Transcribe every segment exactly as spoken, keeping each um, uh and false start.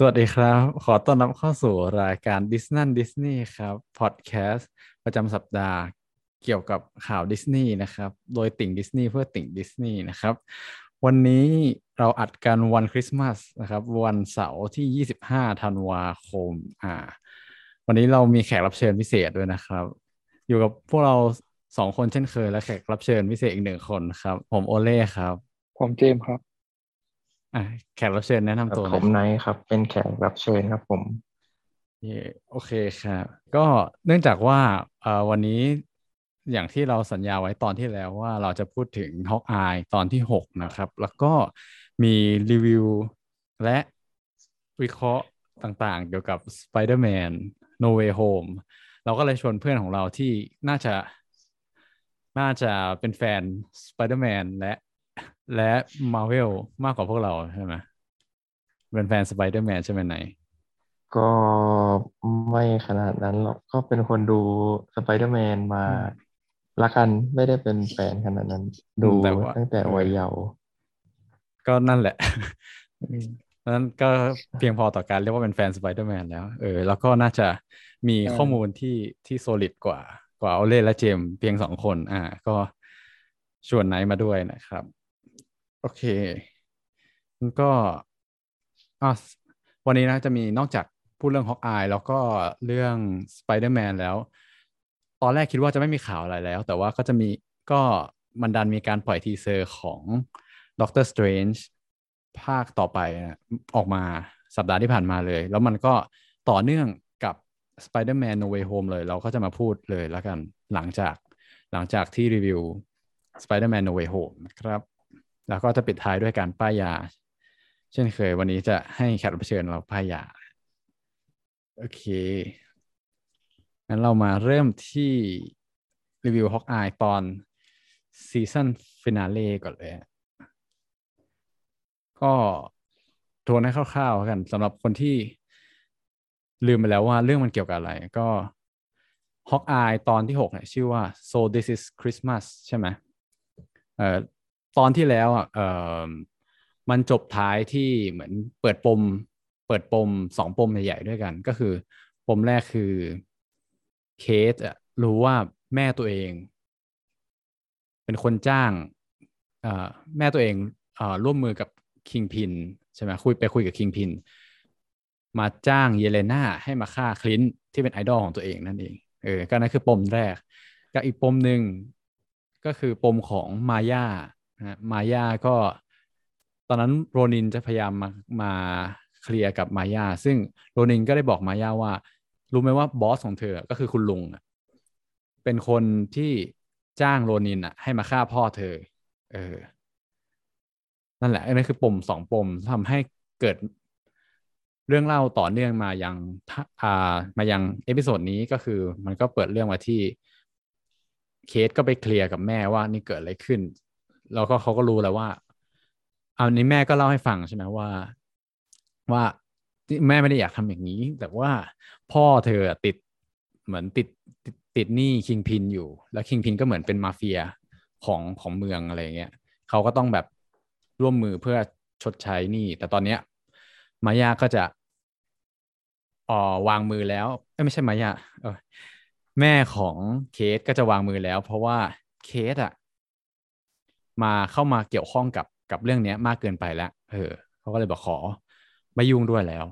สวัสดีครับขอต้อนรับเข้าสู่รายการ Disney Disney ครับพอดแคสต์ประจำสัปดาห์เกี่ยวกับข่าวดิสนีย์นะครับโดยติ่งดิสนีย์เพื่อติ่งดิสนีย์นะครับวันนี้เราอัดกันวันคริสต์มาสนะครับวันเสาร์ที่ยี่สิบห้าธันวาคมอ่าวันนี้เรามีแขกรับเชิญพิเศษด้วยนะครับอยู่กับพวกเราสองคนเช่นเคยและแขกรับเชิญพิเศษอีกหนึ่งคนครับผมโอเล่ครับผมเจมส์ครับอ่ะแขกรับเชิญแนะนำตัวผมไนซ์ครับเป็นแขกรับเชิญครับผมโอเคครับก็เนื่องจากว่าเอ่อวันนี้อย่างที่เราสัญญาไว้ตอนที่แล้วว่าเราจะพูดถึง Hawkeye ตอนที่หกนะครับแล้วก็มีรีวิวและวิเคราะห์ต่างๆเกี่ยวกับ Spider-Man No Way Home เราก็เลยชวนเพื่อนของเราที่น่าจะน่าจะเป็นแฟน Spider-Man และและ Marvel มากกว่าพวกเราใช่ไหมเป็นแฟน Spider-Man ใช่ไหมไหนก็ไม่ขนาดนั้นหรอกก็เป็นคนดู Spider-Man มาละกันไม่ได้เป็นแฟนขนาดนั้นดูตั้งแต่วัยเยาว์ก็นั่นแหละนั้นก็เพียงพอต่อการเรียกว่าเป็นแฟน Spider-Man แล้วเออแล้วก็น่าจะมีข้อมูลที่ที่ solid กว่ากว่าโอเล่และเจมเพียงสองคนอ่าก็ชวนไนท์มาด้วยนะครับโอเคแล้วก็อ่ะวันนี้นะจะมีนอกจากพูดเรื่อง Hawkeye แล้วก็เรื่อง Spider-Man แล้วตอนแรกคิดว่าจะไม่มีข่าวอะไรแล้วแต่ว่าก็จะมีก็มันดันมีการปล่อยทีเซอร์ของ Doctor Strange ภาคต่อไปนะออกมาสัปดาห์ที่ผ่านมาเลยแล้วมันก็ต่อเนื่องกับ Spider-Man No Way Home เลยเราก็จะมาพูดเลยแล้วกันหลังจากหลังจากที่รีวิว Spider-Man No Way Home นะครับแล้วก็จะปิดท้ายด้วยการป้ายยาเช่นเคยวันนี้จะให้แขกรับเชิญเราป้ายยาโอเคงั้นเรามาเริ่มที่รีวิว Hawkeye ตอนซีซั่นฟินาเล่ก่อนเลยก็ทวนให้คร่าวๆกันสำหรับคนที่ลืมไปแล้วว่าเรื่องมันเกี่ยวกับอะไรก็ Hawkeye ตอนที่หกเนี่ยชื่อว่า So This Is Christmas ใช่ไหมเอ่อตอนที่แล้วอ่ะเอ่อมันจบท้ายที่เหมือนเปิดปมเปิดปมสองปมใหญ่ๆด้วยกันก็คือปมแรกคือเคทอ่ะรู้ว่าแม่ตัวเองเป็นคนจ้างเอ่อแม่ตัวเองเอ่อร่วมมือกับKingpinใช่ไหมคุยไปคุยกับKingpinมาจ้างเยเลน่าให้มาฆ่าคลินท์ที่เป็นไอดอลของตัวเองนั่นเองเออก็นั่นคือปมแรกกับอีกปมหนึ่งก็คือปมของมายานะมายาก็ตอนนั้นโรนินจะพยายามมามาเคลียร์กับมายาซึ่งโรนินก็ได้บอกมายาว่ารู้ไหมว่าบอสของเธอก็คือคุณลุงเป็นคนที่จ้างโรนินอ่ะให้มาฆ่าพ่อเธอเออนั่นแหละนั่นคือปมสองปมทำให้เกิดเรื่องเล่าต่อเนื่องมายังอ่ามายังเอพิโซดนี้ก็คือมันก็เปิดเรื่องมาที่เคสก็ไปเคลียร์กับแม่ว่านี่เกิดอะไรขึ้นแล้วก็เขาก็รู้แล้วว่าเอานี้แม่ก็เล่าให้ฟังใช่ไหมว่าว่าแม่ไม่ได้อยากทำอย่างนี้แต่ว่าพ่อเธอติดเหมือนติดติดติดหนี้คิงพินอยู่แล้วคิงพินก็เหมือนเป็นมาเฟียของของเมืองอะไรเงี้ยเขาก็ต้องแบบร่วมมือเพื่อชดใช้หนี้แต่ตอนเนี้ยมายาก็จะอ่อวางมือแล้วเอ้ยไม่ใช่มายาเออแม่ของเคสก็จะวางมือแล้วเพราะว่าเคสอ่ะมาเข้ามาเกี่ยวข้องกับกับเรื่องเนี้ยมากเกินไปแล้วเออเขาก็เลยบอกขอไม่ยุ่งด้วยแล้ว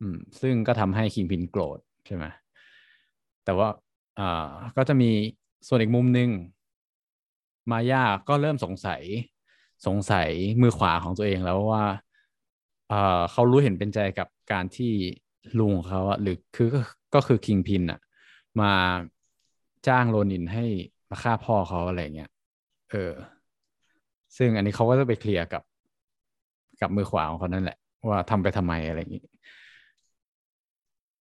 อืมซึ่งก็ทำให้คิงพินโกรธใช่ไหมแต่ว่าอ่าก็จะมีส่วนอีกมุมหนึ่งมายาก็เริ่มสงสัยสงสัยมือขวาของตัวเองแล้วว่าเอ่อเขารู้เห็นเป็นใจกับการที่ลุงเขาหรือคือก็คือคิงพินน่ะมาจ้างโรนินให้มาฆ่าพ่อเขาอะไรเงี้ยเออซึ่งอันนี้เขาก็จะไปเคลียร์กับกับมือขวาของเขานั่นแหละว่าทำไปทำไมอะไรอย่างนี้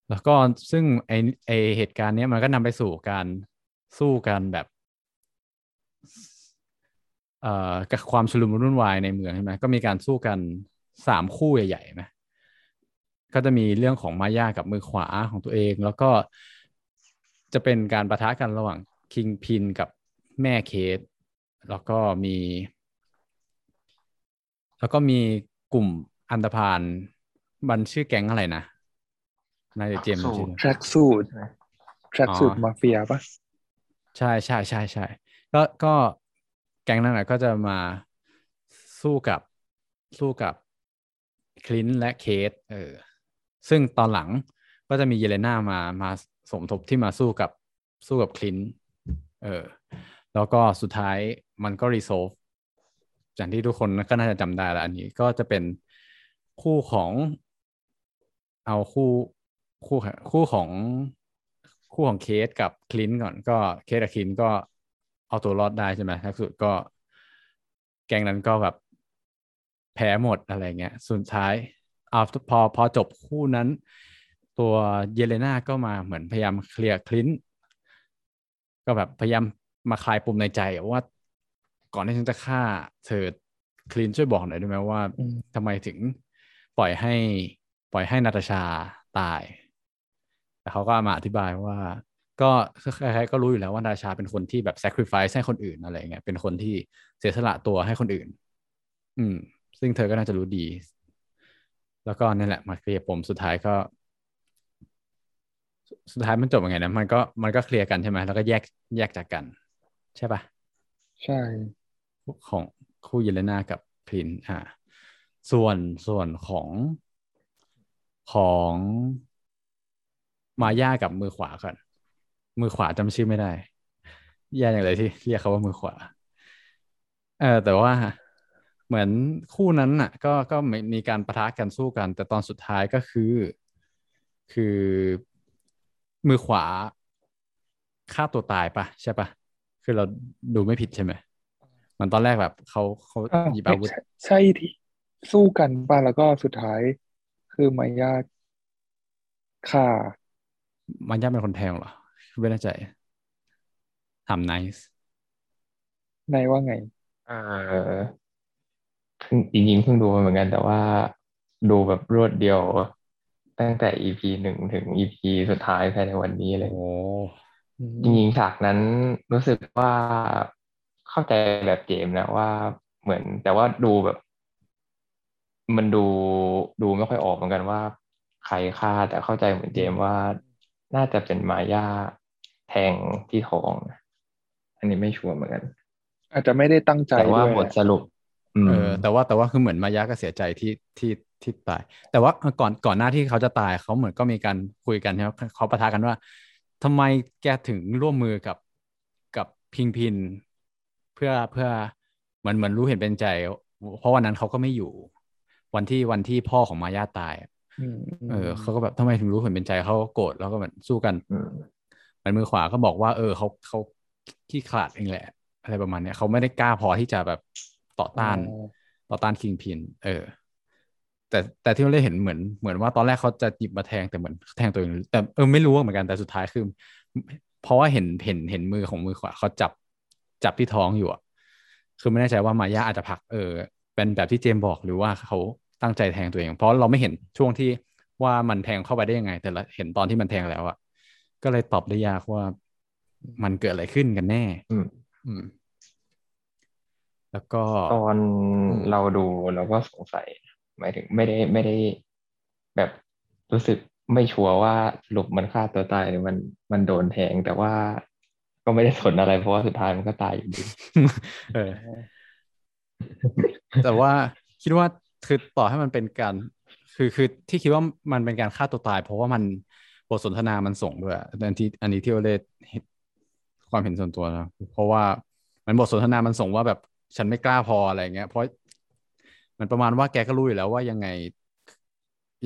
แล้วก็ซึ่งไอไอเหตุการณ์นี้มันก็นำไปสู่การสู้กันแบบเอ่อกับความชุลมุนวุ่นวายในเมืองใช่ไหมก็มีการสู้กันสามคู่ใหญ่ๆไหมก็จะมีเรื่องของมายากับมือขวาของตัวเองแล้วก็จะเป็นการปะทะกันระหว่างคิงพินกับแม่เคสแล้วก็มีแล้วก็มีกลุ่มอันธพาล มันชื่อแก๊งอะไรนะนายเจมส์ชื่อแทร็กสูทแทร็กสูทมาเฟียป่ะใช่ใช่ใช่ใช่ก็ก็แก๊งนั้นแหละก็จะมาสู้กับสู้กับคลินท์และเคทเออซึ่งตอนหลังก็จะมีเยเลน่ามามาสมทบที่มาสู้กับสู้กับคลินท์เออแล้วก็สุดท้ายมันก็รีโซฟอย่างที่ทุกคนก็น่าจะจำได้แล้วอันนี้ก็จะเป็นคู่ของเอาคู่คู่คู่ของคู่ของเคสกับคลินก่อนก็เคสกับคลินก็เอาตัวรอดได้ใช่ไหมท้ายสุดก็แกงนั้นก็แบบแพ้หมดอะไรเงี้ยสุดท้ายเอาพอพอจบคู่นั้นตัวเยเลน่าก็มาเหมือนพยายามเคลียร์คลินก็แบบพยายามมาคลายปมในใจว่าก่อนที่ฉันจะฆ่าเธอคลินช่วยบอกหน่อยได้ไหมว่าทำไมถึงปล่อยให้ปล่อยให้นาตาชาตายแต่เขาก็มาอธิบายว่าก็ใครๆก็รู้อยู่แล้วว่านาตาชาเป็นคนที่แบบ sacrifice ให้คนอื่นอะไรเงี้ยเป็นคนที่เสียสละตัวให้คนอื่นอืมซึ่งเธอก็น่าจะรู้ดีแล้วก็นั่นแหละมาเคลียร์ปมสุดท้ายก็สุดท้ายมันจบยังไงนะมันก็มันก็เคลียร์กันใช่ไหมแล้วก็แยกแยกจากกันใช่ปะใช่ของคู่เยเลน่ากับพลินอ่าส่วนส่วนของของมาย่ากับมือขวาก่อนมือขวาจำชื่อไม่ได้แย่อย่างไรที่เรียกเขาว่ามือขวาเออแต่ว่าเหมือนคู่นั้นน่ะก็ก็มีการปะทะกันสู้กันแต่ตอนสุดท้ายก็คือคือมือขวาฆ่าตัวตายปะใช่ปะคือเราดูไม่ผิดใช่ไหมเหมือนตอนแรกแบบเขาเขาหยิบอาวุธใช่ที่สู้กันปะแล้วก็สุดท้ายคือมายาฆ่ามันย่าเป็นคนแทงเหรอไม่แน่ใจถาม nice นายว่าไงเออจริงๆเพิ่งดูเหมือนกันแต่ว่าดูแบบรวดเดียวตั้งแต่ อี พี หนึ่งถึง อี พี สุดท้ายภายในวันนี้เลยโอ้จริงๆฉากนั้นรู้สึกว่าเข้าใจแบบเกมนะว่าเหมือนแต่ว่าดูแบบมันดูดูไม่ค่อยออกเหมือนกันว่าใครฆ่าแต่เข้าใจเหมือนเจมว่าน่าจะเป็นมาย่าแทงที่ท้องอันนี้ไม่ชัวร์เหมือนกันอาจจะไม่ได้ตั้งใจแต่ว่าบทสรุปเออแต่ว่าแต่ว่าคือเหมือนมาย่าก็เสียใจที่ที่ที่ตายแต่ว่าก่อนก่อนหน้าที่เขาจะตายเขาเหมือนก็มีการคุยกันแล้วเขาปะทะกันว่าทำไมแกถึงร่วมมือกับกับพิงพินเพื่อเพื่อเหมือนเหมือนรู้เห็นเป็นใจเพราะวันนั้นเขาก็ไม่อยู่วันที่วันที่พ่อของมาย่าตายเออเขาก็แบบทำไมถึงรู้เห็นเป็นใจเขาก็โกรธแล้วก็เหมือนสู้กันเหมือนมือขวาก็บอกว่าเออเขาเขาขี้ขลาดเองแหละอะไรประมาณเนี้ยเขาไม่ได้กล้าพอที่จะแบบต่อต้านต่อต้านคิงพินเออแต่แต่ที่เราได้เห็นเหมือนเหมือนว่าตอนแรกเขาจะหยิบมาแทงแต่เหมือนแทงตัวเองแต่เออไม่รู้เหมือนกันแต่สุดท้ายคือเพราะว่าเห็นเห็นเห็นมือของมือขวาเขาจับจับที่ท้องอยู่อ่ะคือไม่แน่ใจว่ามาย่าอาจจะผลักเออเป็นแบบที่เจมบอกหรือว่าเขาตั้งใจแทงตัวเองเพราะเราไม่เห็นช่วงที่ว่ามันแทงเข้าไปได้ยังไงแต่เราเห็นตอนที่มันแทงแล้วอ่ะก็เลยตอบได้ยากว่ามันเกิดอะไรขึ้นกันแน่อืมอืมแล้วก็ตอนเราดูเราก็สงสัยหมายถึงไม่ได้ไม่ได้แบบรู้สึกไม่ชัวร์ว่าสรุปมันฆ่าตัวตายหรือมันมันโดนแทงแต่ว่าก็ไม่ได้สนอะไรเพราะว่าสุดท้ายมันก็ตายอยู่ดีเออแต่ว่าคิดว่าคือต่อให้มันเป็นการคือคือที่คิดว่ามันเป็นการฆ่าตัวตายเพราะว่ามันบทสนทนามันส่งด้วยอันที่อันนี้ที่เราได้ความเห็นส่วนตัวนะเพราะว่ามันบทสนทนามันส่งว่าแบบฉันไม่กล้าพออะไรเงี้ยเพราะมันประมาณว่าแกก็รู้อยู่แล้วว่ายังไง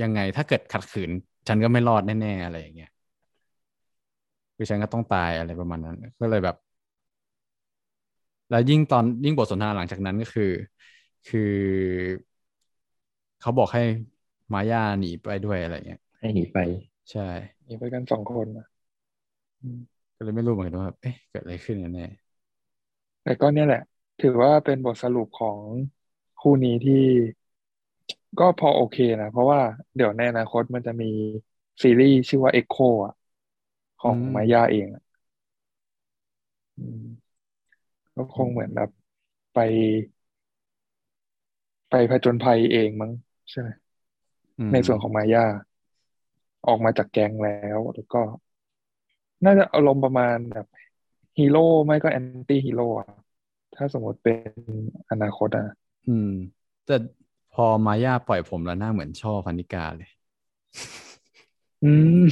ยังไงถ้าเกิดขัดขืนฉันก็ไม่รอดแน่ๆอะไรอย่างเงี้ยคือฉันก็ต้องตายอะไรประมาณนั้นก็เลยแบบแล้วยิ่งตอนยิ่งบทสนทนาหลังจากนั้นก็คือคือเขาบอกให้มาย่าหนีไปด้วยอะไรเงี้ยให้หนีไปใช่หนีไปกันสองคนนะก็เลยไม่รู้เหมือนกันว่าเอ๊ะเกิดอะไรขึ้นกันแน่แต่ก็เนี่ยแหละถือว่าเป็นบทสรุปของคู่นี้ที่ก็พอโอเคนะเพราะว่าเดี๋ยวในอนาคตมันจะมีซีรีส์ชื่อว่า Echo อ่ะของมายาเองก็คงเหมือนแบบไปไปผจญภัยเองมั้งใช่ไหม ในส่วนของมายาออกมาจากแกงแล้วแล้วก็น่าจะอารมณ์ประมาณแบบฮีโร่ไม่ก็แอนตี้ฮีโร่ถ้าสมมติเป็นอนาคตอ่ะอืมแต่พอมายาปล่อยผมแล้วหน้าเหมือนช่อพรรณิกาเลยอืม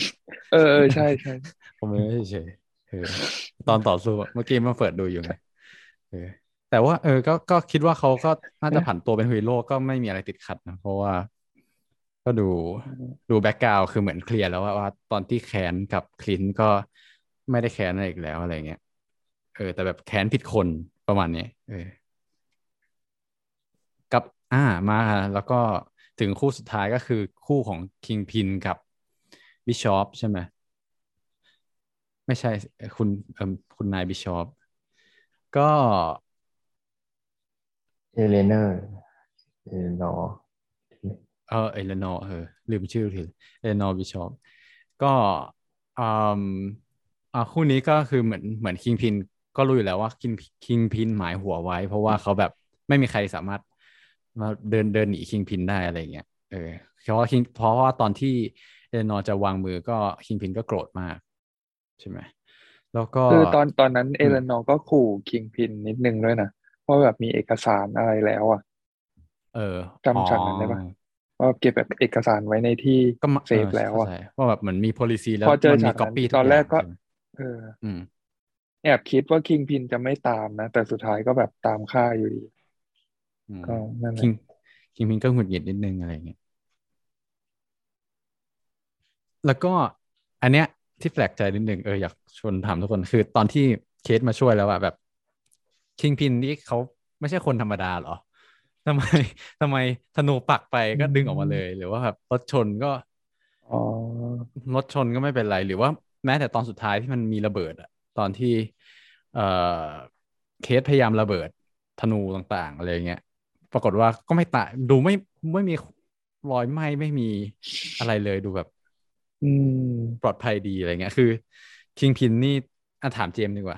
เออๆใช่ๆผมไม่เฉยเออตอนต่อสู้เมื่อกี้มาเปิดดูอยู่ไงเออแต่ว่าเออก็ก็คิดว่าเขาก็น่าจะผันตัวเป็นฮีโร่ก็ไม่มีอะไรติดขัดนะเพราะว่าก็ดูดูแบ็คกราวด์คือเหมือนเคลียร์แล้วว่าตอนที่แค้นกับคลินก็ไม่ได้แค้นอะไรอีกแล้วอะไรเงี้ยเออแต่แบบแค้นผิดคนประมาณนี้เออกับอ่ามาแล้วก็ถึงคู่สุดท้ายก็คือคู่ของคิงพินกับบิชอปใช่ไหมไม่ใช่คุณเอ่อคุณนายบิชอปก็เอเลนอร์เอเลนอร์เออเอเลนอร์เออลืมชื่อทีเอเลนอร์บิชอปก็อ่าอ่าคู่นี้ก็คือเหมือนเหมือนคิงพินก็รู้อยู่แล้วว่าคิงคิงพินหมายหัวไว้เพราะว่าเขาแบบไม่มีใครสามารถมาเดินเดินหนีคิงพินได้อะไรเงี้ยเออเพราะว่าคิงเพราะว่าตอนที่เอเลนอร์จะวางมือก็คิงพินก็โกรธมากใช่ไหมแล้วก็คือตอนตอนนั้นเอเลนอร์ก็ขู่คิงพินนิดนึงด้วยนะว่าแบบมีเอกสารอะไรแล้วอ่ะเออจำฉากนั้นได้ปะว่าเก็บแบบเอกสารไว้ในที่เซฟแล้วอ่ะว่าแบบเหมือนมี policy แล้วมันมี copy ตอนแรกก็เออแอบคิดว่าคิงพินจะไม่ตามนะแต่สุดท้ายก็แบบตามฆ่าอยู่ดีก็นั่นแหละคิงพินก็หงุดหงิดนิดนึงอะไรอย่างเงี้ยแล้วก็อันเนี้ยที่แปลกใจนิดนึงเอออยากชวนถามทุกคนคือตอนที่เคสมาช่วยแล้วอะแบบคิงพินนี่เขาไม่ใช่คนธรรมดาหรอทำไมทำไมธนูปักไปก็ดึงออกมาเลยหรือว่าแบบรถชนก็อ๋อรถชนก็ไม่เป็นไรหรือว่าแม้แต่ตอนสุดท้ายที่มันมีระเบิดอะตอนที่เอ่อเคสพยายามระเบิดธนูต่างๆอะไรเงี้ยปรากฏว่าก็ไม่ตายดูไม่ไม่มีรอยไหม้ไม่มีอะไรเลยดูแบบอืมปลอดภัยดีอะไรเงี้ยคือคิงพินนี่อ่ะถามเจมส์ดีกว่า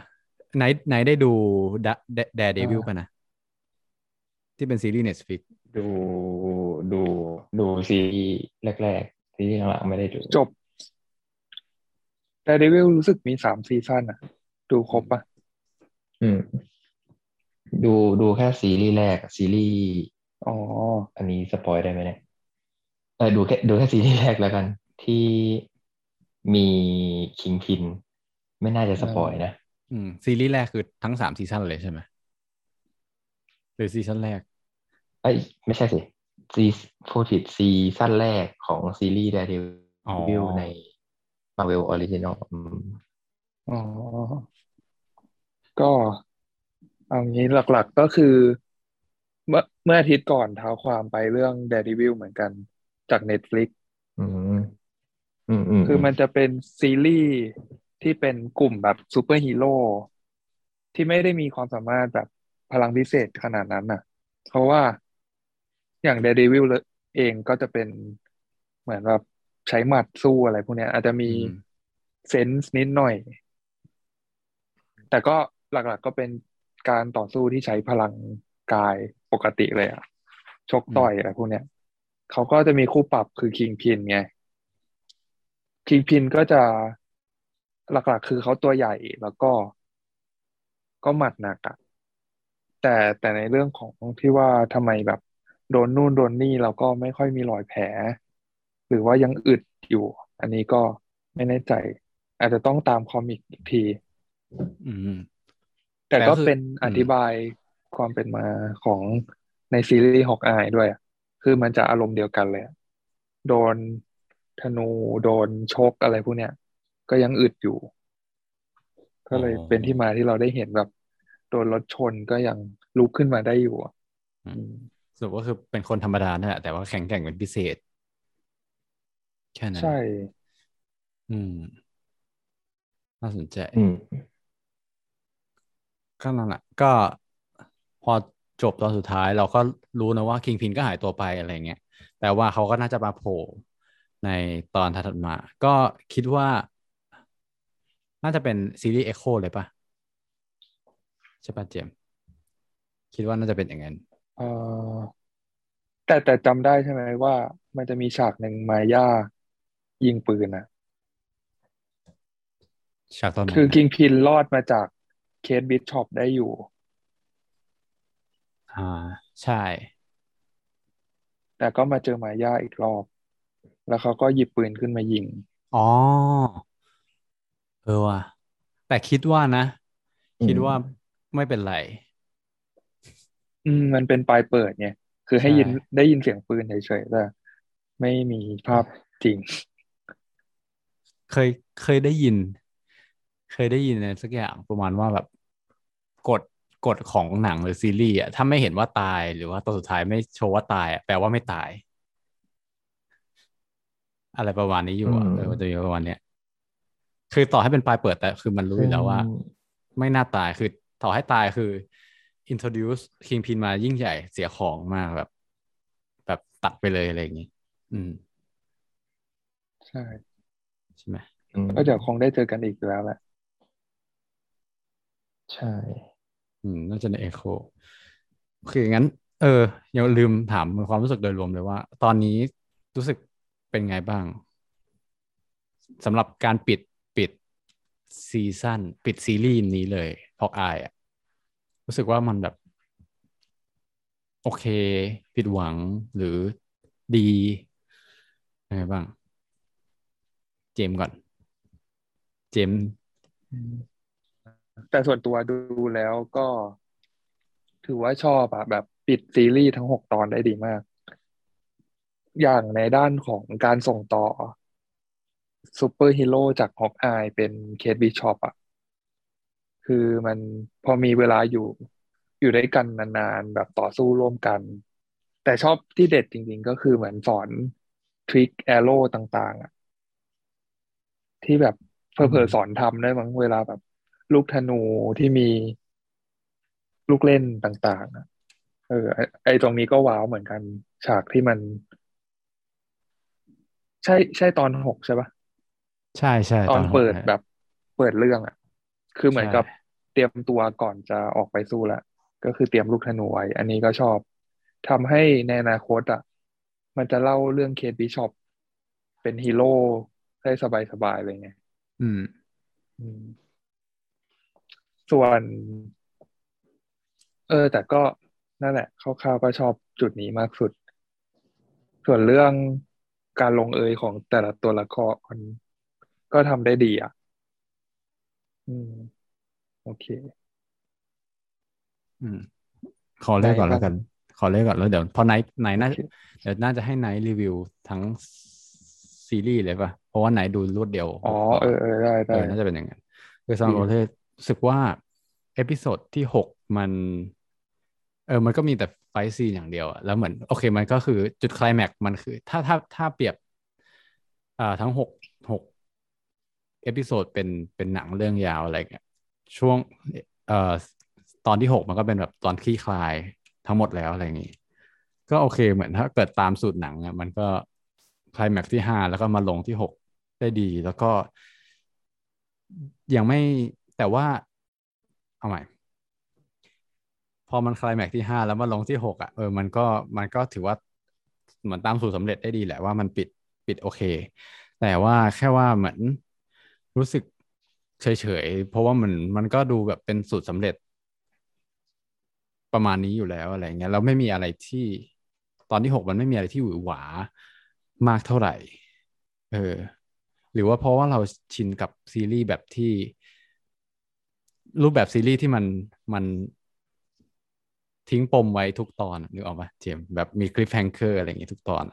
ไหนไหนได้ดู Daredevil ป่ะนะที่เป็นซีรีส์ Netflix ดูดูดูซีรีส์แรกๆซีรีส์หลังๆไม่ได้ดูจบDaredevil รู้สึกมีสามซีซั่นน่ะดูครบป่ะอืมดูดูแค่ซีรีส์แรกซีรีส์อ๋ออันนี้สปอยได้ไหมเนี่ยเออดูแค่ดูแค่ซีรีส์แรกแล้วกันที่มีคิงพินไม่น่าจะสปอยนะอืมซีรีส์แรกคือทั้งสามซีซั่นเลยใช่ไหมหรือซีซั่นแรกเอ้ยไม่ใช่สิซีพูดผิดซีซั่นแรกของซีรีส์ Daredevil ในMarvel Original อ๋อก็เอางี้หลักๆก็คือเมื่อเมื่ออาทิตย์ก่อนท้าวความไปเรื่อง Daredevil เหมือนกันจาก Netflix อืมอืมคือมันจะเป็นซีรีส์ที่เป็นกลุ่มแบบซูเปอร์ฮีโร่ที่ไม่ได้มีความสามารถแบบพลังพิเศษขนาดนั้นน่ะเพราะว่าอย่าง Daredevil เองก็จะเป็นเหมือนแบบใช้หมัดสู้อะไรพวกนี้อาจจะมีเซนส์นิดหน่อยแต่ก็หลักๆ ก, ก็เป็นการต่อสู้ที่ใช้พลังกายปกติเลยอะชกต่อยอะไรพวกนี้เขาก็จะมีคู่ปรับคือคิงพินไงคิงพินก็จะหลักๆคือเขาตัวใหญ่แล้วก็ก็หมัดหนักอะแต่แต่ในเรื่องของที่ว่าทำไมแบบโดนนู่นโดนนี่แล้วก็ไม่ค่อยมีรอยแผลหรือว่ายังอึดอยู่อันนี้ก็ไม่แน่ใจอาจจะต้องตามคอมิกอีกทีแต่ก็เป็นอธิบายความเป็นมาของในซีรีส์Hawkeyeด้วยคือมันจะอารมณ์เดียวกันเลยโดนธนูโดนชกอะไรพวกเนี้ยก็ยังอึดอยู่ก็เลยเป็นที่มาที่เราได้เห็นแบบโดนรถชนก็ยังลุกขึ้นมาได้อยู่สรุปว่าคือเป็นคนธรรมดาเนี่ยแต่ว่าแข็งแกร่งเป็นพิเศษแค่นั้นใช่อืมน่าสนใจอืมก็นั่นแหละก็พอจบตอนสุดท้ายเราก็รู้นะว่าคิงพินก็หายตัวไปอะไรเงี้ยแต่ว่าเขาก็น่าจะมาโผล่ในตอนถัดมาก็คิดว่าน่าจะเป็นซีรีส์ Echo เลยป่ะใช่ป่ะเจมคิดว่าน่าจะเป็นอย่างนั้นเออแต่แต่จำได้ใช่ไหมว่า มันจะมีฉากหนึ่งมาย่ายิงปืนอ่ะฉากตอนไหนคือคิงพินรอดมาจากเคทบิชช็อปได้อยู่อ่าใช่แต่ก็มาเจอมาย่าอีกรอบแล้วเขาก็หยิบปืนขึ้นมายิงอ๋อเออว่ะแต่คิดว่านะคิดว่าไม่เป็นไรอืมมันเป็นปลายเปิดไงคือให้ยินได้ยินเสียงปืนเฉยๆแต่ไม่มีภาพจริงเคยเคยได้ยินเคยได้ยินอะไรสักอย่างประมาณว่าแบบกฎกฎของหนังหรือซีรีส์อ่ะถ้าไม่เห็นว่าตายหรือว่าตอนสุดท้ายไม่โชว์ว่าตายอ่ะแปลว่าไม่ตายอะไรประมาณนี้อยู่อ่ะเออมันจะมีประมาณเนี้ยคือต่อให้เป็นปลายเปิดแต่คือมันรู้อยู่แล้วว่าไม่น่าตายคือต่อให้ตายคือ introduce Kingpin มายิ่งใหญ่เสียของมากแบบแบบตัดไปเลยอะไรอย่างงี้อืมใช่ใช่ไหมก็เดี๋ยวคงได้เจอกันอีกแล้วแหละใช่อืมน่าจะใน Echo โอเคงั้นเอออย่าลืมถามความรู้สึกโดยรวมเลยว่าตอนนี้รู้สึกเป็นไงบ้างสำหรับการปิดปิดซีซั่นปิดซีรีส์นี้เลยHawkeyeอ่ะรู้สึกว่ามันแบบโอเคผิดหวังหรือดียังไงบ้างเจมก่อนเจมแต่ส่วนตัวดูแล้วก็ถือว่าชอบอะแบบปิดซีรีส์ทั้งหกตอนได้ดีมากอย่างในด้านของการส่งต่อซูเปอร์ฮีโร่จากฮอกอายเป็นเคทบิชช็อปอะคือมันพอมีเวลาอยู่อยู่ด้วยกันนานๆแบบต่อสู้ร่วมกันแต่ชอบที่เด็ดจริงๆก็คือเหมือนสอนทริคแอโร่ต่างๆอะที่แบบเผลอๆสอนทำได้บางเวลาแบบลูกธนูที่มีลูกเล่นต่างๆเออไอตรงนี้ก็ว้าวเหมือนกันฉากที่มันใช่ใช่ตอนหกใช่ปะใช่ใช่ตอนเปิดแบบเปิดเรื่องอ่ะคือเหมือนกับเตรียมตัวก่อนจะออกไปสู้ละก็คือเตรียมลูกธนูไว้อันนี้ก็ชอบทำให้ในอนาคตอ่ะมันจะเล่าเรื่องเคทบิชช็อปเป็นฮีโร่ได้สบายๆเลยไงอืมอืมส่วนเออแต่ก็นั่นแหละคร่าวๆก็ชอบจุดนี้มากสุดส่วนเรื่องการลงเอยของแต่ละตัวละครก็ทำได้ดีอ่ะอืมโอเคอืมขอเล่นก่อนแล้วกันขอเล่นก่อนแล้วเดี๋ยวพอไนท์ไนท์น่าเดี๋ยวน่าจะให้ไนท์รีวิวทั้งซีรีส์เลยป่ะเพราะว่าไนท์ดูรวดเดียวอ๋อเออๆได้ๆเออน่าจะเป็นอย่างนั้นคือสำหรับเรารู้สึกว่าเอพิโซดที่หกมันเออมันก็มีแต่ไฟท์ซีนอย่างเดียวแล้วเหมือนโอเคมันก็คือจุดไคลแม็กซ์มันคือถ้าถ้าถ้าเปรียบอ่าทั้งหก หกเอพิโซดเป็นเป็นหนังเรื่องยาวอะไรเงี้ยช่วงเอ่อตอนที่หกมันก็เป็นแบบตอนคลี่คลายทั้งหมดแล้วอะไรอย่างงี้ก็โอเคเหมือนถ้าเกิดตามสูตรหนังอ่ะมันก็ไคลแม็กซ์ที่ห้าแล้วก็มาลงที่หกได้ดีแล้วก็ยังไม่แต่ว่าเอาใหม่พอมันไคลแม็กซ์ที่ห้าแล้วมาลงที่หกอ่ะเออมันก็มันก็ถือว่าเหมือนตามสูตรสำเร็จได้ดีแหละว่ามันปิดปิดโอเคแต่ว่าแค่ว่าเหมือนรู้สึกเฉยๆเพราะว่ามันมันก็ดูแบบเป็นสูตรสำเร็จประมาณนี้อยู่แล้วอะไรเงี้ยแล้วไม่มีอะไรที่ตอนที่หกมันไม่มีอะไรที่หวือหวามากเท่าไหร่เออหรือว่าเพราะว่าเราชินกับซีรีส์แบบที่รูปแบบซีรีส์ที่มันมันทิ้งปมไว้ทุกตอนนึกออกป่ะเจมแบบมีคลิฟแฮงเกอร์อะไรอย่างงี้ทุกตอน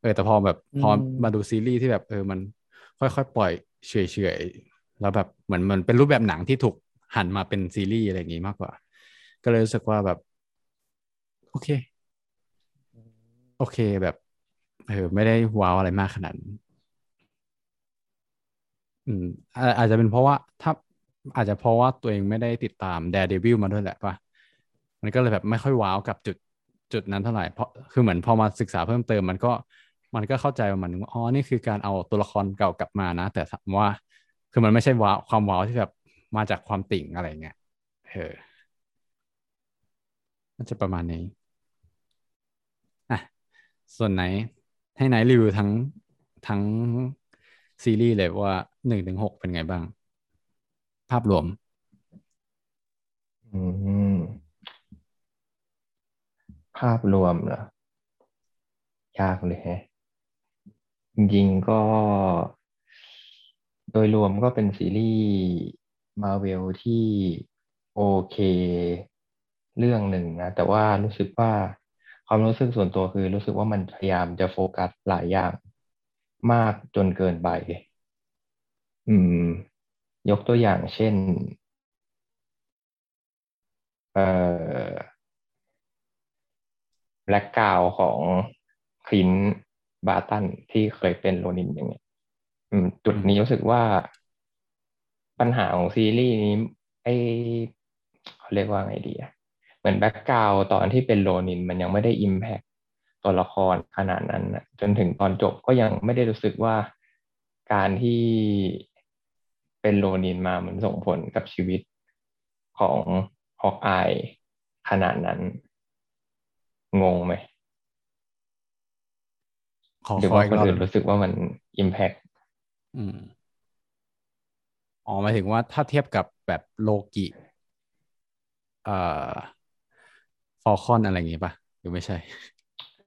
เออแต่พอแบบพอมาดูซีรีส์ที่แบบเออมันค่อยๆปล่อยเฉยๆแล้วแบบเหมือนมันเป็นรูปแบบหนังที่ถูกหันมาเป็นซีรีส์อะไรอย่างงี้มากกว่าก็เลยรู้สึกว่าแบบโอเคโอเคแบบเออไม่ได้ว้าวอะไรมากขนาดอืมอาจจะเป็นเพราะว่าถ้าอาจจะเพราะว่าตัวเองไม่ได้ติดตาม Daredevil มาด้วยแหละป่ะมันก็เลยแบบไม่ค่อยว้าวกับจุดจุดนั้นเท่าไหร่เพราะคือเหมือนพอมาศึกษาเพิ่มเติมมันก็มันก็เข้าใจประมาณนึงว่าอ๋อนี่คือการเอาตัวละครเก่ากลับมานะแต่ถามว่าคือมันไม่ใช่ว้าวความว้าวที่แบบมาจากความติ่งอะไรเงี้ยเออมันจะประมาณนี้อ่ะส่วนไหน ให้ไนท์รีวิวทั้งทั้งซีรีส์เลยว่า หนึ่งถึงหก เป็นไงบ้างภาพรวมอืมภาพรวมเหรอยากเลยฮะจริงๆก็โดยรวมก็เป็นซีรีส์ Marvel ที่โอเคเรื่องหนึ่งนะแต่ว่ารู้สึกว่าความรู้สึกส่วนตัวคือรู้สึกว่ามันพยายามจะโฟกัสหลายอย่างมากจนเกินไปอืมยกตัวอย่างเช่นเอ่อแบล็คกราวด์ของคลินต์ บาร์ตันที่เคยเป็นโรนินอย่างเงี้ยอืมจุดนี้รู้สึกว่าปัญหาของซีรีส์นี้ไอ้เขาเรียกว่าไงดีอ่ะเหมือนแบ็คกราวด์ตอนที่เป็นโรนินมันยังไม่ได้อิมแพคตัวละครขนาดนั้นนะจนถึงตอนจบก็ยังไม่ได้รู้สึกว่าการที่เป็นโรนินมามันส่งผลกับชีวิตของฮอกอายขนาดนั้นงงไหมหรือว่าคนอื่นรู้สึกว่ามันอิมแพคอืมอ๋อหมายถึงว่าถ้าเทียบกับแบบโลกิเอ่อฟอลคอนอะไรอย่างงี้ป่ะหรือไม่ใช่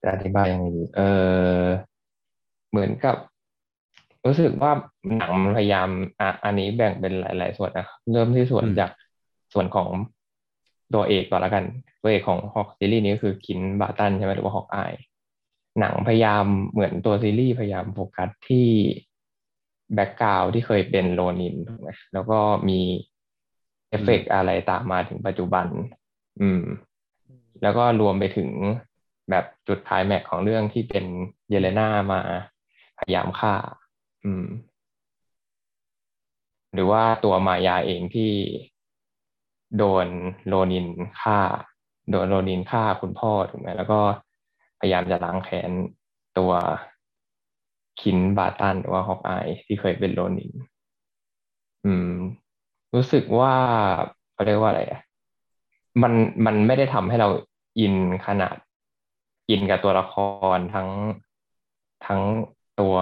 จะอธิบายยังไงดีเออเหมือนกับรู้สึกว่าหนังพยายามอ่ะอันนี้แบ่งเป็นหลายๆส่วนนะครับเริ่มที่ส่วนจากส่วนของตัวเอกก่อนละกันตัวเอกของฮอกซีรีส์นี้ก็คือคินต์ บาร์ตันใช่ไหมหรือว่าฮอกอายหนังพยายามเหมือนตัวซีรีส์พยายามโฟกัสที่แบ็คกราวด์ที่เคยเป็นโรนินถูกไหมแล้วก็มีเอฟเฟกต์อะไรตามมาถึงปัจจุบันอืมแล้วก็รวมไปถึงแบบจุดไคลแม็กซ์ของเรื่องที่เป็นเยเลน่ามาพยายามฆ่าอืมหรือว่าตัวมายาเองที่โดนโรนินฆ่าโดนโรนินฆ่าคุณพ่อถูกไหมแล้วก็พยายามจะล้างแค้นตัวคินต์ บาร์ตันหรือว่าฮอกอายที่เคยเป็นโรนินอืมรู้สึกว่าเขาเรียกว่าอะไรอ่ะมันมันไม่ได้ทำให้เราอินขนาดอินกับตัวละครทั้งทั้งตัว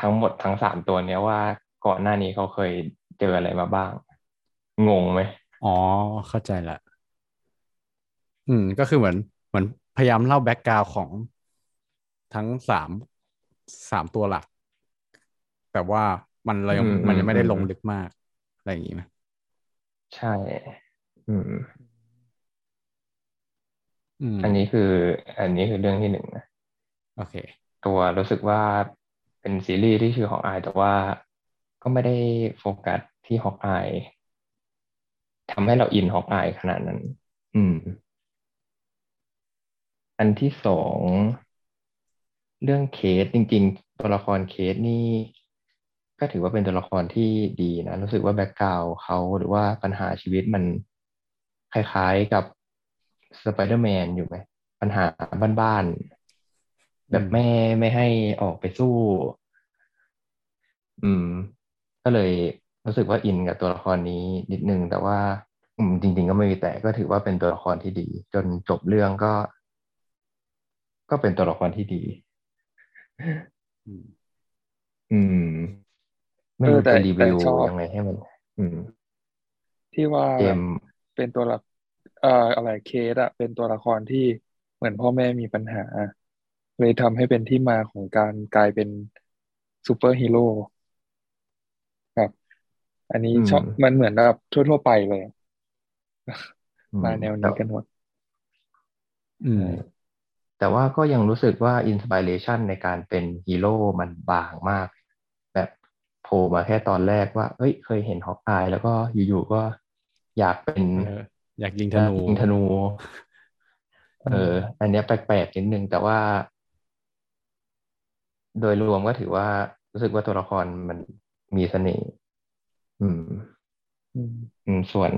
ทั้งหมดทั้งสามตัวเนี้ยว่าก่อนหน้านี้เขาเคยเจออะไรมาบ้างงงไหมอ๋อเข้าใจละอืมก็คือเหมือนเหมือนพยายามเล่าแบ็คกราวด์ของทั้งสามสามตัวหลักแต่ว่ามันเรายังมันยังไม่ได้ลงลึกมากอะไรอย่างงี้ไหมใช่อืมอันนี้คืออันนี้คือเรื่องที่หนึ่งนะโอเคตัวรู้สึกว่าเป็นซีรีส์ที่ชื่อฮอกอายแต่ว่าก็ไม่ได้โฟกัสที่ฮอกอายทำให้เราอินฮอกอายขนาดนั้นอืมอันที่สองเรื่องเคสจริงๆตัวละครเคสนี่ก็ถือว่าเป็นตัวละครที่ดีนะรู้สึกว่าแบ็คกราวด์เขาหรือว่าปัญหาชีวิตมันคล้ายๆกับสไปเดอร์แมนอยู่ไหมปัญหาบ้านๆแบบแม่ไม่ให้ออกไปสู้อืมก็เลยรู้สึกว่าอินกับตัวละครนี้นิดนึงแต่ว่าอืมจริงๆก็ไม่มีแต่ก็ถือว่าเป็นตัวละครที่ดีจนจบเรื่องก็ก็เป็นตัวละครที่ดีอืมไม่รู้จะรีวิวยังไงให้มันอืมที่ว่าเป็นตัวละเอ่ออะไรเคสอะเป็นตัวละครที่เหมือนพ่อแม่มีปัญหาเลยทำให้เป็นที่มาของการกลายเป็นซูเปอร์ฮีโร่ครับอันนี้ชอบมันเหมือนแบบทั่วๆไปเลยมาแนวนี้กันหมดอืมแต่ว่าก็ยังรู้สึกว่าอินสไปเรชันในการเป็นฮีโร่มันบางมากแบบโผล่มาแค่ตอนแรกว่าเอ้ยเคยเห็นฮอกอายแล้วก็อยู่ๆก็อยากเป็นอยากยิงธนูยิงธนูเอออันนี้แปลกๆนิดนึงแต่ว่าโดยรวมก็ถือว่ารู้สึกว่าตัวละครมันมีเสน่ห์อืมอืมส่วน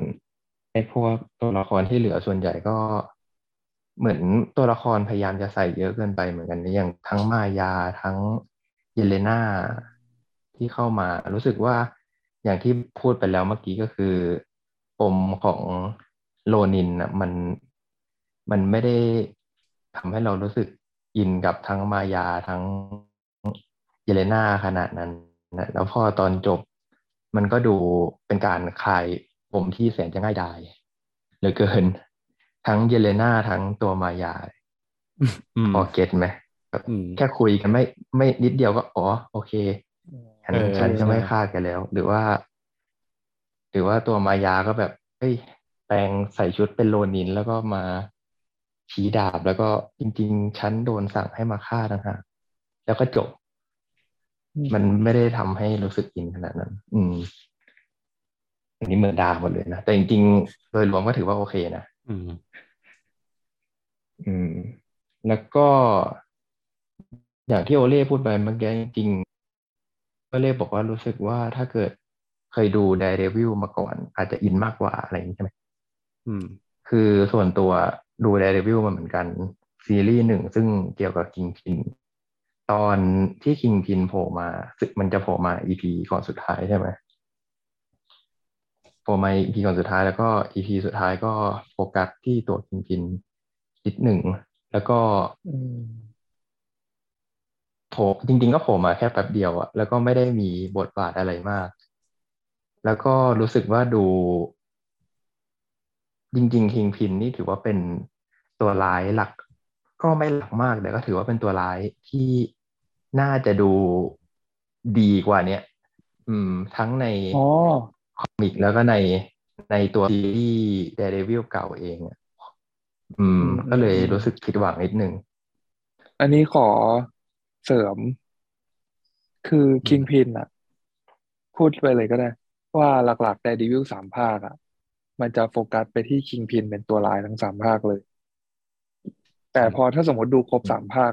ไอ้พวกตัวละครที่เหลือส่วนใหญ่ก็เหมือนตัวละครพยายามจะใส่เยอะเกินไปเหมือนกันอย่างทั้งมายาทั้งเยเลน่าที่เข้ามารู้สึกว่าอย่างที่พูดไปแล้วเมื่อกี้ก็คือปมของโรนินอ่ะมันมันไม่ได้ทำให้เรารู้สึกอินกับทั้งมายาทั้ง เยเลน่าขนาดนั้นนะแล้วพอตอนจบมันก็ดูเป็นการคลายปมที่แสนจะง่ายดายเหลือเกินทั้งเยเลน่าทั้งตัวมายาพอเก็ตไหมแค่คุยกันไม่ไม่นิดเดียวก็อ๋อโอเคฉันฉันจะไม่ฆ่ากันแล้วหรือว่าหรือว่าตัวมายาก็แบบเฮ้ยแปลงใส่ชุดเป็นโลนินแล้วก็มาชี้ดาบแล้วก็จริงๆฉันโดนสั่งให้มาฆ่านะฮะแล้วก็จบมันไม่ได้ทำให้รู้สึกอินขนาดนั้นอืมอันนี้เหมือนดาหมดเลยนะแต่จริงๆโดยรวมก็ถือว่าโอเคนะอืมอืมแล้วก็อย่างที่โอเล่พูดไปเมื่อกี้จริงๆโอเล่บอกว่ารู้สึกว่าถ้าเกิดเคยดู Daredevil มาก่อนอาจจะอินมากกว่าอะไรอย่างนี้ใช่ไหมอืมคือส่วนตัวดู Daredevil มาเหมือนกันซีรีส์หนึ่งซึ่งเกี่ยวกับ Kingpin ตอนที่ Kingpin โผล่มามันจะโผล่มา อี พี ก่อนสุดท้ายใช่ไหมโผล่มา อี พี ก่อนสุดท้ายแล้วก็ อี พี สุดท้ายก็โฟกัสที่ตัว Kingpin นิดหนึ่งแล้วก็โผล่จริงๆก็โผล่มาแค่แป๊บเดียวอะแล้วก็ไม่ได้มีบทบาทอะไรมากแล้วก็รู้สึกว่าดูจริงๆคิงพินนี่ถือว่าเป็นตัวร้ายหลักก็ไม่หลักมากแต่ก็ถือว่าเป็นตัวร้ายที่น่าจะดูดีกว่าเนี้ยอืมทั้งในคอมิกแล้วก็ในในตัวซีรีส์ Daredevil เก่าเองอืมก็เลยรู้สึกผิดหวังนิดนึงอันนี้ขอเสริมคือคิงพินอ่ะพูดไปเลยก็ได้ว่าหลักๆ Daredevil สามภาคอ่ะมันจะโฟกัสไปที่คิงพินเป็นตัวร้ายทั้งสามภาคเลยแต่พอถ้าสมมติดูครบสามภาค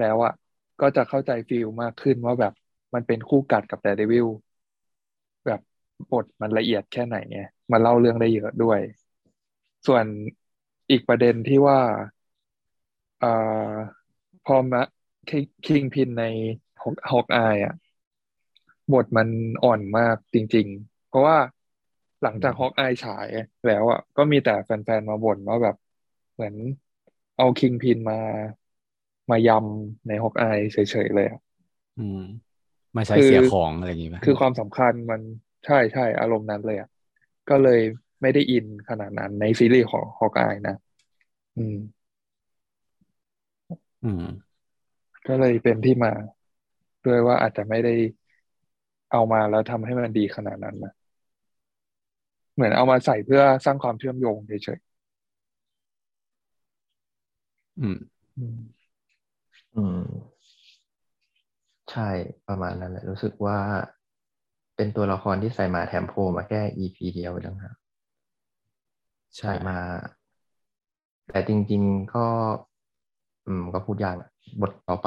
แล้วอ่ะก็จะเข้าใจฟีลมากขึ้นว่าแบบมันเป็นคู่กัดกับ Daredevil แบบบทมันละเอียดแค่ไหนไงมันเล่าเรื่องได้เยอะด้วยส่วนอีกประเด็นที่ว่าเอ่อพอมาคิงพินในHawkeyeอ่ะบทมันอ่อนมากจริงๆเพราะว่าหลังจากฮอกอายฉายแล้วอ่ะก็มีแต่แฟนๆมาบ่นว่าแบบเหมือนเอาคิงพินมามายำในฮอกอายเฉยๆเลยอ่ะอืมไม่ใช่เสียของอะไรอย่างงี้ป่ะคือความสำคัญมันใช่ๆอารมณ์นั้นเลยอ่ะก็เลยไม่ได้อินขนาดนั้นในซีรีส์ของฮอกอายนะอืมอืมก็เลยเป็นที่มาด้วยว่าอาจจะไม่ได้เอามาแล้วทำให้มันดีขนาดนั้นนะเหมือนเอามาใส่เพื่อสร้างความเชื่อมโยงเฉยๆอืมอืมใช่ประมาณนั้นแหละรู้สึกว่าเป็นตัวละครที่ใส่มาแถมโผล่มาแค่ อี พี เดียวเองครับใช่มาแต่จริงๆก็อืมก็พูดยากบทต่อไป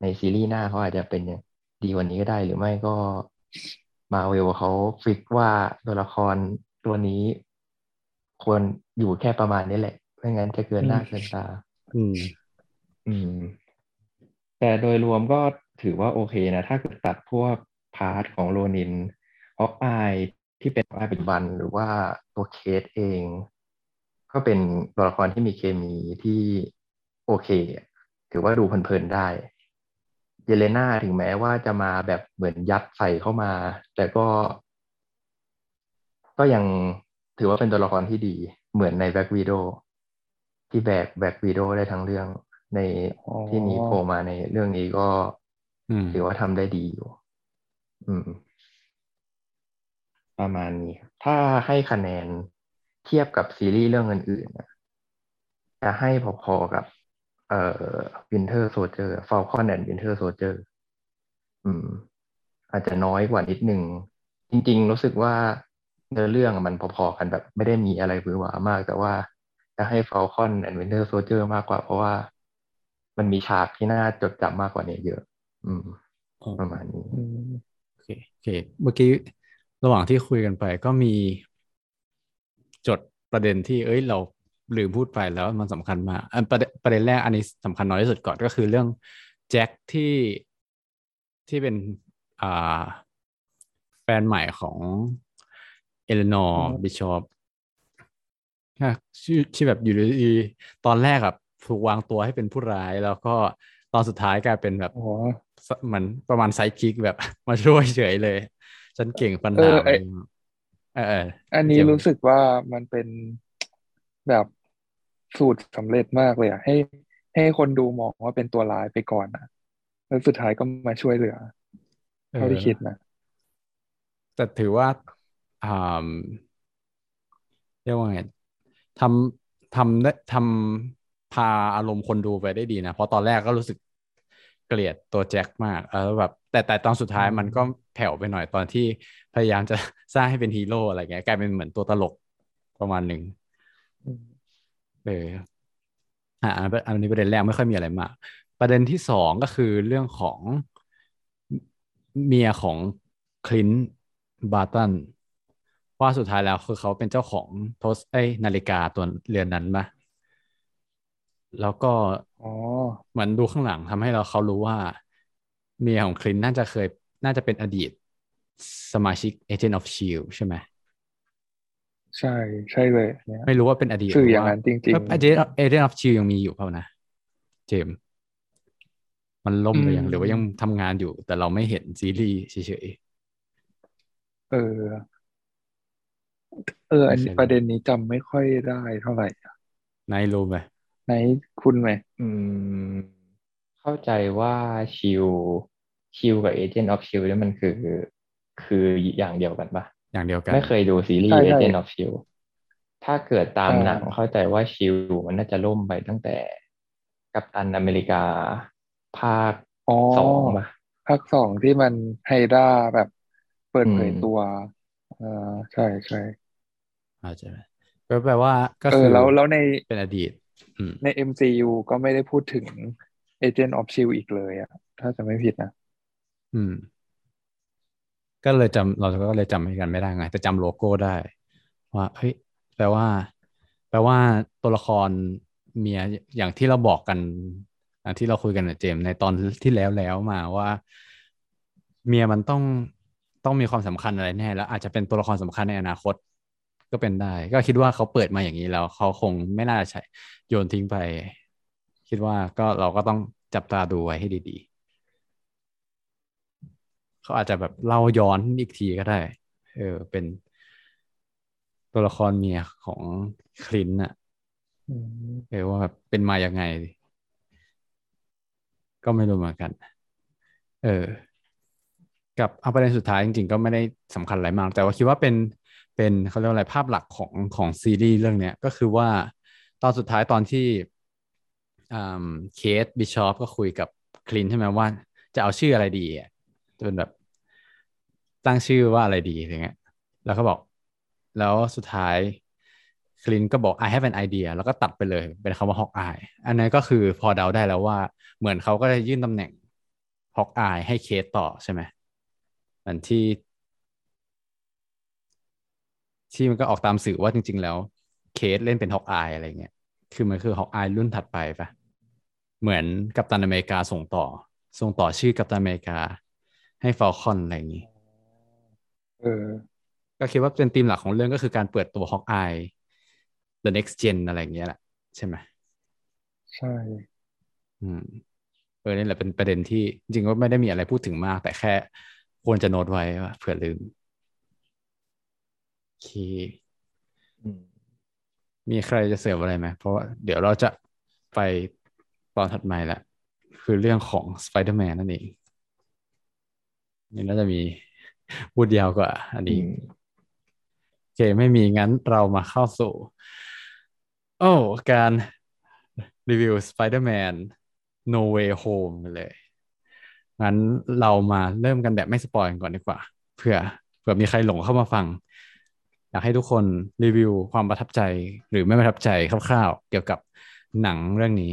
ในซีรีส์หน้าเขาอาจจะเป็นอย่างดีวันนี้ก็ได้หรือไม่ก็มาเวลเขาฟิกว่าตัวละครตัวนี้ควรอยู่แค่ประมาณนี้แหละไม่งั้นจะเกินหน้าเกินตาอืมอืมแต่โดยรวมก็ถือว่าโอเคนะถ้าเกิดตัดพวกพาร์ทของโรนินฮอกอายที่เป็นอายปัจจุบันหรือว่าตัวเคสเองก็เป็นตัวละครที่มีเคมีที่โอเคถือว่าดูเพลินๆได้เยเลน่าถึงแม้ว่าจะมาแบบเหมือนยัดใส่เข้ามาแต่ก็ก็ยังถือว่าเป็นตัวละครที่ดีเหมือนในแบล็ควิโดว์ที่แบกแบล็ควิโดว์ได้ทั้งเรื่องในที่นี้โผล่มาในเรื่องนี้ก็ถือว่าทำได้ดีอยู่ประมาณนี้ถ้าให้คะแนนเทียบกับซีรีส์เรื่องอื่นๆจะให้พอๆกับเอ่อ Winter Soldier Falcon and Winter Soldier อืมอาจจะน้อยกว่านิดนึงจริงๆรู้สึกว่าเนื้อเรื่องมันพอๆกันแบบไม่ได้มีอะไรหวือหวามากแต่ว่าจะให้ Falcon and Winter Soldier มากกว่าเพราะว่ามันมีฉากที่น่าจดจำมากกว่านี้เยอะอืมประมาณนี้โอเคโอเคเมื่อกี้ระหว่างที่คุยกันไปก็มีจดประเด็นที่เอ้ยเราลืมพูดไปแล้วมันสำคัญมากประเด็นประเด็นแรกอันนี้สำคัญน้อยที่สุดก่อนก็คือเรื่องแจ็คที่ที่เป็นอ่าแฟนใหม่ของเอเลนอร์บิชอปชื่อแบบอยู่ดีตอนแรกอ่ะถูกวางตัวให้เป็นผู้ร้ายแล้วก็ ตอนสุดท้ายกลายเป็นแบบเหมือนประมาณไซด์คิกแบบมาช่วยเฉยเลยฉันเก่งฟันดาบเอออันนี้รู้สึกว่ามันเป็นแบบสูตรสำเร็จมากเลยอ่ะให้ให้คนดูมองว่าเป็นตัวร้ายไปก่อนนะแล้วสุดท้ายก็มาช่วยเหลือเท่าที่คิดนะแต่ถือว่าอ่าเรียกว่าไงทำทำได้ทำพาอารมณ์คนดูไปได้ดีนะเพราะตอนแรกก็รู้สึกเกลียดตัวแจ็คมากเออแบบแต่แต่ตอนสุดท้ายมันก็แผ่วไปหน่อยตอนที่พยายามจะสร้างให้เป็นฮีโร่อะไรเงี้ยกลายเป็นเหมือนตัวตลกประมาณหนึ่งเอออ่ะอันนี้ประเด็นแรกไม่ค่อยมีอะไรมากประเด็นที่สองก็คือเรื่องของเมียของคลินต์บาร์ตันว่าสุดท้ายแล้วคือเขาเป็นเจ้าของโทสไอ้นาฬิกาตัวเรือนนั้นป่ะแล้วก็อ๋อเหมือนดูข้างหลังทำให้เราเขารู้ว่าเมียของคลินต์น่าจะเคยน่าจะเป็นอดีตสมาชิก Agent of เอช ไอ อี แอล ดี ใช่ไหมใช่ใช่เลยไม่รู้ว่าเป็นอดีตคืออย่างนั้นจริงๆ Agent Agent of เอช ไอ อี แอล ดี ยังมีอยู่เปล่านะเจมมันล่มไปยังหรือว่ายังทำงานอยู่แต่เราไม่เห็นซีรีส์เฉยๆเออเอออันประเด็นนี้จำไม่ค่อยได้เท่าไหร่นายรู้ไหมนายคุณไหมอืมเข้าใจว่าชิลชิลกับ Agent of เอช ไอ อี แอล ดี นี่มันคือคืออย่างเดียวกันปะอย่างเดียวกันไม่เคยดูซีรีส์ Agent of เอช ไอ อี แอล ดี ถ้าเกิดตามหนังเข้าใจว่า เอช ไอ อี แอล ดี มันน่าจะล่มไปตั้งแต่กัปตันอเมริกาภาคสองปะภาคสองที่มันไฮด้าแบบเปิดเผยตัวอ่าใช่ใช่อาจจะก็แปลว่าก็คือแล้วแล้วในเป็นอดีตใน เอ็ม ซี ยู ก็ไม่ได้พูดถึง Agent of เอช ไอ อี แอล ดี อีกเลยอ่ะถ้าจะไม่ผิดนะอืมก็เลยจำเราก็เลยจำกันไม่ได้ไงแต่จำโลโก้ได้ว่าเฮ้ยแปลว่าแปลว่าตัวละครเมียอย่างที่เราบอกกันที่เราคุยกันกับเจมในตอนที่แล้วแล้วมาว่าเมียมันต้องต้องมีความสำคัญอะไรแน่แล้วอาจจะเป็นตัวละครสำคัญในอนาคตก็เป็นได้ก็คิดว่าเขาเปิดมาอย่างนี้แล้วเขาคงไม่น่าใช่โยนทิ้งไปคิดว่าก็เราก็ต้องจับตาดูไว้ให้ดีๆเขาอาจจะแบบเล่าย้อนอีกทีก็ได้เออเป็นตัวละครเมียของคลินต์น่ะเออว่าแบบเป็นมาอย่างไงก็ไม่รู้เหมือนกันเออกับเอาประเด็นสุดท้ายจริงๆก็ไม่ได้สำคัญอะไรมากแต่ว่าคิดว่าเป็นเป็นเขาเรียกอะไรภาพหลักของของซีรีส์เรื่องเนี้ยก็คือว่าตอนสุดท้ายตอนที่เคทบิชอปก็คุยกับคลินใช่ไหมว่าจะเอาชื่ออะไรดีอ่ะจะเป็นแบบตั้งชื่อว่าอะไรดีอะไรเงี้ยแล้วเขาบอกแล้วสุดท้ายคลินก็บอก I have an idea แล้วก็ตัดไปเลยเป็นคำว่าฮอกอายอันนั้นก็คือพอเดาได้แล้วว่าเหมือนเขาก็จะยื่นตำแหน่งฮอกอายให้เคทต่อใช่ไหมเหมือนที่ที่มันก็ออกตามสื่อว่าจริงๆแล้วเคทเล่นเป็นฮอกอายอะไรเงี้ยคือมันคือฮอกอายรุ่นถัดไปป่ะเหมือนกัปตันอเมริกาส่งต่อส่งต่อชื่อกัปตันอเมริกาให้ฟอลคอนอะไรอย่างงี้เออก็คิดว่าเป็นธีมหลักของเรื่องก็คือการเปิดตัวฮอกอาย The Next Gen อะไรอย่างเงี้ยแหละใช่ไหมใช่อืมเออนี่แหละเป็นประเด็นที่จริงๆว่าไม่ได้มีอะไรพูดถึงมากแต่แค่ควรจะโน้ตไว้ว่าเผื่อลืมโอเคมีใครจะเสริมอะไรไหมเพราะเดี๋ยวเราจะไปตอนถัดมาละคือเรื่องของ Spider-Man นั่นเองนี่น่าจะมีพูดยาวกว่าอันนี้โอเคไม่มีงั้นเรามาเข้าสู่โอ้การรีวิว Spider-Man No Way Home กันเลยงั้นเรามาเริ่มกันแบบไม่สปอยกันก่อนดีกว่าเผื่อเผื่อมีใครหลงเข้ามาฟังอยากให้ทุกคนรีวิวความประทับใจหรือไม่ประทับใจคร่าวๆเกี่ยวกับหนังเรื่องนี้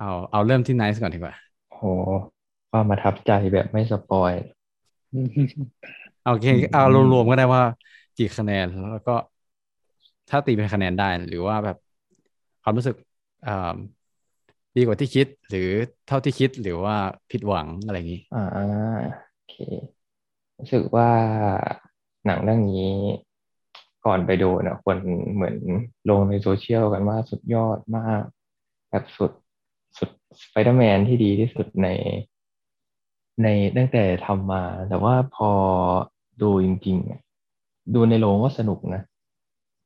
เอาเอาเริ่มที่ nice ก่อนดีกว่าโอ้ความประทับใจแบบไม่สปอยเอาโอเคเอารวมๆก็ได้ว่ากี่คะแนนแล้วก็ถ้าตีเป็นคะแนนได้หรือว่าแบบความรู้สึกอ่าดีกว่าที่คิดหรือเท่าที่คิดหรือว่าผิดหวังอะไรอย่างนี้อ่าโอเครู้สึกว่าหนังเรื่องนี้ก่อนไปดูเนี่ยคนเหมือนลงในโซเชียลกันว่าสุดยอดมากแบบสุดสุด Spider-Man ที่ดีที่สุดในในตั้งแต่ทำมาแต่ว่าพอดูจริงๆดูในโรงก็สนุกนะ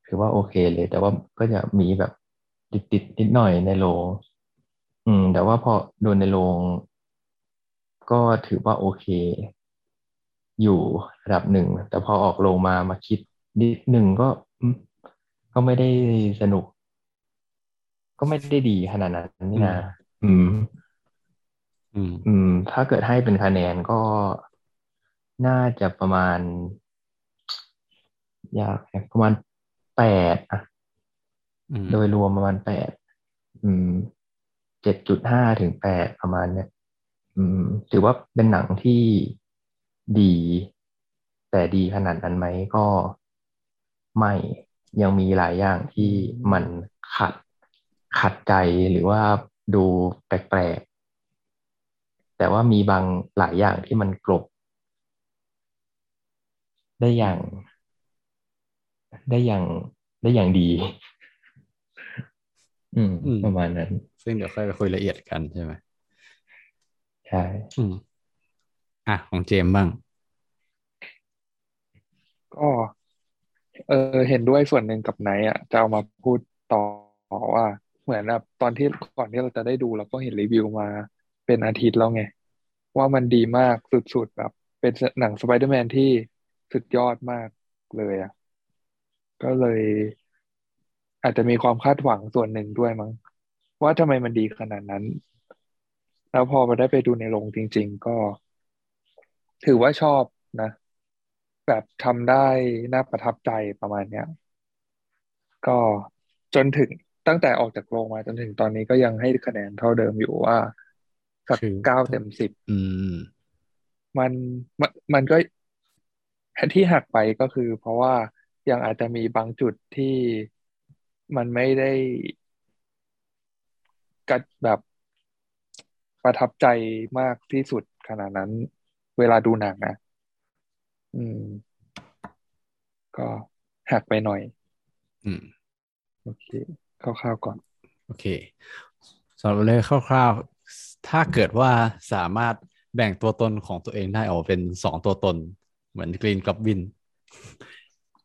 คือว่าโอเคเลยแต่ว่าก็จะมีแบบติดๆนิดหน่อยในโรงอืมแต่ว่าพอดูในโรงก็ถือว่าโอเคอยู่ระดับหนึ่งแต่พอออกโรงมามาคิดนิดหนึ่งก็ก็ไม่ได้สนุกก็ไม่ได้ดีขนาดนั้นนี่นะอืมอืมอืมถ้าเกิดให้เป็นคะแนนก็น่าจะประมาณอยากประมาณแปดอ่ะโดยรวมประมาณแปดอืม เจ็ดจุดห้า ถึงแปดประมาณเนี้ยอืมถือว่าเป็นหนังที่ดีแต่ดีขนาดนั้นไหมก็ไม่ยังมีหลายอย่างที่มันขัดขัดใจหรือว่าดูแปลกๆแต่ว่ามีบางหลายอย่างที่มันกลบได้อย่างได้อย่างได้อย่างดีอืมประมาณนั้นซึ่งเดี๋ยวค่อยไปคุยละเอียดกันใช่ไหมใช่อืมอ่ะของเจมบ้างก็เออเห็นด้วยส่วนหนึ่งกับไนท์อ่ะจะเอามาพูดต่อว่าเหมือนแบบตอนที่ก่อนที่เราจะได้ดูเราก็เห็นรีวิวมาเป็นอาทิตย์แล้วไงว่ามันดีมากสุดๆแบบเป็นหนัง Spider-Man ที่สุดยอดมากเลยอ่ะก็เลยอาจจะมีความคาดหวังส่วนหนึ่งด้วยมั้งว่าทำไมมันดีขนาดนั้นแล้วพอมาได้ไปดูในโรงจริงๆก็ถือว่าชอบนะแบบทำได้น่าประทับใจประมาณเนี้ยก็จนถึงตั้งแต่ออกจากโรงมาจนถึงตอนนี้ก็ยังให้คะแนนเท่าเดิมอยู่ว่าสักเก้าเต็มสิบมันมันก็ที่หักไปก็คือเพราะว่ายังอาจจะมีบางจุดที่มันไม่ได้กัดแบบประทับใจมากที่สุดขนาดนั้นเวลาดูหนังนะอืมก็หักไปหน่อยอืมโอเคคร่าวๆก่อนโอเคสำหรับเลยคร่าวๆถ้าเกิดว่าสามารถแบ่งตัวตนของตัวเองได้ออกเป็นสองตัวตนเหมือนกรีนกับวิน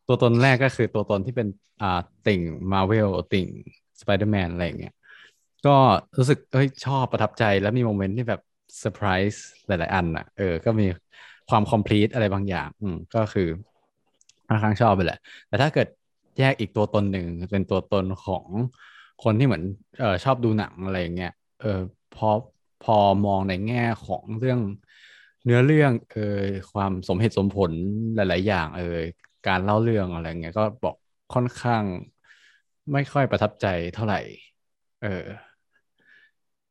ตัวตนแรกก็คือตัวตนที่เป็นอ่าติ่ง Marvel ติ่ง Spider-Man อะไรอย่างเงี้ยก็รู้สึกเฮ้ยชอบประทับใจแล้วมีโมเมนต์ที่แบบเซอร์ไพรส์หลายๆอันน่ะเออก็มีความคอมพลีทอะไรบางอย่างอืมก็คือค่อนข้างชอบไปแหละแต่ถ้าเกิดแยกอีกตัวตนหนึ่งเป็นตัวตนของคนที่เหมือนเอ่อชอบดูหนังอะไรอย่างเงี้ยเออพอพอมองในแง่ของเรื่องเนื้อเรื่องเออความสมเหตุสมผลหลายๆอย่างเออการเล่าเรื่องอะไรเงี้ยก็บอกค่อนข้างไม่ค่อยประทับใจเท่าไหร่เออ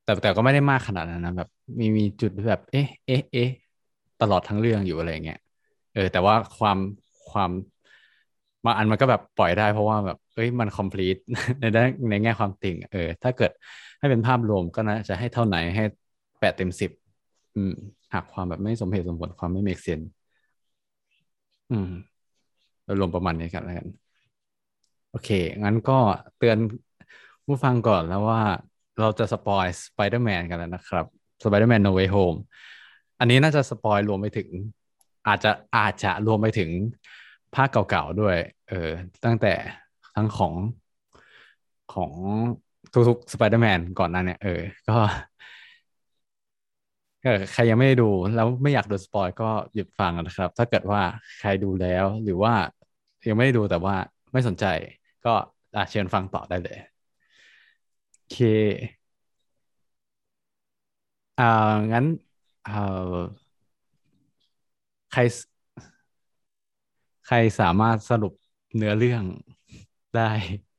แต่แต่ก็ไม่ได้มากขนาดนั้นนะแบบมีมีจุดแบบเอ๊ะเอ๊ะเอ๊ะตลอดทั้งเรื่องอยู่อะไรเงี้ยเออแต่ว่าความความบางอันมันก็แบบปล่อยได้เพราะว่าแบบเอ้ยมัน complete ในด้านในแง่ความติ่งเออถ้าเกิดให้เป็นภาพรวมก็น่าจะให้เท่าไหนให้แปดเต็มสิบอืมหากความแบบไม่สมเหตุสมผลความไม่ make sense อืมรวมประมาณนี้กันแล้วกันโอเคงั้นก็เตือนผู้ฟังก่อนแล้วว่าเราจะสปอย Spider-Man กันแล้วนะครับ Spider-Man No Way Home อันนี้น่าจะสปอยรวมไปถึงอาจจะอาจจะรวมไปถึงภาคเก่าๆด้วยเออตั้งแต่ทั้งของของทุกๆ Spider-Man ก่อนหน้าเนี่ยเออก็ใครยังไม่ได้ดูแล้วไม่อยากโดนสปอยก็หยุดฟังนะครับถ้าเกิดว่าใครดูแล้วหรือว่ายังไม่ได้ดูแต่ว่าไม่สนใจก็เชิญฟังต่อได้เลยโอเคอ่างั้นเอ่อใครใครสามารถสรุปเนื้อเรื่องได้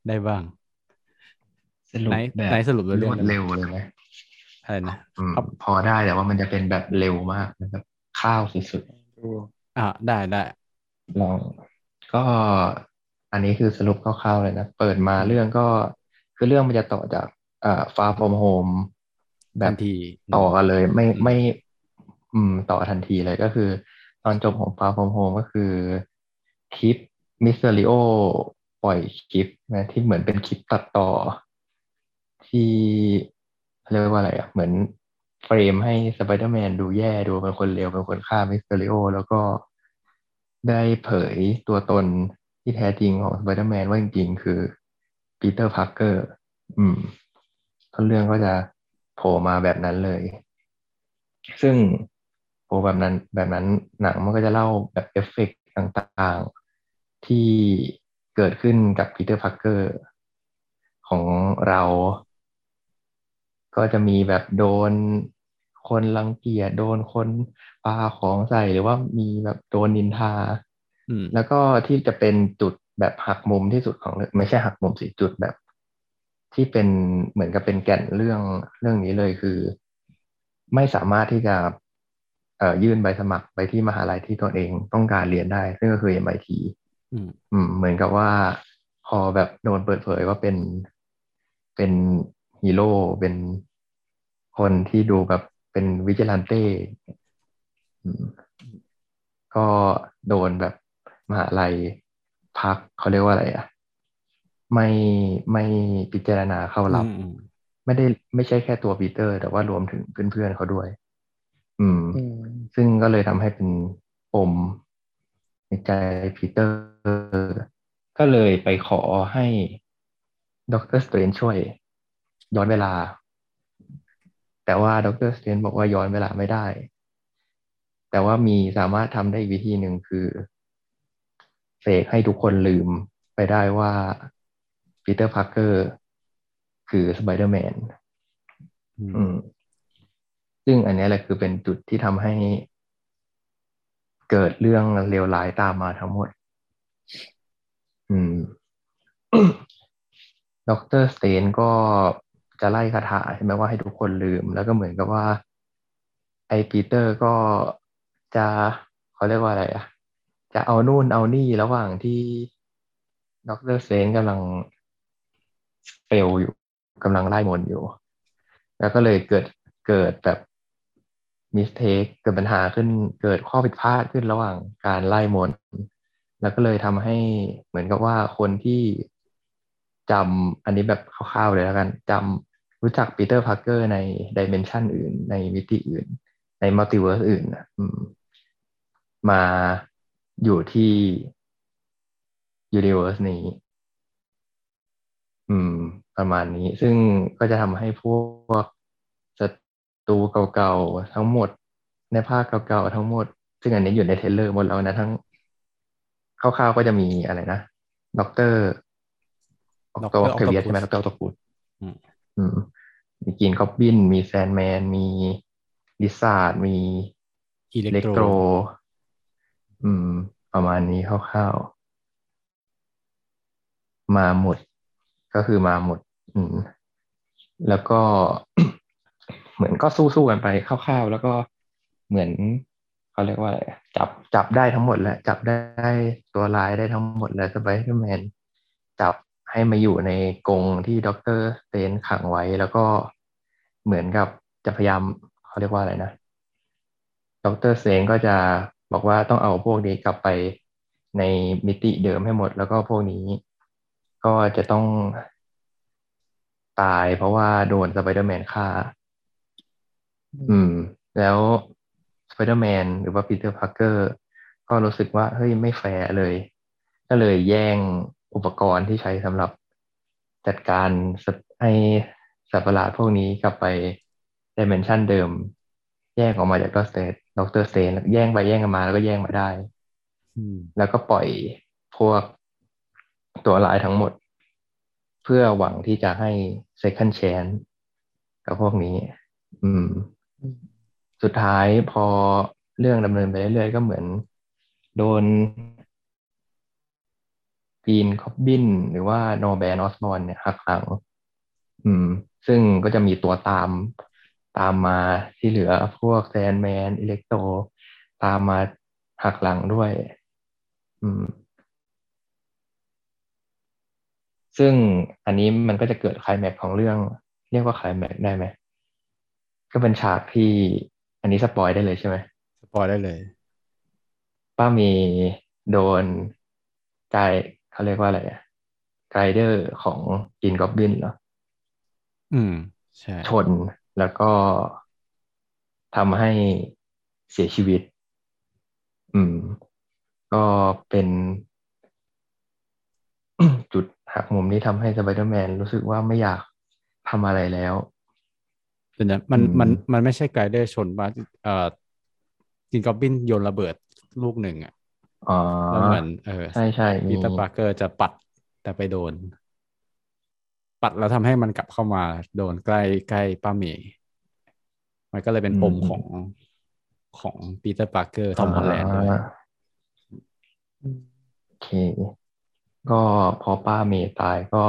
ได้บ้างสรุปแบบไหนสรุปเรื่องเร็วเลยไหมอะไรนะพอได้แต่ว่ามันจะเป็นแบบเร็วมากแบบข้าวสุดๆอ่าได้ได้ลองก็อันนี้คือสรุปคร่าวๆเลยนะเปิดมาเรื่องก็คือเรื่องมันจะต่อจากอ่า Far From Home แบบต่อกันเลยไม่ไม่อืมต่อทันทีเลยก็คือตอนจบของ Far From Home ก็คือคลิป Mysterio ปล่อยคลิปนะที่เหมือนเป็นคลิปตัดต่อที่ เรียกว่าอะไรอ่ะเหมือนเฟรมให้สไปเดอร์แมนดูแย่ดูเป็นคนเลวเป็นคนฆ่ามิสเตอริโอแล้วก็ได้เผยตัวตนที่แท้จริงของสไปเดอร์แมนว่าจริงๆคือปีเตอร์พาร์เกอร์อืมต้นเรื่องก็จะโผล่มาแบบนั้นเลยซึ่งโผล่แบบนั้นแบบนั้นหนังมันก็จะเล่าแบบเอฟเฟกต์ต่างๆที่เกิดขึ้นกับปีเตอร์พาร์เกอร์ของเราก็จะมีแบบโดนคนรังเกียจโดนคนปาของใส่หรือว่ามีแบบโดนนินทาแล้วก็ที่จะเป็นจุดแบบหักมุมที่สุดของไม่ใช่หักมุมสิจุดแบบที่เป็นเหมือนกับเป็นแก่นเรื่องเรื่องนี้เลยคือไม่สามารถที่จะเอ่อยื่นใบสมัครไปที่มหาลัยที่ตนเองต้องการเรียนได้ซึ่งก็คือ เอ็ม ไอ ที อืมอืมเหมือนกับว่าพอแบบโดนเปิดเผยว่าเป็นเป็นฮีโร่เป็นคนที่ดูแบบเป็นวิจิลันเต้ก็โดนแบบมหาลัยพักเขาเรียกว่าอะไรอ่ะไม่ไม่พิจารณาเข้ารับไม่ได้ไม่ใช่แค่ตัวปีเตอร์แต่ว่ารวมถึงเพื่อนๆเขาด้วยอืมซึ่งก็เลยทำให้เป็นปมในใจปีเตอร์ก็เลยไปขอให้ด็อกเตอร์สเตรนจ์ช่วยย้อนเวลาแต่ว่าด็อกเตอร์สเตรนจ์บอกว่าย้อนเวลาไม่ได้แต่ว่ามีสามารถทำได้อีกวิธีหนึ่งคือเสกให้ทุกคนลืมไปได้ว่าปีเตอร์พาร์เกอร์คือสไปเดอร์แมนซึ่งอันนี้แหละคือเป็นจุดที่ทำให้เกิดเรื่องเลวร้ายตามมาทั้งหมดอืม ด็อกเตอร์สเตนก็จะไล่คาถาใช่ไหมว่าให้ทุกคนลืมแล้วก็เหมือนกับว่าไอ้ปีเตอร์ก็จะเขาเรียกว่าอะไรอ่ะจะเอานู่นเอานี่ระหว่างที่ด็อกเตอร์สเตนกำลังเฟลอยู่กำลังไล่มนอยู่แล้วก็เลยเกิดเกิดแบบมิสเทคเกิดปัญหาขึ้นเกิดข้อผิดพลาดขึ้นระหว่างการไล่มนแล้วก็เลยทำให้เหมือนกับว่าคนที่จำอันนี้แบบคร่าวๆเลยแล้วกันจำรู้จักปีเตอร์พาร์เกอร์ในดิเมนชันอื่นในมิติอื่นในมัลติเวิร์สอื่นมาอยู่ที่ยูนิเวิร์สนี้อืมประมาณนี้ซึ่งก็จะทำให้พวกศัตรูเก่าๆทั้งหมดในภาคเก่าๆทั้งหมดซึ่งอันนี้อยู่ในเทรลเลอร์หมดแล้วนะทั้งคร่าวๆก็จะมีอะไรนะด็อกเตอร์ออกตัวออกตัวเวียดใช่ไหมด็อกเตอร์ตัวปูดอืมมีกินคอบบินมีแซนแมนมีลิซาร์ดมีอิเล็กโตรอืมประมาณนี้คร่าวๆมาหมดก็คือมาหมดอืมแล้วก็ เหมือนก็สู้ๆกันไปคร่าวๆแล้วก็เหมือนเขาเรียกว่าอะไรจับจับได้ทั้งหมดแล้วจับได้ตัวร้ายได้ทั้งหมดแล้วสไปเดอร์แมนจับให้มาอยู่ในกรงที่ด็อกเตอร์สเตนขังไว้แล้วก็เหมือนกับจะพยายามเขาเรียกว่าอะไรนะด็อกเตอร์สเตนก็จะบอกว่าต้องเอาพวกนี้กลับไปในมิติเดิมให้หมดแล้วก็พวกนี้ก็จะต้องตายเพราะว่าโดนสไปเดอร์แมนฆ่าอืมแล้วสไปเดอร์แมนหรือว่าปีเตอร์พาร์เกอร์ก็รู้สึกว่าเฮ้ยไม่แฟร์เลยก็เลยแย่งอุปกรณ์ที่ใช้สำหรับจัดการให้สัตว์ประหลาดพวกนี้กลับไปดิเมนชันเดิมแย่งออกมาจากด็อกเตอร์ด็อกเตอร์สเตนแย่งไปแย่งกันมาแล้วก็แย่งมาได้แล้วก็ปล่อยพวกตัวร้ายทั้งหมดเพื่อหวังที่จะให้ second chance กับพวกนี้อืมสุดท้ายพอเรื่องดำเนินไปเรื่อยๆก็เหมือนโดนกีนคอบบินหรือว่าโนแบนออสบอร์นเนี่ยหักหลังอืมซึ่งก็จะมีตัวตามตามมาที่เหลือพวกแซนแมนอิเล็กโตรตามมาหักหลังด้วยอืมซึ่งอันนี้มันก็จะเกิดไคลแม็กซ์ของเรื่องเรียกว่าไคลแม็กซ์ได้ไหมก็เป็นฉากที่อันนี้สปอยได้เลยใช่ไหมสปอยได้เลยป้ามีโดนไกด์เขาเรียกว่าอะไรอะไกด์เดอร์ของกินกอบบินเหรออืม ใช่ชนแล้วก็ทำให้เสียชีวิตอืมก็เป็นจุดหักมุมนี้ทำให้สไปเดอร์แมนรู้สึกว่าไม่อยากทำอะไรแล้วเดี๋ยวนะมันมันมันไม่ใช่ไกด์เดอร์ชนว่าเอ่อจินกอบบินโยนระเบิดลูกหนึ่งอ่ะอ๋อแล้วเหมือนเออใช่ใช่ปีเตอร์ปาร์เกอร์จะปัดแต่ไปโดนปัดแล้วทำให้มันกลับเข้ามาโดนใกล้ใกล้ป้าเมย์มันก็เลยเป็นปมของของปีเตอร์ปาร์เกอร์ทอมฮอลแลนด์ด้วยโอเคก็พอป้าเมย์ตายก็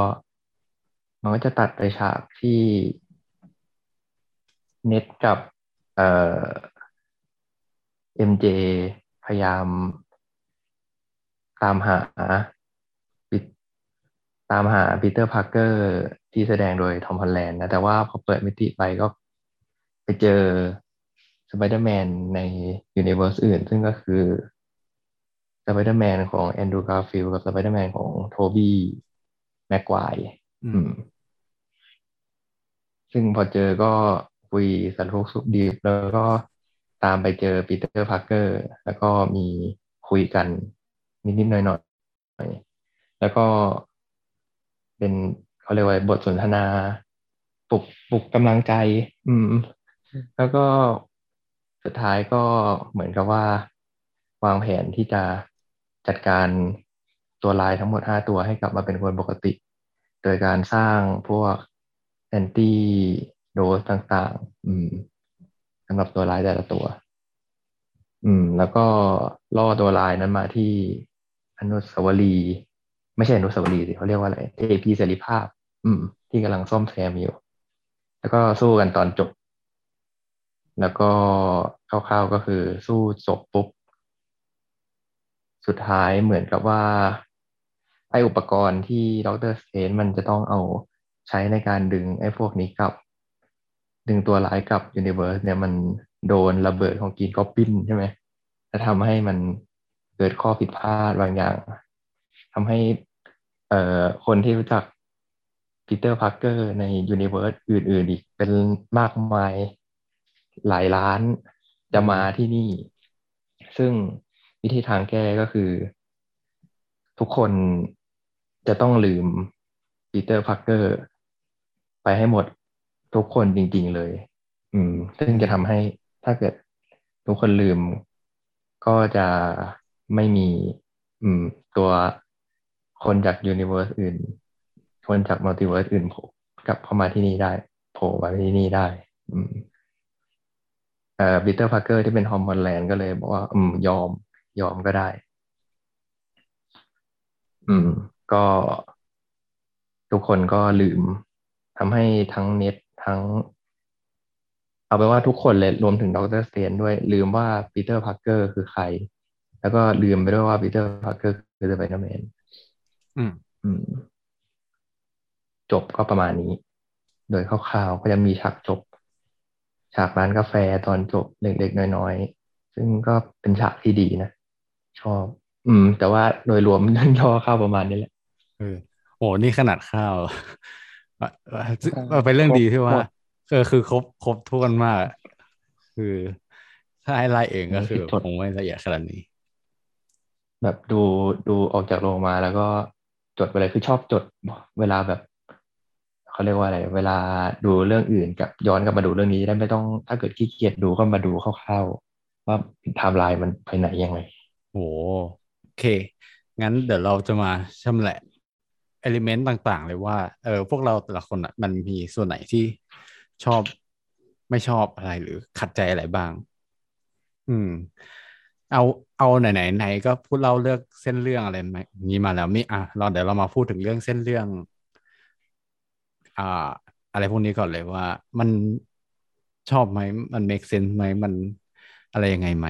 มันก็จะตัดไปฉากที่เน็ตกับเอ่อ เอ็ม เจ พยายามตามหาตามหาปีเตอร์พาร์เกอร์ที่แสดงโดยทอมฮอลแลนด์นะแต่ว่าพอเปิดมิติไปก็ไปเจอสไปเดอร์แมนในยูนิเวอร์สอื่นซึ่งก็คือสไปเดอร์แมนของแอนดรูว์ การ์ฟิลด์กับสไปเดอร์แมนของโทบี้แม็กไกวร์ซึ่งพอเจอก็คุยสารทุกข์สุขดีแล้วก็ตามไปเจอปีเตอร์พาร์เกอร์แล้วก็มีคุยกันนิดๆหน่อยๆแล้วก็เป็นเขาเรียกว่าบทสนทนาปลุกปลุกกำลังใจอืมแล้วก็สุดท้ายก็เหมือนกับว่าวางแผนที่จะจัดการตัวลายทั้งหมดห้าตัวให้กลับมาเป็นคนปกติโดยการสร้างพวกแอนตี้โดสต่างๆอืมสำหรับตัวลายแต่ละตัวอืมแล้วก็ล่อตัวลายนั้นมาที่อนุสาวรีย์ไม่ใช่อนุสาวรีย์สิเขาเรียกว่าอะไร เอ พี เสรีภาพอืมที่กำลังซ่อมแซมอยู่แล้วก็สู้กันตอนจบแล้วก็คร่าวๆก็คือสู้จบปุ๊บสุดท้ายเหมือนกับว่าไอ้อุปกรณ์ที่ด็อกเตอร์สเตนมันจะต้องเอาใช้ในการดึงไอ้พวกนี้กลับดึงตัวร้ายกลับยูนิเวิร์สเนี่ยมันโดนระเบิดของกรีนก็ปิ้นใช่ไหมจะทำให้มันเกิดข้อผิดพลาดบางอย่างทำให้เอ่อคนที่รู้จักปีเตอร์พาร์เกอร์ในยูนิเวิร์สอื่นๆอีกเป็นมากมายหลายล้านจะมาที่นี่ซึ่งวิธีทางแก้ก็คือทุกคนจะต้องลืมปีเตอร์พาร์เกอร์ไปให้หมดทุกคนจริงๆเลยอืมซึ่งจะทำให้ถ้าเกิดทุกคนลืมก็จะไม่มีอืมตัวคนจากยูนิเวอร์สอื่นคนจากมัลติเวิร์สอื่นโผล่กลับเข้ามาที่นี่ได้โผล่มาที่นี่ได้อืมเอ่อปีเตอร์พาร์เกอร์ที่เป็นทอมฮอลแลนด์ก็เลยบอกว่าอืมยอมยอมก็ได้อืมก็ทุกคนก็ลืมทำให้ทั้งเน็ตทั้งเอาไปว่าทุกคนเลยรวมถึงด็อกเตอร์สเตนด้วยลืมว่าปีเตอร์พาร์เกอร์คือใครแล้วก็ลืมไปด้วยว่าปีเตอร์พาร์เกอร์คือสไปเดอร์แมนอืมอืมจบก็ประมาณนี้โดยคร่าวๆก็จะมีฉากจบฉากร้านกาแฟตอนจบเล็กๆน้อยๆซึ่งก็เป็นฉากที่ดีนะชอบอืมแต่ว่าโดยรวมนั่นย่อข้าวประมาณนี้แหละเออโอ้นี่ขนาดข้าวเป็นเรื่องดีที่ว่าเออคือครบครบถ้วนมากคือถ้าให้ไล่เองก็คือคงไม่ละเอียดขนาดนี้แบบดูดูออกจากโรงมาแล้วก็จดไปเลยคือชอบจดเวลาแบบเขาเรียกว่าอะไรเวลาดูเรื่องอื่นกับย้อนกลับมาดูเรื่องนี้ได้ไม่ต้องถ้าเกิดขี้เกียจดูก็มาดูคร่าวๆว่าไทม์ไลน์มันไปไหนยังไงโอ้โอเคงั้นเดี๋ยวเราจะมาชำแหละเอลิเมนต์ต่างๆเลยว่าเออพวกเราแต่ละคนอ่ะมันมีส่วนไหนที่ชอบไม่ชอบอะไรหรือขัดใจอะไรบ้างอืมเอาเอาไหนไหนไหนก็พูดเล่าเลือกเส้นเรื่องอะไรนี้มาแล้วมิอ่ะเราเดี๋ยวเรามาพูดถึงเรื่องเส้นเรื่องอ่าอะไรพวกนี้ก่อนเลยว่ามันชอบไหมมัน make sense ไหมมันอะไรยังไงไหม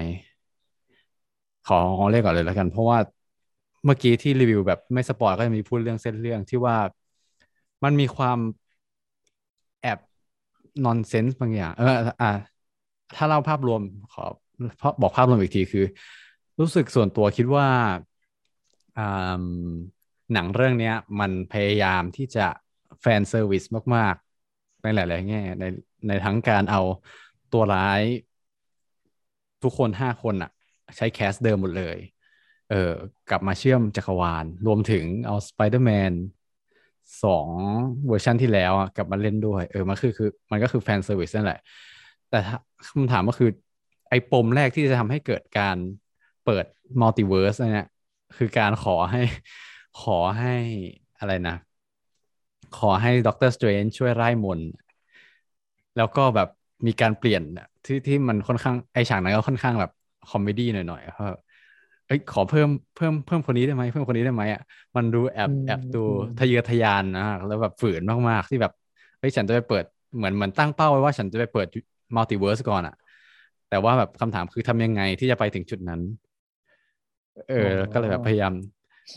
ขอขอเล่าก่อนเลยแล้วกันเพราะว่าเมื่อกี้ที่รีวิวแบบไม่สปอยก็จะมีพูดเรื่องเส้นเรื่องที่ว่ามันมีความแอบนอนเซนส์บางอย่างเอออ่ะถ้าเล่าภาพรวมขอบอกภาพรวมอีกทีคือรู้สึกส่วนตัวคิดว่าหนังเรื่องนี้มันพยายามที่จะแฟนเซอร์วิสมาก ในหลายๆแง่ในในทั้งการเอาตัวร้ายทุกคนห้าคนอ่ะใช้แคสเดิมหมดเลยเออกลับมาเชื่อมจักรวาลรวมถึงเอา Spider-Man สองเวอร์ชันที่แล้วกลับมาเล่นด้วยเออมันคือคือมันก็คือแฟนเซอร์วิสนั่นแหละแต่คำถามก็คือไอ้ปมแรกที่จะทำให้เกิดการเปิดมัลติเวิร์สเนี่ยคือการขอให้ขอให้อะไรนะขอให้ด็อกเตอร์สเตรนจ์ช่วยไล่มนต์แล้วก็แบบมีการเปลี่ยนที่ที่มันค่อนข้างไอ้ฉากนั้นก็ค่อนข้างแบบคอมเมดี้หน่อยๆเพราะเอ้ยขอเพิ่มเพิ่มเพิ่มคนนี้ได้ไหมเพิ่มคนนี้ได้ไหมอ่ะมันดูแอบแอบดูทะเยอทะยานนะแล้วแบบฝืนมากๆที่แบบเฮ้ยฉันจะไปเปิดเหมือนเหมือนตั้งเป้าไว้ว่าฉันจะไปเปิดมัลติเวิร์สก่อนอ่ะแต่ว่าแบบคำถามคือทำยังไงที่จะไปถึงจุดนั้นเออก็เลยแบบพยายาม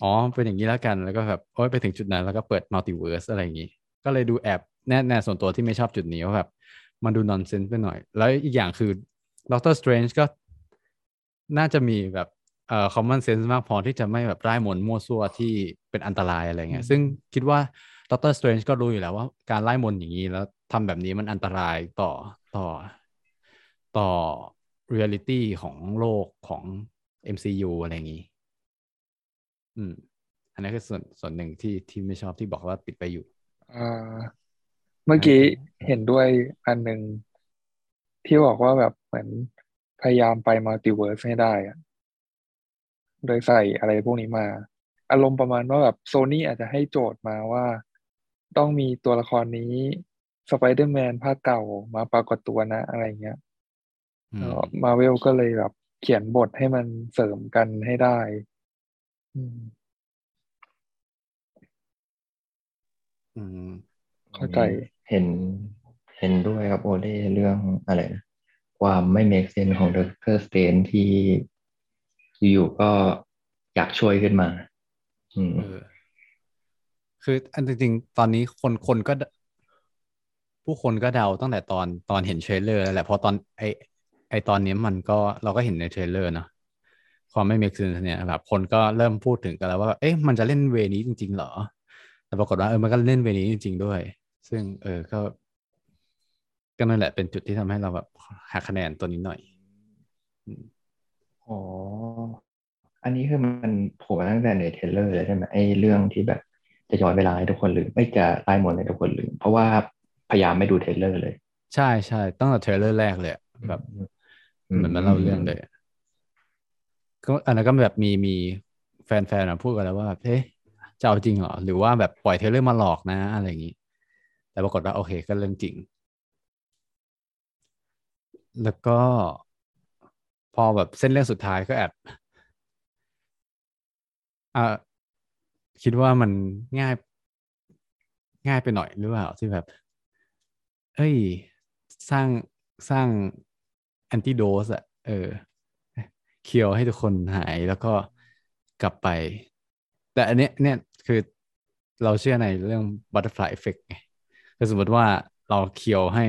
อ๋อเป็นอย่างนี้แล้วกันแล้วก็แบบโอ๊ยไปถึงจุดนั้นแล้วก็เปิดมัลติเวิร์สอะไรอย่างนี้ก็เลยดูแอบแน่แน่ส่วนตัวที่ไม่ชอบจุดนี้ว่าแบบมันดูนอนเซนส์ไปหน่อยแล้วอีกอย่างคือด็อกเตอร์สเตรนจ์ก็น่าจะมีแบบเอ่อ common sense มากพอที่จะไม่แบบร่ายมนต์มั่วซั่วที่เป็นอันตรายอะไรเงี้ยซึ่งคิดว่าด็อกเตอร์สเตรนจ์ก็รู้อยู่แล้วว่าการร่ายมนต์อย่างนี้แล้วทำแบบนี้มันอันตรายต่อต่อต่อ reality ของโลกของ เอ็ม ซี ยู อะไรอย่างนี้อืมอันนี้คือส่วนส่วนหนึ่งที่ที่ไม่ชอบที่บอกว่าปิดไปอยู่อ่าเมื่อกี้เห็นด้วยอันหนึ่งที่บอกว่าแบบเหมือนพยายามไปมัลติเวิร์สให้ได้อะโดยใส่อะไรพวกนี้มาอารมณ์ประมาณว่าแบบ Sony อาจจะให้โจทย์มาว่าต้องมีตัวละครนี้ Spider-Man ภาคเก่ามาปรากฏตัวนะอะไรเงี้ยMarvel ก็เลยแบบเขียนบทให้มันเสริมกันให้ได้อืมเข้าใจเห็นเห็นด้วยครับโอเล่เรื่องอะไรนะความไม่เมคเซนส์ของ Doctor Strange ที่อยู่ๆก็อยากช่วยขึ้นมาอืมคืออันจริงๆตอนนี้คนคนก็ผู้คนก็เดาตั้งแต่ตอนตอนเห็นเทรลเลอร์แล้วแหละพอตอนไอไอตอนนี้มันก็เราก็เห็นในเทรลเลอร์เนาะความไม่เมคเซนส์เนี่ยแบบคนก็เริ่มพูดถึงกันแล้วว่าเอ๊ะมันจะเล่นเวนี้จริงๆเหรอแต่ปรากฏว่าเออมันก็เล่นเวนี้จริงๆด้วยซึ่งเออก็ก็นั่นแหละเป็นจุดที่ทำให้เราแบบหักคะแนนตัวนี้หน่อยอ๋ออันนี้คือมันโผล่มาตั้งแต่ในเทรลเลอร์เลยใช่ไหมไอเรื่องที่แบบจะย้อนเวลาให้ทุกคนลืมไม่จะไล่หมดให้ทุกคนลืมเพราะว่าพยายามไม่ดูเทรลเลอร์เลยใช่ๆตั้งแต่เทรลเลอร์แรกเลยแบบเหมือนมันเล่าเรื่องเลยก็อันนั้นก็แบบมีมีแฟนๆนะพูดกันแล้วว่าเอ๊ะจะเอาจริงเหรอหรือว่าแบบปล่อยเทรลเลอร์มาหลอกนะอะไรอย่างนี้แต่ปรากฏว่าโอเคก็เรื่องจริงแล้วก็พอแบบเส้นเรื่องสุดท้ายก็แอบอ่าคิดว่ามันง่ายง่ายไปหน่อยหรือเปล่าที่แบบเอ้ยสร้างสร้างแอนติโดสอะเออเคียวให้ทุกคนหายแล้วก็กลับไปแต่อันเนี้ยเนี่ยคือเราเชื่อในเรื่องบัตเตอร์ฟลายเอฟเฟกต์ไงคือสมมติว่าเราเคียวให้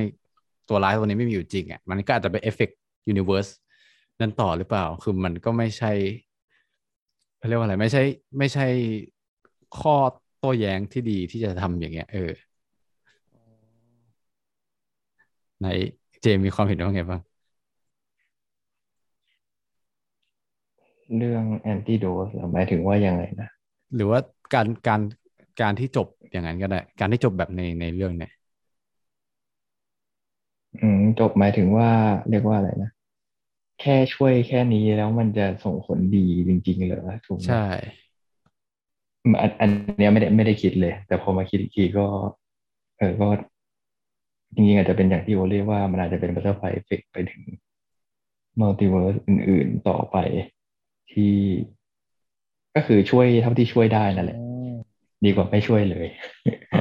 ตัวร้ายตัวนี้ไม่มีอยู่จริงอะมันก็อาจจะเป็นเอฟเฟกต์ยูนิเวิร์สนั้นต่อหรือเปล่าคือมันก็ไม่ใช่เรียกว่าอะไรไม่ใช่ไม่ใช่ข้อโต้แย้งที่ดีที่จะทำอย่างเงี้ยเออไหนเจมมีความเห็นว่าไงบ้างเรื่องแอนติโดสหมายถึงว่ายังไงนะหรือว่าการการการที่จบอย่างนั้นก็ได้การที่จบแบบในในเรื่องเนี่ยอืมจบหมายถึงว่าเรียกว่าอะไรนะแค่ช่วยแค่นี้แล้วมันจะส่งผลดีจริงๆเหรอถูกใช่อันอันนี้ไม่ได้ไม่ได้คิดเลยแต่พอมาคิดอีกทีก็เออก็จริงๆอาจจะเป็นอย่างที่โอเล่ว่ามันอาจจะเป็นบัตเตอร์ฟลายเอฟเฟกต์ไปถึงมัลติเวิร์สอื่นๆต่อไปที่ก็คือช่วยเท่าที่ช่วยได้นั่นแหละดีกว่าไม่ช่วยเลย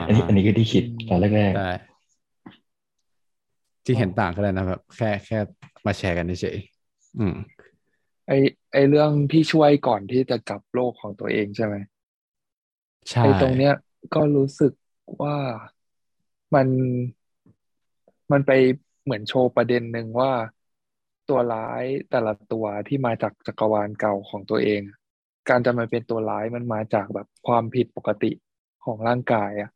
อันนี้อันนี้ก็ที่คิดตอนแรกๆที่เห็นต่างก็ได้นะแบบแค่แค่มาแชร์กันเฉยๆอืมไอไอเรื่องที่ช่วยก่อนที่จะกลับโลกของตัวเองใช่ไหมใช่ไอตรงเนี้ยก็รู้สึกว่ามันมันไปเหมือนโชว์ประเด็นหนึ่งว่าตัวร้ายแต่ละตัวที่มาจากจักรวาลเก่าของตัวเองการจะมาเป็นตัวร้ายมันมาจากแบบความผิดปกติของร่างกายอ่ะ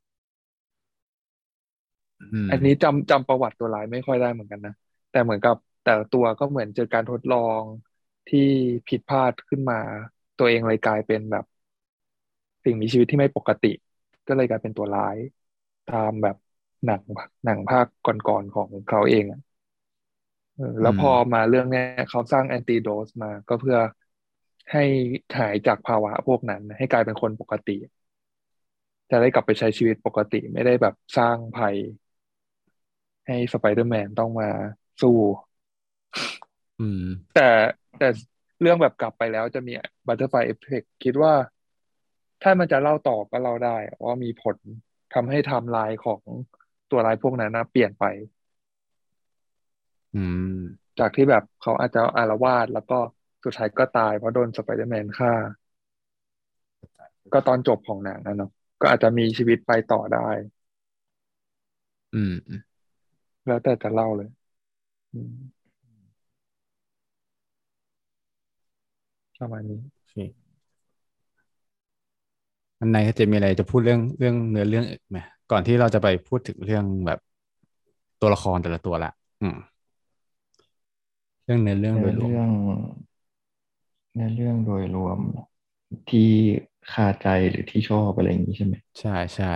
อืมอันนี้จำจำประวัติตัวร้ายไม่ค่อยได้เหมือนกันนะ แต่เหมือนกับแต่ละตัวก็เหมือนเจอการทดลองที่ผิดพลาดขึ้นมา ตัวเองเลยกลายเป็นแบบ สิ่งมีชีวิตที่ไม่ปกติ ก็เลยกลายเป็นตัวร้าย ตามแบบหนังหนังภาคก่อนๆของเขาเองอะเออแล้วอืพม อมาเรื่องเนี้ยเขาสร้างแอนติโดสมาก็เพื่อให้หายจากภาวะพวกนั้น ให้กลายเป็นคนปกติ จะได้กลับไปใช้ชีวิตปกติไม่ได้แบบสร้างภัย ให้สไปเดอร์แมนต้องมาสู้ อืม แต่แต่เรื่องแบบกลับไปแล้วจะมีบัตเตอร์ไฟเอฟเฟกต์คิดว่าถ้ามันจะเล่าต่อก็เล่าได้ว่ามีผลทำให้ไทม์ไลน์ของตัวร้ายพวกนั้นนะเปลี่ยนไป อืม จากที่แบบเขาอาจจะอาละวาดแล้วก็สุดท้ายก็ตายเพราะโดนสไปเดอร์แมนฆ่า ก็ตอนจบของหนังนะเนาะก็อาจจะมีชีวิตไปต่อได้ อืม แล้วแต่จะเล่าเลยอืมประมาณนี้ โอเคอันไหนจะมีอะไรจะพูดเรื่องเรื่องเนื้อเรื่องอีกไหมก่อนที่เราจะไปพูดถึงเรื่องแบบตัวละครแต่ละตัวละ อืม เรื่องเนื้อเรื่องโดเนื้อยรวม เรื่องเนื้อเรื่องโดยรวมที่คาใจหรือที่ชอบอะไรอย่างนี้ใช่ไหมใช่ใช่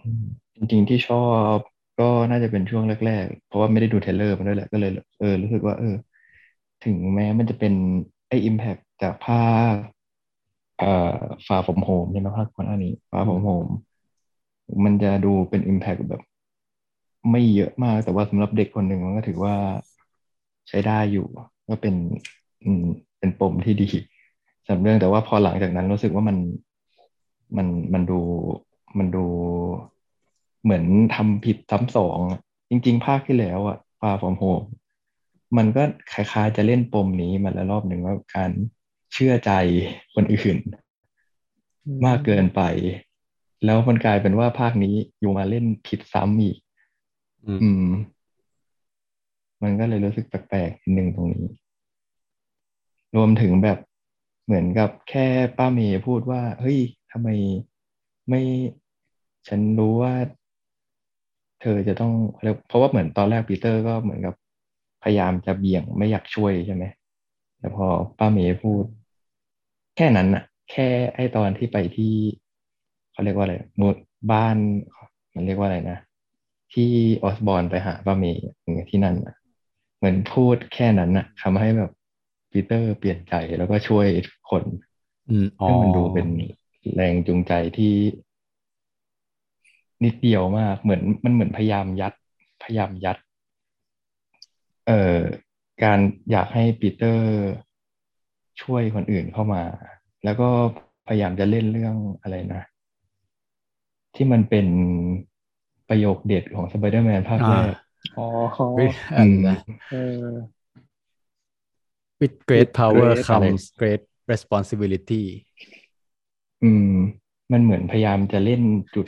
อืมจริงๆที่ชอบก็น่าจะเป็นช่วงแรกๆ เพราะว่าไม่ได้ดูเทรลเลอร์มาด้วยแหละก็เลยเออรู้สึกว่า เออ ถึงแม้มันจะเป็นไอ้อิมแพคจากภาคเอ่อฟา r From Home ใช่ไหมภาคก่อนหน้านี้ฟา r อื From ม Home มันจะดูเป็นอิมแพคแบบ ไม่เยอะมากแต่ว่าสำหรับเด็กคนหนึ่งมันก็ถือว่าใช้ได้อยู่ ก็เป็น อืม เป็นปมที่ดีสำหรับเรื่องแต่ว่าพอหลังจากนั้นรู้สึกว่ามันมันมันดูมันดูเหมือนทำผิดซ้ำสองอะจริง ๆ ภาคที่แล้วอ่ะฟาร์ฟอร์มโฮมมันก็คล้ายๆจะเล่นปมนี้มาแล้วรอบหนึ่งว่าการเชื่อใจคนอื่น อืมากเกินไป แล้วมันกลายเป็นว่าภาคนี้อยู่มาเล่นผิดซ้ำอีก อืม อืม มันก็เลยรู้สึกแปลกๆนิดนึงตรงนี้ รวมถึงแบบเหมือนกับแค่ป้าเมย์พูดว่า เฮ้ยทำไมไม่ฉันรู้ว่า เธอจะต้องเรียกเพราะว่าเหมือนตอนแรกปีเตอร์ก็เหมือนกับพยายามจะเบี่ยงไม่อยากช่วยใช่ไหมแต่พอป้าเมย์พูด แค่นั้นอะแค่ไอ้ตอนที่ไปที่เขาเรียกว่าอะไรมูดบ้านมันเรียกว่าอะไรนะ ที่ออสบอร์นไปหาป้าเมย์อย่างเงี้ยที่นั่นอะเหมือนพูดแค่นั้นอะทำให้แบบปีเตอร์เปลี่ยนใจแล้วก็ช่วยคนอืมอ๋อ ซึ่งมันดูเป็นแรงจูงใจที่ นิดเดียวมากเหมือนมันเหมือนพยายามยัด พยายามยัด เอ่อการอยากให้ปีเตอร์ช่วยคนอื่นเข้ามา แล้วก็พยายามจะเล่นเรื่องอะไรนะ ที่มันเป็นประโยคเด็ดของสไปเดอร์แมนภาคอ่า แรก อ๋อ Great อือะไรม นะ เออ With great with power grace อะไร comes great responsibility อืม มันเหมือนพยายามจะเล่นจุด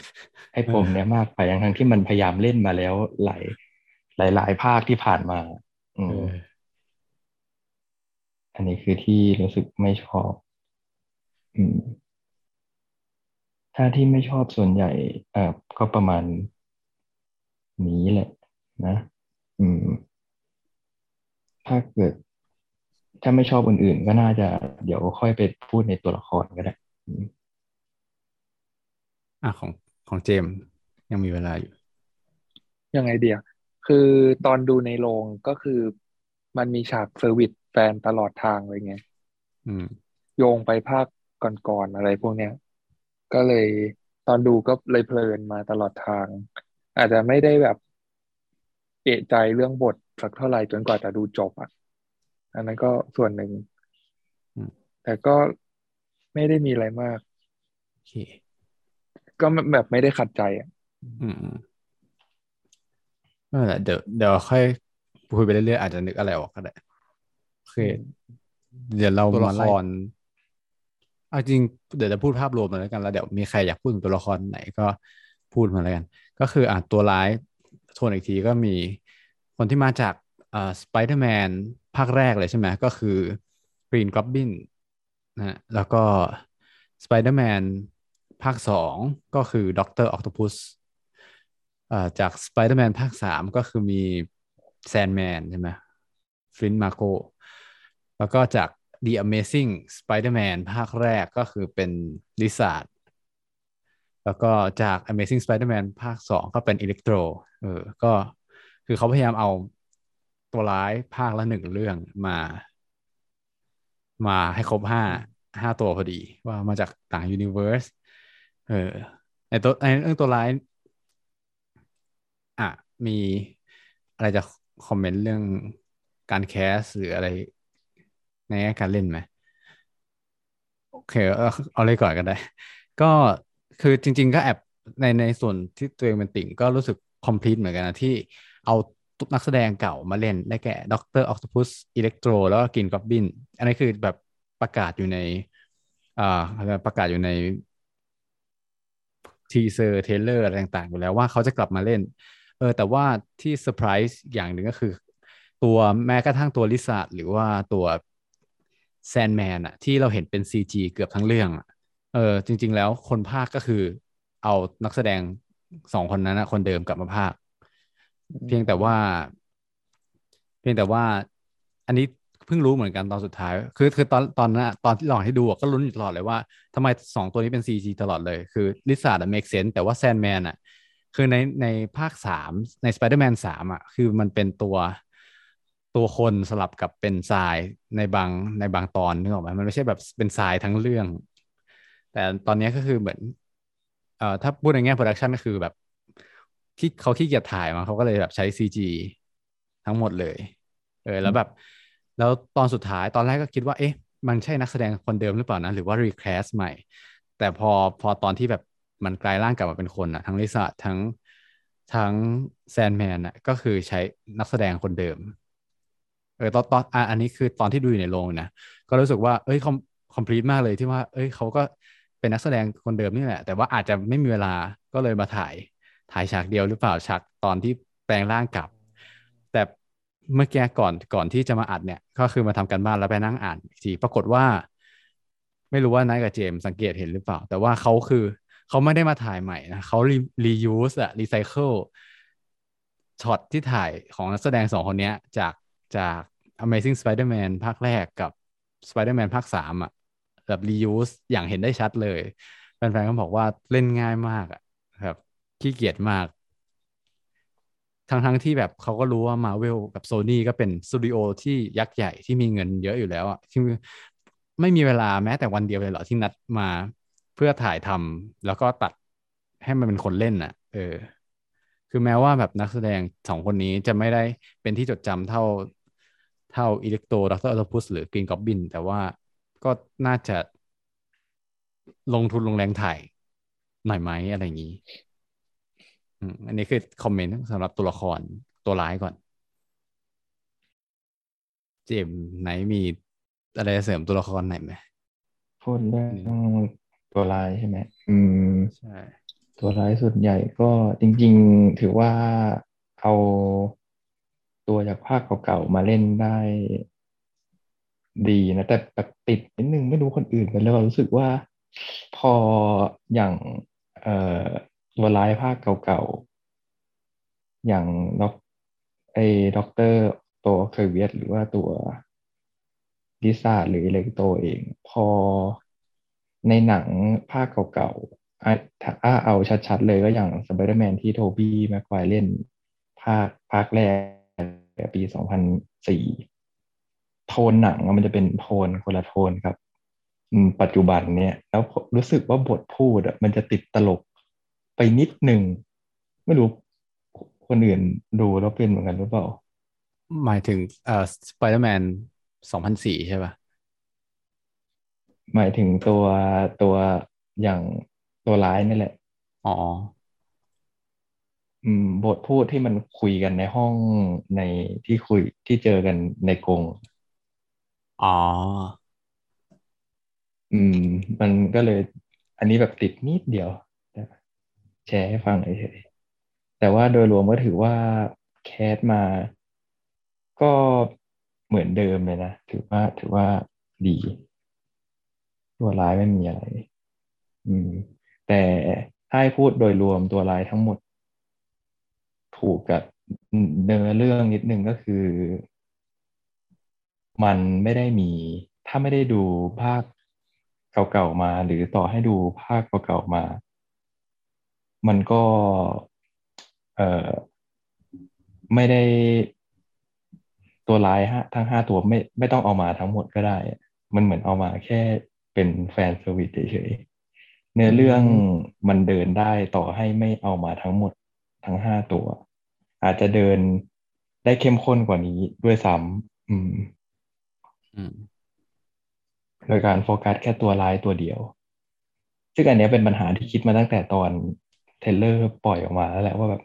ไอ้เอปมอ เนี้ยมากไปทั้งๆที่มันพยายามเล่นมาแล้วหลายหลายหลายภาคที่ผ่านมา อืเอม อ อันนี้คือที่รู้สึกไม่ชอบ อืม ถ้าที่ไม่ชอบส่วนใหญ่เอ่อก็ประมาณนี้แหละนะ อืม ถ้าเกิด ถ้าไม่ชอบอื่นๆ ก็น่าจะเดี๋ยวค่อยไปพูดในตัวละครก็ได้อืมอ่ะของของเจมส์ยังมีเวลาอยู่ ยังไงเดียว คือตอนดูในโรงก็คือมันมีฉากเซอร์วิสแฟนตลอดทางเลยไง อืม โยงไปภาคก่อนๆอะไรพวกเนี้ย ก็เลยตอนดูก็เลยเพลินมาตลอดทาง อาจจะไม่ได้แบบเอะใจเรื่องบทสักเท่าไหร่จนกว่าจะดูจบอ่ะ อันนั้นก็ส่วนหนึ่ง อืมแต่ก็ไม่ได้มีอะไรมาก โอเค ก็แบบไม่ได้ขัดใจอ่ะอืมอืมอืมนั่นแหละเดี๋ยวเดี๋ยวค่อยคุยไปเรื่อยๆอาจจะนึกอะไรออกก็ได้โอเค อืมเดี๋ยวเราตัวละมาคไล่รเอาจริงเดี๋ยวจะพูดภาพรวมมาแล้วกันแล้วเดี๋ยวมีใครอยากพูดถึงตัวละครไหนก็พูดมาแล้วกัน ก็คืออ่ะตัวร้ายทวนอีกทีก็มีคนที่มาจากอ่าสไปเดอร์แมนภาคแรกเลยใช่ไหมก็คือกรีนก o อบบินนะฮะแล้วก็สไปเดอร์แมนภาคสองก็คือด็อกเตอร์ออคโตพุส จาก Spider-Man ภาคสามก็คือมี Sandman ใช่ไหม Flint Marko แล้วก็จาก The Amazing Spider-Man ภาคแรกก็คือเป็น Lizard แล้วก็จาก Amazing Spider-Man ภาคสองก็เป็น Electro เออก็คือเขาพยายามเอาตัวร้ายภาคละหนึ่งเรื่องมามาให้ครบห้า ห้าตัวพอดีว่ามาจากต่างยูนิเวิร์สเออในตัวในเรื่องตัวร้ายอ่ะมีอะไรจะคอมเมนต์เรื่องการแคสหรืออะไรในการเล่นไหมโอเคเอาเอาเลยก่อนก็ได้ก็คือจริงๆก็แอบในในส่วนที่ตัวเองเป็นติ่งก็รู้สึกคอมพลีทเหมือนกันนะที่เอานักแสดงเก่ามาเล่นได้แก่ด็อกเตอร์ออคโตพัสอิเล็กโทรแล้วก็กรีนกอบลินอันนี้คือแบบประกาศอยู่ในอ่าประกาศอยู่ในทีเซอร์เทเลอร์อะไรต่างๆอยู่แล้วว่าเขาจะกลับมาเล่นเออแต่ว่าที่เซอร์ไพรส์อย่างหนึ่งก็คือตัวแม้กระทั่งตัวลิซาร์ดหรือว่าตัวแซนแมนอะที่เราเห็นเป็น ซี จี เกือบทั้งเรื่องอะเออจริงๆแล้วคนพากย์ก็คือเอานักแสดงสองคนนั้นนะคนเดิมกลับมาพากย์เพียงแต่ว่าเพียงแต่ว่าอันนี้เพิ่งรู้เหมือนกันตอนสุดท้ายคือคือตอนตอนนั้นตอนที่ลองให้ดูก็ลุ้นอยู่ตลอดเลยว่าทำไมสองตัวนี้เป็น ซี จี ตลอดเลยคือลิซาร์ดอะเมคเซนส์แต่ว่าแซนแมนอะคือในในภาคสามใน Spider-Man สามอ่ะคือมันเป็นตัวตัวคนสลับกับเป็นทรายในบางในบางตอนนึกออกไหมมันไม่ใช่แบบเป็นทรายทั้งเรื่องแต่ตอนนี้ก็คือเหมือนเอ่อถ้าพูดในแง่โปรดักชันก็คือแบบที่เขาขี้เกียจถ่ายมาเขาก็เลยแบบใช้ ซี จี ทั้งหมดเลยเออแล้วแบบแล้วตอนสุดท้ายตอนแรกก็คิดว่าเอ๊ะมันใช่นักแสดงคนเดิมหรือเปล่านะหรือว่ารีแคสใหม่แต่พอพอตอนที่แบบมันกลายร่างกลับมาเป็นคนนะทั้งลิซ่าทั้งทั้งแซนแมนนะก็คือใช้นักแสดงคนเดิมเออตอนตอนอันนี้คือตอนที่ดูอยู่ในโรงนะก็รู้สึกว่าเอ้ยคอมพลีทมากเลยที่ว่าเอ้ยเขาก็เป็นนักแสดงคนเดิมนี่แหละแต่ว่าอาจจะไม่มีเวลาก็เลยมาถ่ายถ่ายฉากเดียวหรือเปล่าฉากตอนที่แปลงร่างกลับแต่เมื่อกี้ก่อนก่อนที่จะมาอัดเนี่ยก็คือมาทำกันบ้านแล้วไปนั่งอ่านอีกทีปรากฏว่าไม่รู้ว่านายกับเจมสังเกตเห็นหรือเปล่าแต่ว่าเขาคือเขาไม่ได้มาถ่ายใหม่นะเขารียูสอะรีไซเคิลช็อตที่ถ่ายของนักแสดงสองคนนี้จากจาก Amazing Spider-Man ภาคแรกกับ Spider-Man ภาคสามอ่ะแบบรียูสอย่างเห็นได้ชัดเลยแฟนๆก็บอกว่าเล่นง่ายมากอ่ะครับขี้เกียจมากทั้งๆที่แบบเขาก็รู้ว่า Marvel กับ Sony ก็เป็นสตูดิโอที่ยักษ์ใหญ่ที่มีเงินเยอะอยู่แล้วอ่ะที่ไม่มีเวลาแม้แต่วันเดียวเลยเหรอที่นัดมาเพื่อถ่ายทำแล้วก็ตัดให้มันเป็นคนเล่นน่ะเออคือแม้ว่าแบบนักแสดงสองคนนี้จะไม่ได้เป็นที่จดจำเท่าเท่าอิเล็กโทรด็อกเตอร์ออคโตพัสหรือกรีนกอบลินแต่ว่าก็น่าจะลงทุนลงแรงถ่ายหน่อยไหมอะไรอย่างนี้อันนี้คือคอมเมนต์สำหรับตัวละครตัวร้ายก่อนเจมไหนมีอะไรเสริมตัวละครไหนไหมพูดได้ตัวร้ายใช่ไหมอืมใช่ตัวร้ายส่วนใหญ่ก็จริงๆถือว่าเอาตัวจากภาคเก่าๆมาเล่นได้ดีนะแต่ติดนิดนึงไม่รู้คนอื่นกันแล้วรู้สึกว่าพออย่างเอ่อตัวร้ายภาคเก่าๆอย่างด็อกไอ้ด็อกเตอร์ตัวเคยเวียดหรือว่าตัวดิซ่าหรืออิเล็กโตเองพอในหนังภาคเก่าๆถ้าเอาชัดๆเลยก็อย่าง Spider-Man ที่โทบี้แม็กไควร์เล่นภาคภาคแรกปีสองพันสี่โทนหนังมันจะเป็นโทนคนละโทนครับปัจจุบันเนี่ยแล้วรู้สึกว่าบทพูดมันจะติดตลกไปนิดหนึ่งไม่รู้คนอื่นดูแล้วเป็นเหมือนกันหรือเปล่าหมายถึงเอ่อ Spider-Man สองพันสี่ใช่ป่ะหมายถึงตัวตัวอย่างตัวร้ายนี่แหละอ๋ออืมบทพูดที่มันคุยกันในห้องในที่คุยที่เจอกันในกรงอ๋ออืมมันก็เลยอันนี้แบบติดนิดเดียวแชร์ให้ฟังเฉยๆแต่ว่าโดยรวมก็ถือว่าแคสมาก็เหมือนเดิมเลยนะถือว่าถือว่าดีตัวร้ายไม่มีอะไรอืมแต่ถ้าให้พูดโดยรวมตัวร้ายทั้งหมด ผูกกับเนื้อเรื่องนิดนึงก็คือมันไม่ได้มีถ้าไม่ได้ดูภาคเก่าๆมาหรือต่อให้ดูภาคเก่าๆมามันก็เอ่อไม่ได้ตัวร้ายฮะทั้งห้าตัวไม่ไม่ต้องเอามาทั้งหมดก็ได้มันเหมือนเอามาแค่เป็นแฟนเซอร์วิสเฉยๆเนื้อเรื่องมันเดินได้ต่อให้ไม่เอามาทั้งหมดทั้งห้าตัวอาจจะเดินได้เข้มข้นกว่านี้ด้วยซ้ำอืมอืมโดยการโฟกัสแค่ตัวร้ายตัวเดียวซึ่งอันนี้เป็นปัญหาที่คิดมาตั้งแต่ตอนเทรลเลอร์ปล่อยออกมาแล้วแหละว่าแบบ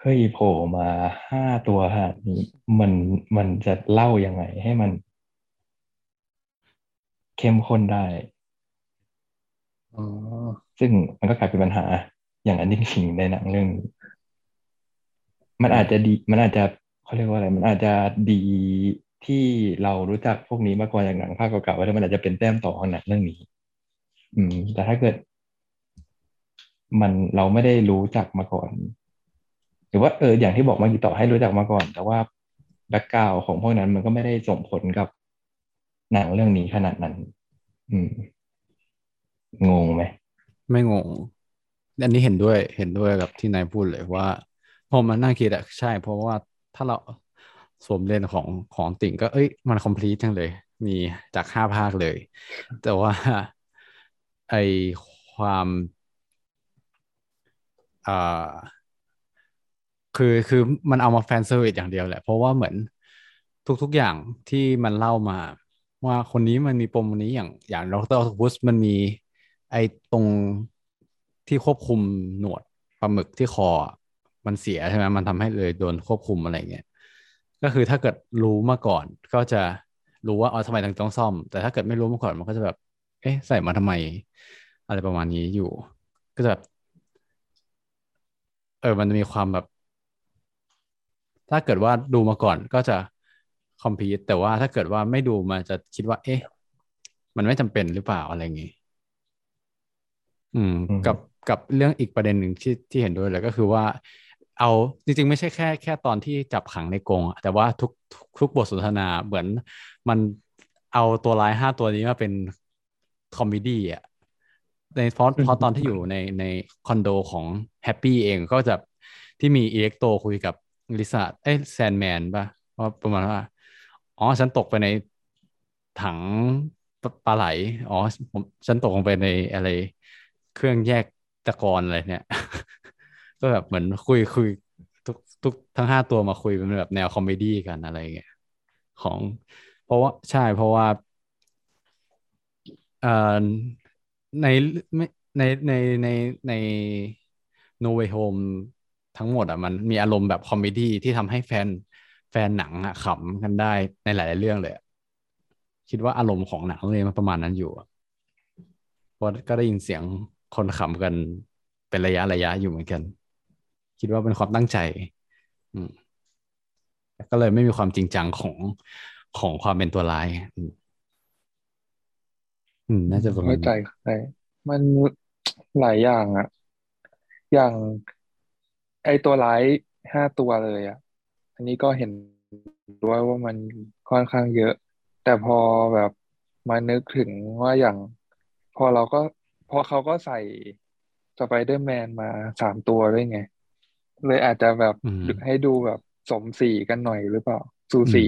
เฮ้ยโผล่มาห้าตัวฮะนี่มันมันจะเล่ายังไงให้มันเข้มข้นได้อ๋อซึ่งมันก็กลายเป็นปัญหาอย่างอันนี้จริงในหนังเรื่องมันอาจจะดีมันอาจจะเขาเรียกว่าอะไรมันอาจจะดีที่เรารู้จักพวกนี้มาก่อนอย่างหนังภาคเก่าๆแล้วมันอาจจะเป็นแต้มต่อของหนังเรื่องนี้อืมแต่ถ้าเกิดมันเราไม่ได้รู้จักมาก่อนหรือว่าเอออย่างที่บอกเมื่อกี้ต่อให้รู้จักมาก่อนแต่ว่าแบ็คกราวด์ของพวกนั้นมันก็ไม่ได้ส่งผลกับหนังเรื่องนี้ขนาดนั้นอืมงงไหมไม่งงอันนี้เห็นด้วยเห็นด้วยกับที่นายพูดเลยว่าพอมันน่าคิดอะใช่เพราะว่าถ้าเราสวมเล่นของของติ่งก็เอ้ยมันคอมพลีทจังเลยมีจากห้าภาคเลยแต่ว่าไอความอ่าคือคือมันเอามาแฟนเซอร์วิสอย่างเดียวแหละเพราะว่าเหมือนทุกๆอย่างที่มันเล่ามาว่าคนนี้มันมีปมนี้อย่างอย่างดร.ออคโตปัสมันมีไอตรงที่ควบคุมหนวดปลาหมึกที่คอมันเสียใช่ไหมมันทำให้เลยโดนควบคุมอะไรเงี้ยก็คือถ้าเกิดรู้มาก่อนก็จะรู้ว่าอ๋อทำไมถึงต้องซ่อมแต่ถ้าเกิดไม่รู้มาก่อนมันก็จะแบบเอ๊ะใส่มาทำไมอะไรประมาณนี้อยู่ก็จะแบบเออมันจะมีความแบบถ้าเกิดว่าดูมาก่อนก็จะคอมพลีทแต่ว่าถ้าเกิดว่าไม่ดูมันจะคิดว่าเอ๊ะมันไม่จำเป็นหรือเปล่าอะไรอย่างงี้อืมกับกับเรื่องอีกประเด็นหนึ่งที่ที่เห็นด้วยเลยก็คือว่าเอาจริงๆไม่ใช่แค่แค่ตอนที่จับขังในกรงแต่ว่าทุกทุกบทสนทนาเหมือนมันเอาตัวร้ายห้าตัวนี้มาเป็นคอมเมดี้อ่ะในพอดพอตอนที่อยู่ในในคอนโดของแฮปปี้เองก็จะที่มีอิเล็กโตคุยกับลิซ่าเอ้ยแซนแมนป่ะว่าประมาณว่าอ๋อฉันตกไปในถังปลาไหลอ๋อผมฉันตกลงไปในอะไรเครื่องแยกตะกอนอะไรเนี่ยก็แบบเหมือนคุยคุยทุกทุกทั้งห้าตัวมาคุยเป็นแบบแนวคอมเมดี้กันอะไรเงี้ยของเพราะว่าใช่เพราะว่าเอ่อในไม่ในในในใน No Way Home ทั้งหมดอ่ะมันมีอารมณ์แบบคอมเมดี้ที่ทำให้แฟนแฟนหนังอ่ะขำกันได้ในหลายๆเรื่องเลยคิดว่าอารมณ์ของหนังเรื่องนี้มันประมาณนั้นอยู่เพราะก็ได้ยินเสียงคนขำกันเป็นระยะระยะอยู่เหมือนกันคิดว่าเป็นความตั้งใจก็เลยไม่มีความจริงจังของของความเป็นตัวร้ายอืมน่าจะประมาณเข้าใจใช่มันหลายอย่างอ่ะอย่างไอตัวร้ายห้าตัวเลยอ่ะอันนี้ก็เห็นด้วยว่ามันค่อนข้างเยอะแต่พอแบบมานึกถึงว่าอย่างพอเราก็พอเขาก็ใส่สไปเดอร์แมนมาสามตัวด้วยไงเลยอาจจะแบบให้ดูแบบสมสีกันหน่อยหรือเปล่าสูสี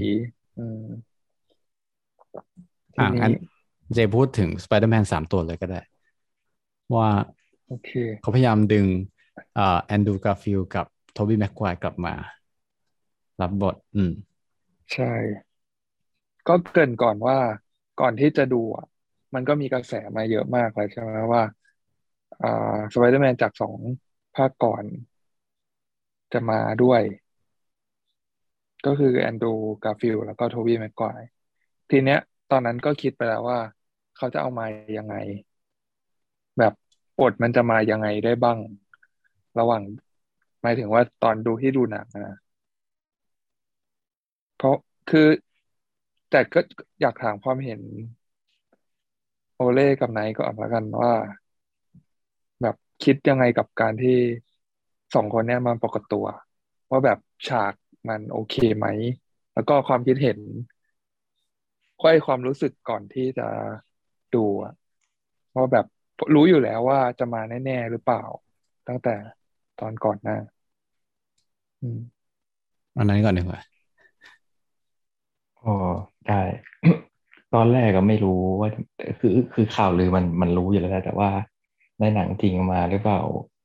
อืมอ่ะงั้นเจพูดถึงสไปเดอร์แมนสามตัวเลยก็ได้ว่าโอเคเขาพยายามดึงอ่าแอนดรูว์ กาฟิลด์กับโทบี้ แม็กควายร์กลับมารับบทอืมใช่ก็เกริ่นก่อนว่าก่อนที่จะดูอ่ะมันก็มีกระแสมาเยอะมากเลยใช่ไหมว่าอ่าสไปเดอร์แมนจากสองภาคก่อนจะมาด้วยก็คือแอนดรูว์ กาฟิลด์แล้วก็โทบี้ แม็กควายร์ทีเนี้ยตอนนั้นก็คิดไปแล้วว่าเขาจะเอามายังไงแบบบทมันจะมายังไงได้บ้างระหว่างหมายถึงว่าตอนดูที่ดูหนังนะเพราะคือแต่ก็อยากถามความเห็นโอเล่กับไนท์ก็อ่ะละกันว่าแบบคิดยังไงกับการที่สองคนเนี้ยมาปรากฏตัว ว่าแบบฉากมันโอเคไหมแล้วก็ความคิดเห็นค่อยความรู้สึกก่อนที่จะดูอะว่าแบบรู้อยู่แล้วว่าจะมาแน่ๆหรือเปล่าตั้งแต่ตอนก่อนหน้าอืมอันนั้นก่อนดีกว่าอ๋อได้ ตอนแรกก็ไม่รู้ว่าคือคือข่าวลือมันมันรู้อยู่แล้วแต่ว่าในหนังจริงมาหรือเปล่า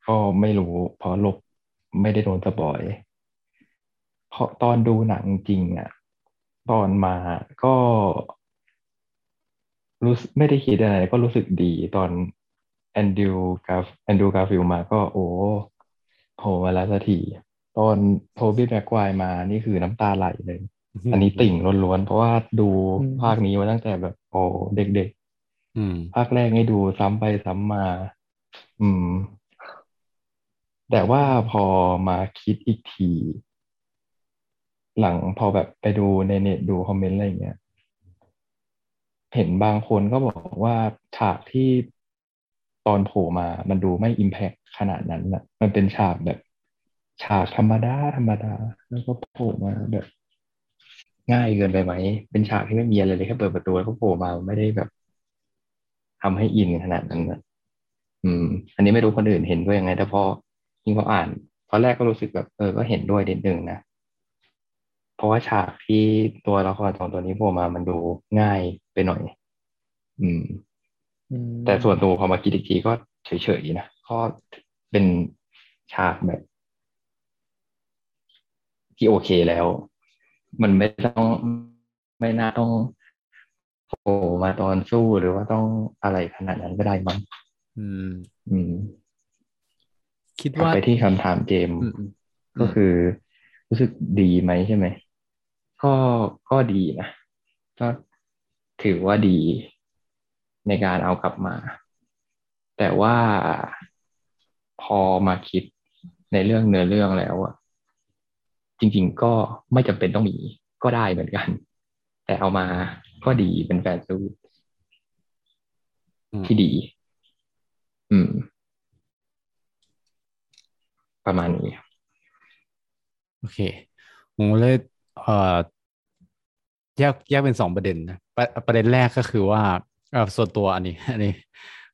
ก็ไม่รู้เพราะลบไม่ได้โดนสปอยเพราะตอนดูหนังจริงอ่ะตอนมาก็รู้ไม่ได้คิดอะไรก็รู้สึกดีตอนแอนดรูว์กาแอนดรูว์กาฟิลมาก็โอ้โผล่มาแล้วสักทีตอนโทบี้แม็กไกวร์มานี่คือน้ำตาไหลเลยอันนี้ติ่งล้วนๆเพราะว่าดูภาคนี้มาตั้งแต่แบบโอ้เด็กๆภาคแรกให้ดูซ้ำไปซ้ำมาอืมแต่ว่าพอมาคิดอีกทีหลังพอแบบไปดูในเน็ตดูคอมเมนต์อะไรอย่างเงี้ยเห็นบางคนก็บอกว่าฉากที่ตอนโผล่มามันดูไม่อิมแพคขนาดนั้นนะมันเป็นฉากแบบฉากธรรมดาธรรมดาแล้วก็โผล่มาแบบง่ายเกินไปไหมเป็นฉากที่ไม่มีอะไรเลยแค่เปิดประตูแล้วก็โผล่มาไม่ได้แบบทำให้อินขนาดนั้นนะอืมอันนี้ไม่รู้คนอื่นเห็นด้วยยังไงแต่พอยิ่งพออ่านตอนแรกก็รู้สึกแบบเออก็เห็นด้วยนิดนึงนะเพราะว่าฉากที่ตัวละครสองตัวนี้โผล่มามันดูง่ายไปหน่อยอืมแต่ส่วนตัวพอมาคิดอีกทีก็เฉยๆนะก็เป็นฉากแบบที่โอเคแล้วมันไม่ต้องไม่น่าต้องโผล่มาตอนสู้หรือว่าต้องอะไรขนาดนั้นก็ได้มั้งอืมอืมคิดว่าไปที่คำถามเจมก็คือรู้สึกดีไหมใช่ไหมก็ก็ดีนะก็ถือว่าดีในการเอากลับมาแต่ว่าพอมาคิดในเรื่องเนื้อเรื่องแล้วอะจริงๆก็ไม่จำเป็นต้องมีก็ได้เหมือนกันแต่เอามาก็ดีเป็นแฟนซูที่ดีอืมประมาณนี้โอเคผมเลยเอ่อแยกแยกเป็นสองประเด็นนะประเด็นแรกก็คือว่าเอ่อส่วนตัวอันนี้อันนี้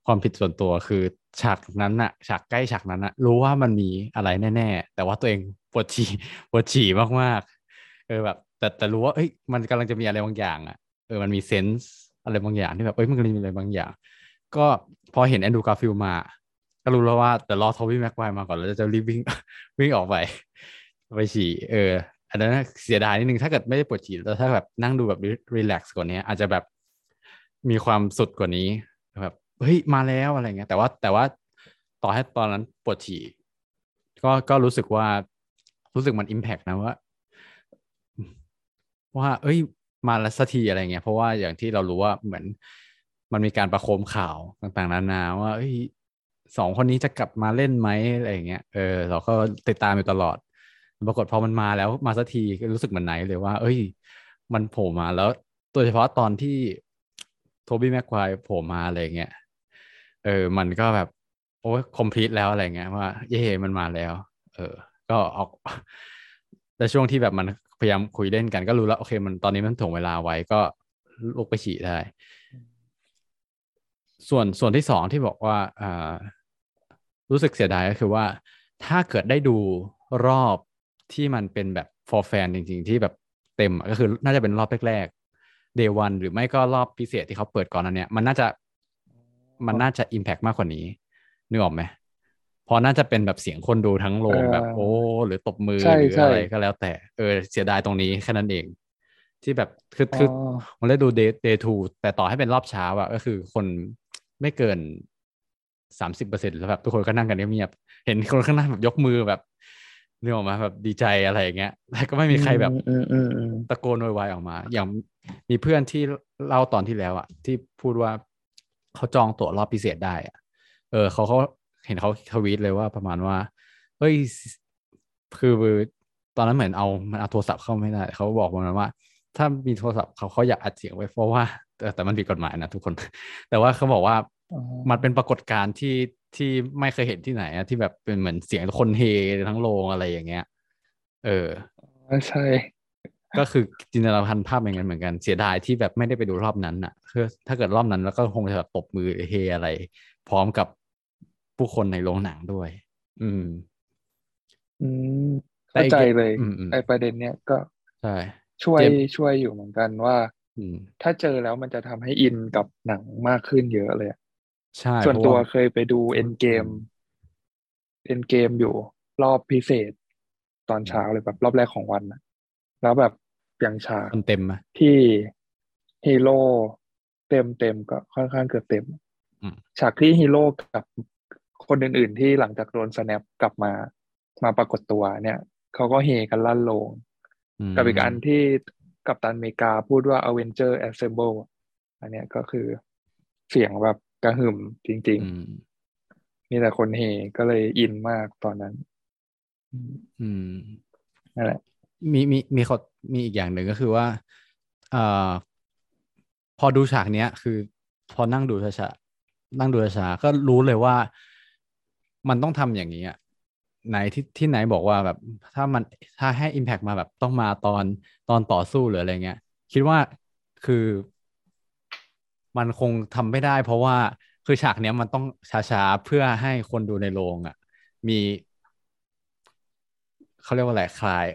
ความผิดส่วนตัวคือฉากนั้นน่ะฉากใกล้ฉากนั้นน่ะรู้ว่ามันมีอะไรแน่ๆแต่ว่าตัวเองปวดฉี่ปวดฉี่มากๆเออแบบแต่แต่รู้ว่าเอ้ยมันกำลังจะมีอะไรบางอย่างอ่ะเออมันมีเซนส์อะไรบางอย่างที่แบบเอ้ยมันกำลังมีอะไรบางอย่างก็พอเห็นแอนดรูว์ การ์ฟิลด์มาก็รู้แล้วว่าแต่รอโทบี้แม็กไกวร์มาก่อนแล้วจะรีบวิ่งวิ่งออกไปไปฉี่เอออันนั้นเสียดายนิดนึงถ้าเกิดไม่ได้ปวดฉี่แล้วถ้าแบบนั่งดูแบบรีแลกซ์กว่านี้อาจจะแบบมีความสุดกว่านี้แบบเฮ้ยมาแล้วอะไรเงี้ยแต่ว่าแต่ว่าต่อให้ตอนนั้นปวดฉี่ก็ก็รู้สึกว่ารู้สึกมัน impact นะว่าว่าเอ้ยมาแล้วสักทีอะไรเงี้ยเพราะว่าอย่างที่เรารู้ว่าเหมือนมันมีการประโคมข่าวต่างๆนานาว่าเอ้ยสองคนนี้จะกลับมาเล่นไหมอะไรเงี้ยเออเราก็ติดตามอยู่ตลอดปรากฏพอมันมาแล้วมาสักทีรู้สึกเหมือนไหนเลยว่าเอ้ยมันโผล่มาแล้วโดยเฉพาะตอนที่โทบี้แม็กไกวร์โผล่มาอะไรเงี้ยเออมันก็แบบโอ้ยคอมพลีทแล้วอะไรเงี้ยว่าเย่มันมาแล้วเออก็ออกแต่ช่วงที่แบบมันพยายามคุยเล่นกันก็รู้แล้วโอเคมันตอนนี้มันถ่วงเวลาไว้ก็ลุกไปฉี่ได้ส่วนส่วนที่สองที่บอกว่าอ่ารู้สึกเสียดายก็คือว่าถ้าเกิดได้ดูรอบที่มันเป็นแบบ for fan จริงๆที่แบบเต็มก็คือน่าจะเป็นรอบแรกๆ day one หรือไม่ก็รอบพิเศษที่เขาเปิดก่อนนั้นเนี่ยมันน่าจะมันน่าจะ impact มากกว่านี้นึกออกไหมพอน่าจะเป็นแบบเสียงคนดูทั้งโรงแบบโอ้หรือตบมือหรืออะไรก็แล้วแต่เออเสียดายตรงนี้แค่นั้นเองที่แบบคือคือผมได้ดู day day two แต่ต่อให้เป็นรอบเช้าอะก็คือคนไม่เกิน สามสิบเปอร์เซ็นต์ แล้วแบบทุกคนก็นั่งกันเงียบๆเห็นคนข้างหน้าแบบยกมือแบบนึกออกมาแบบดีใจอะไรอย่างเงี้ยแต่ก็ไม่มีใครแบบตะโกนโวยวายออกมาอย่างมีเพื่อนที่เล่าตอนที่แล้วอะที่พูดว่าเขาจองตั๋วรอบพิเศษได้อะเออเขาเขาเห็นเขาทวีตเลยว่าประมาณว่าเฮ้ยคือตอนนั้นเหมือนเอามันเอาโทรศัพท์เข้าไม่ได้เขาบอกประมาณว่าถ้ามีโทรศัพท์เขาเขาอยากอัดเสียงไว้เพราะว่าแต่มันผิดกฎหมายนะทุกคนแต่ว่าเขาบอกว่ามันเป็นปรากฏการณ์ที่ที่ไม่เคยเห็นที่ไหนที่แบบเป็นเหมือนเสียงคนเฮทั้งโรงอะไรอย่างเงี้ย เออใช่ก็คือจินตนาการภาพอย่างนั้นเหมือนกันเสียดายที่แบบไม่ได้ไปดูรอบนั้นน่ะคือถ้าเกิดรอบนั้นแล้วก็คงจะแบบปรบมือเฮอะไรพร้อมกับผู้คนในโรงหนังด้วยอืมอืมเข้าใจเลยไอ้ประเด็นเนี้ยก็ใช่ช่วยช่วยอยู่เหมือนกันว่าถ้าเจอแล้วมันจะทำให้อินกับหนังมากขึ้นเยอะเลยใช่ส่วนตัวเคยไปดู Endgame Endgame อยู่รอบพิเศษตอนเช้าเลยแบบรอบแรกของวันนะแล้วแบบอย่างฉากเต็มๆที่ฮีโร่เต็มๆก็ค่อนข้างเกือบเต็มฉากที่ฮีโร่กับคนอื่นๆที่หลังจากโดนสแนปกลับมามาปรากฏตัวเนี่ยเขาก็เฮกันลั่นโลงกับอีกอันที่กัปตันอเมริกาพูดว่า Avengers Assemble อันเนี้ยก็คือเสียงแบบกระหึ่มจริงๆมีแต่คนเฮก็เลยอินมากตอนนั้นอืมนั่นแหละมีมีมีข้อมีอีกอย่างหนึ่งก็คือว่าเอ่อพอดูฉากเนี้ยคือพอนั่งดูช้าๆนั่งดูช้าๆก็รู้เลยว่ามันต้องทำอย่างนี้อ่ะไหนที่ที่ไหนบอกว่าแบบถ้ามันถ้าให้ impact มาแบบต้องมาตอนตอนต่อสู้หรืออะไรเงี้ยคิดว่าคือมันคงทำไม่ได้เพราะว่าคือฉากเนี้ยมันต้องช้าๆเพื่อให้คนดูในโรงอ่ะมีเขาเรียกว่าอะไรคลาย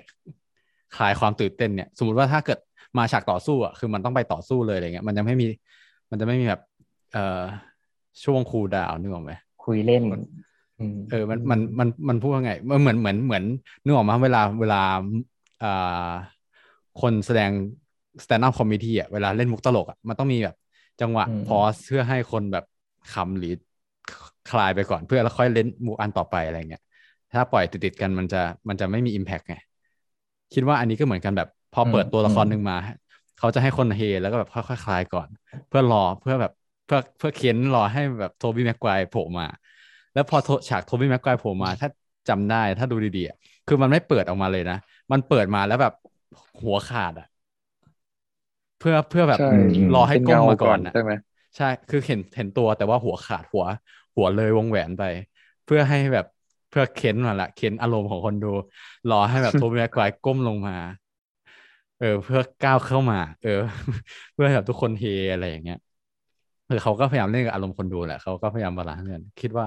คลายความตื่นเต้นเนี่ยสมมติว่าถ้าเกิดมาฉากต่อสู้อ่ะคือมันต้องไปต่อสู้เลยอะไรเงี้ยมันจะไม่มีมันจะไม่มีแบบเอ่อช่วงคูลดาวน์นึกออกไหมคุยเล่นเออมันมันมันมันพูดว่าไงมันเหมือนเหมือนเหมือนนึกออกมาเวลาเวลาอ่าคนแสดง stand up comedy อ่ะเวลาเล่นมุกตลกอ่ะมันต้องมีแบบจังหวะพอเพื่อให้คนแบบขำหรือคลายไปก่อนเพื่อแล้วค่อยเล่นมุกอันต่อไปอะไรเงี้ยถ้าปล่อยติดๆกันมันจะมันจะไม่มี impact ไงคิดว่าอันนี้ก็เหมือนกันแบบพอเปิดตัวละครหนึ่งมาเขาจะให้คนเฮแล้วก็แบบค่อยๆคลายก่อนเพื่อรอเพื่อแบบเพื่อเพื่อเค้นรอให้แบบโทบี้แม็กไกวร์โผล่มาแล้วพอฉากโทบี้แม็กไกวร์โผล่มาถ้าจำได้ถ้าดูดีๆคือมันไม่เปิดออกมาเลยนะมันเปิดมาแล้วแบบหัวขาดอ่ะเพื่อเพื่อแบบรอให้ก้มมาก่อนนะใช่ไหมใช่คือเห็นเห็นตัวแต่ว่าหัวขาดหัวหัวเลยวงแหวนไปเพื่อให้แบบเพื่อเค้นมาละเค้นอารมณ์ของคนดูรอให้แบบโทบี้แม็กไกวร์ก้มลงมาเออเพื่อก้าวเข้ามาเออเพื่อแบบทุกคนเฮอะไรอย่างเงี้ยคือเขาก็พยายามเล่นกับอารมณ์คนดูแหละเขาก็พยายามบาลานซ์กันคิดว่า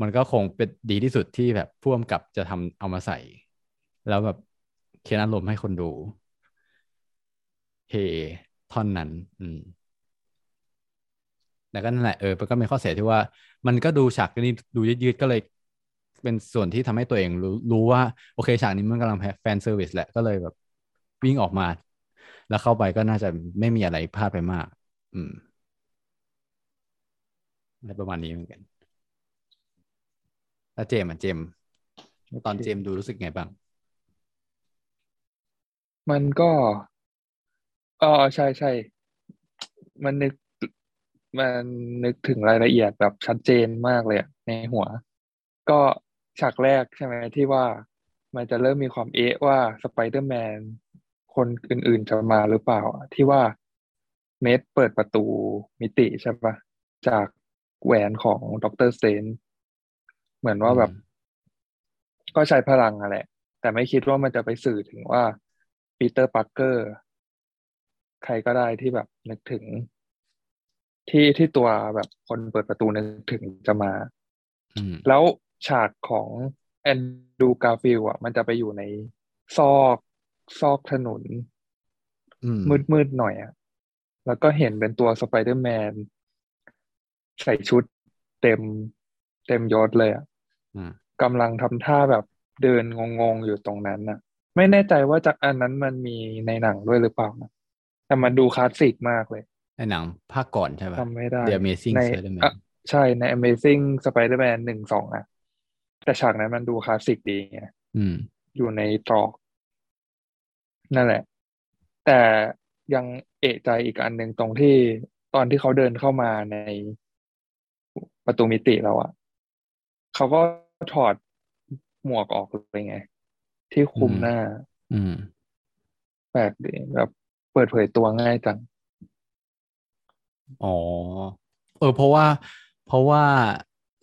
มันก็คงเป็นดีที่สุดที่แบบพ่วงกับจะทำเอามาใส่แล้วแบบเค้นอารมณ์ให้คนดูเฮท่อนนั้นอืมแต่ก็นั่นแหละเออก็เป็นข้อเสียที่ว่ามันก็ดูฉากนี้ดูยืดๆก็เลยเป็นส่วนที่ทำให้ตัวเองรู้รู้ว่าโอเคฉากนี้มันกำลังแฟนเซอร์วิสแหละก็เลยแบบวิ่งออกมาแล้วเข้าไปก็น่าจะไม่มีอะไรพลาดไปมากอืมอะไรประมาณนี้เหมือนกันแล้วเจมอ่ะเจมตอนเจมดูรู้สึกไงบ้างมันก็อ๋อใช่ใช่มันนึกมันนึกถึงรายละเอียดแบบชัดเจนมากเลยอ่ะในหัวก็ฉากแรกใช่ไหมที่ว่ามันจะเริ่มมีความเอ๊ะว่าสไปเดอร์แมนคนอื่นๆจะมาหรือเปล่าที่ว่าเมทเปิดประตูมิติใช่ปะจากแหวนของด็อกเตอร์สเตนเหมือนว่าแบบก็ใช้พลังอะแหละแต่ไม่คิดว่ามันจะไปสื่อถึงว่าปีเตอร์ปาร์เกอร์ใครก็ได้ที่แบบนึกถึงที่ที่ตัวแบบคนเปิดประตูนึกถึงจะมาแล้วฉากของแอนดรูว์ กาฟิลด์อ่ะมันจะไปอยู่ในซอกซอกถนนมืดๆหน่อยอ่ะแล้วก็เห็นเป็นตัวสไปเดอร์แมนใส่ชุดเต็มเต็มยศเลยอ่ะกำลังทำท่าแบบเดินงงๆอยู่ตรงนั้นน่ะไม่แน่ใจว่าจากอันนั้นมันมีในหนังด้วยหรือเปล่านะแต่มันดูคลาสสิกมากเลยในหนังภาคก่อนใช่ป่ะจำไม่ได้ The Amazing Spider-Man ใช่ใน Amazing Spider-Man หนึ่ง สอง อ่ะแต่ฉากนั้นมันดูคลาสสิกดีไงอืมอยู่ในตรอกนั่นแหละแต่ยังเอะใจอีกอันหนึ่งตรงที่ตอนที่เขาเดินเข้ามาในประตูมิติเราอ่ะเขาก็ถอดหมวกออกไปไงที่คลุมหน้าแปลกดีแบบเปิดเผยตัวง่ายจังอ๋อเออเพราะว่าเพราะว่า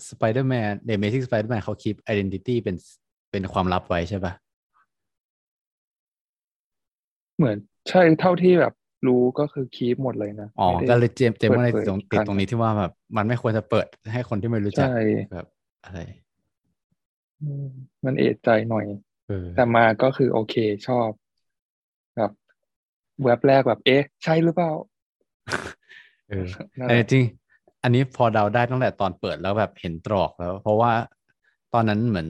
สไปเดอร์แมน The Amazing Spider-Man เขาคีปไอเดนติตี้เป็นเป็นความลับไว้ใช่ป่ะ เหมือนใช่เท่าที่แบบรู้ก็คือคีปหมดเลยนะอ๋อก็เลยเจมเจมอะไรตรงติดตรงนี้ที่ว่าแบบมันไม่ควรจะเปิดให้คนที่ไม่รู้จักแบบอะไรมันเอะใจหน่อยแต่มาก็คือโอเคชอบแบบเว็บแรกแบบเอ๊ะใช่หรือเปล่าเออจริงอันนี้พอเดาได้ตั้งแต่ตอนเปิดแล้วแบบเห็นตรอกแล้วเพราะว่าตอนนั้นเหมือน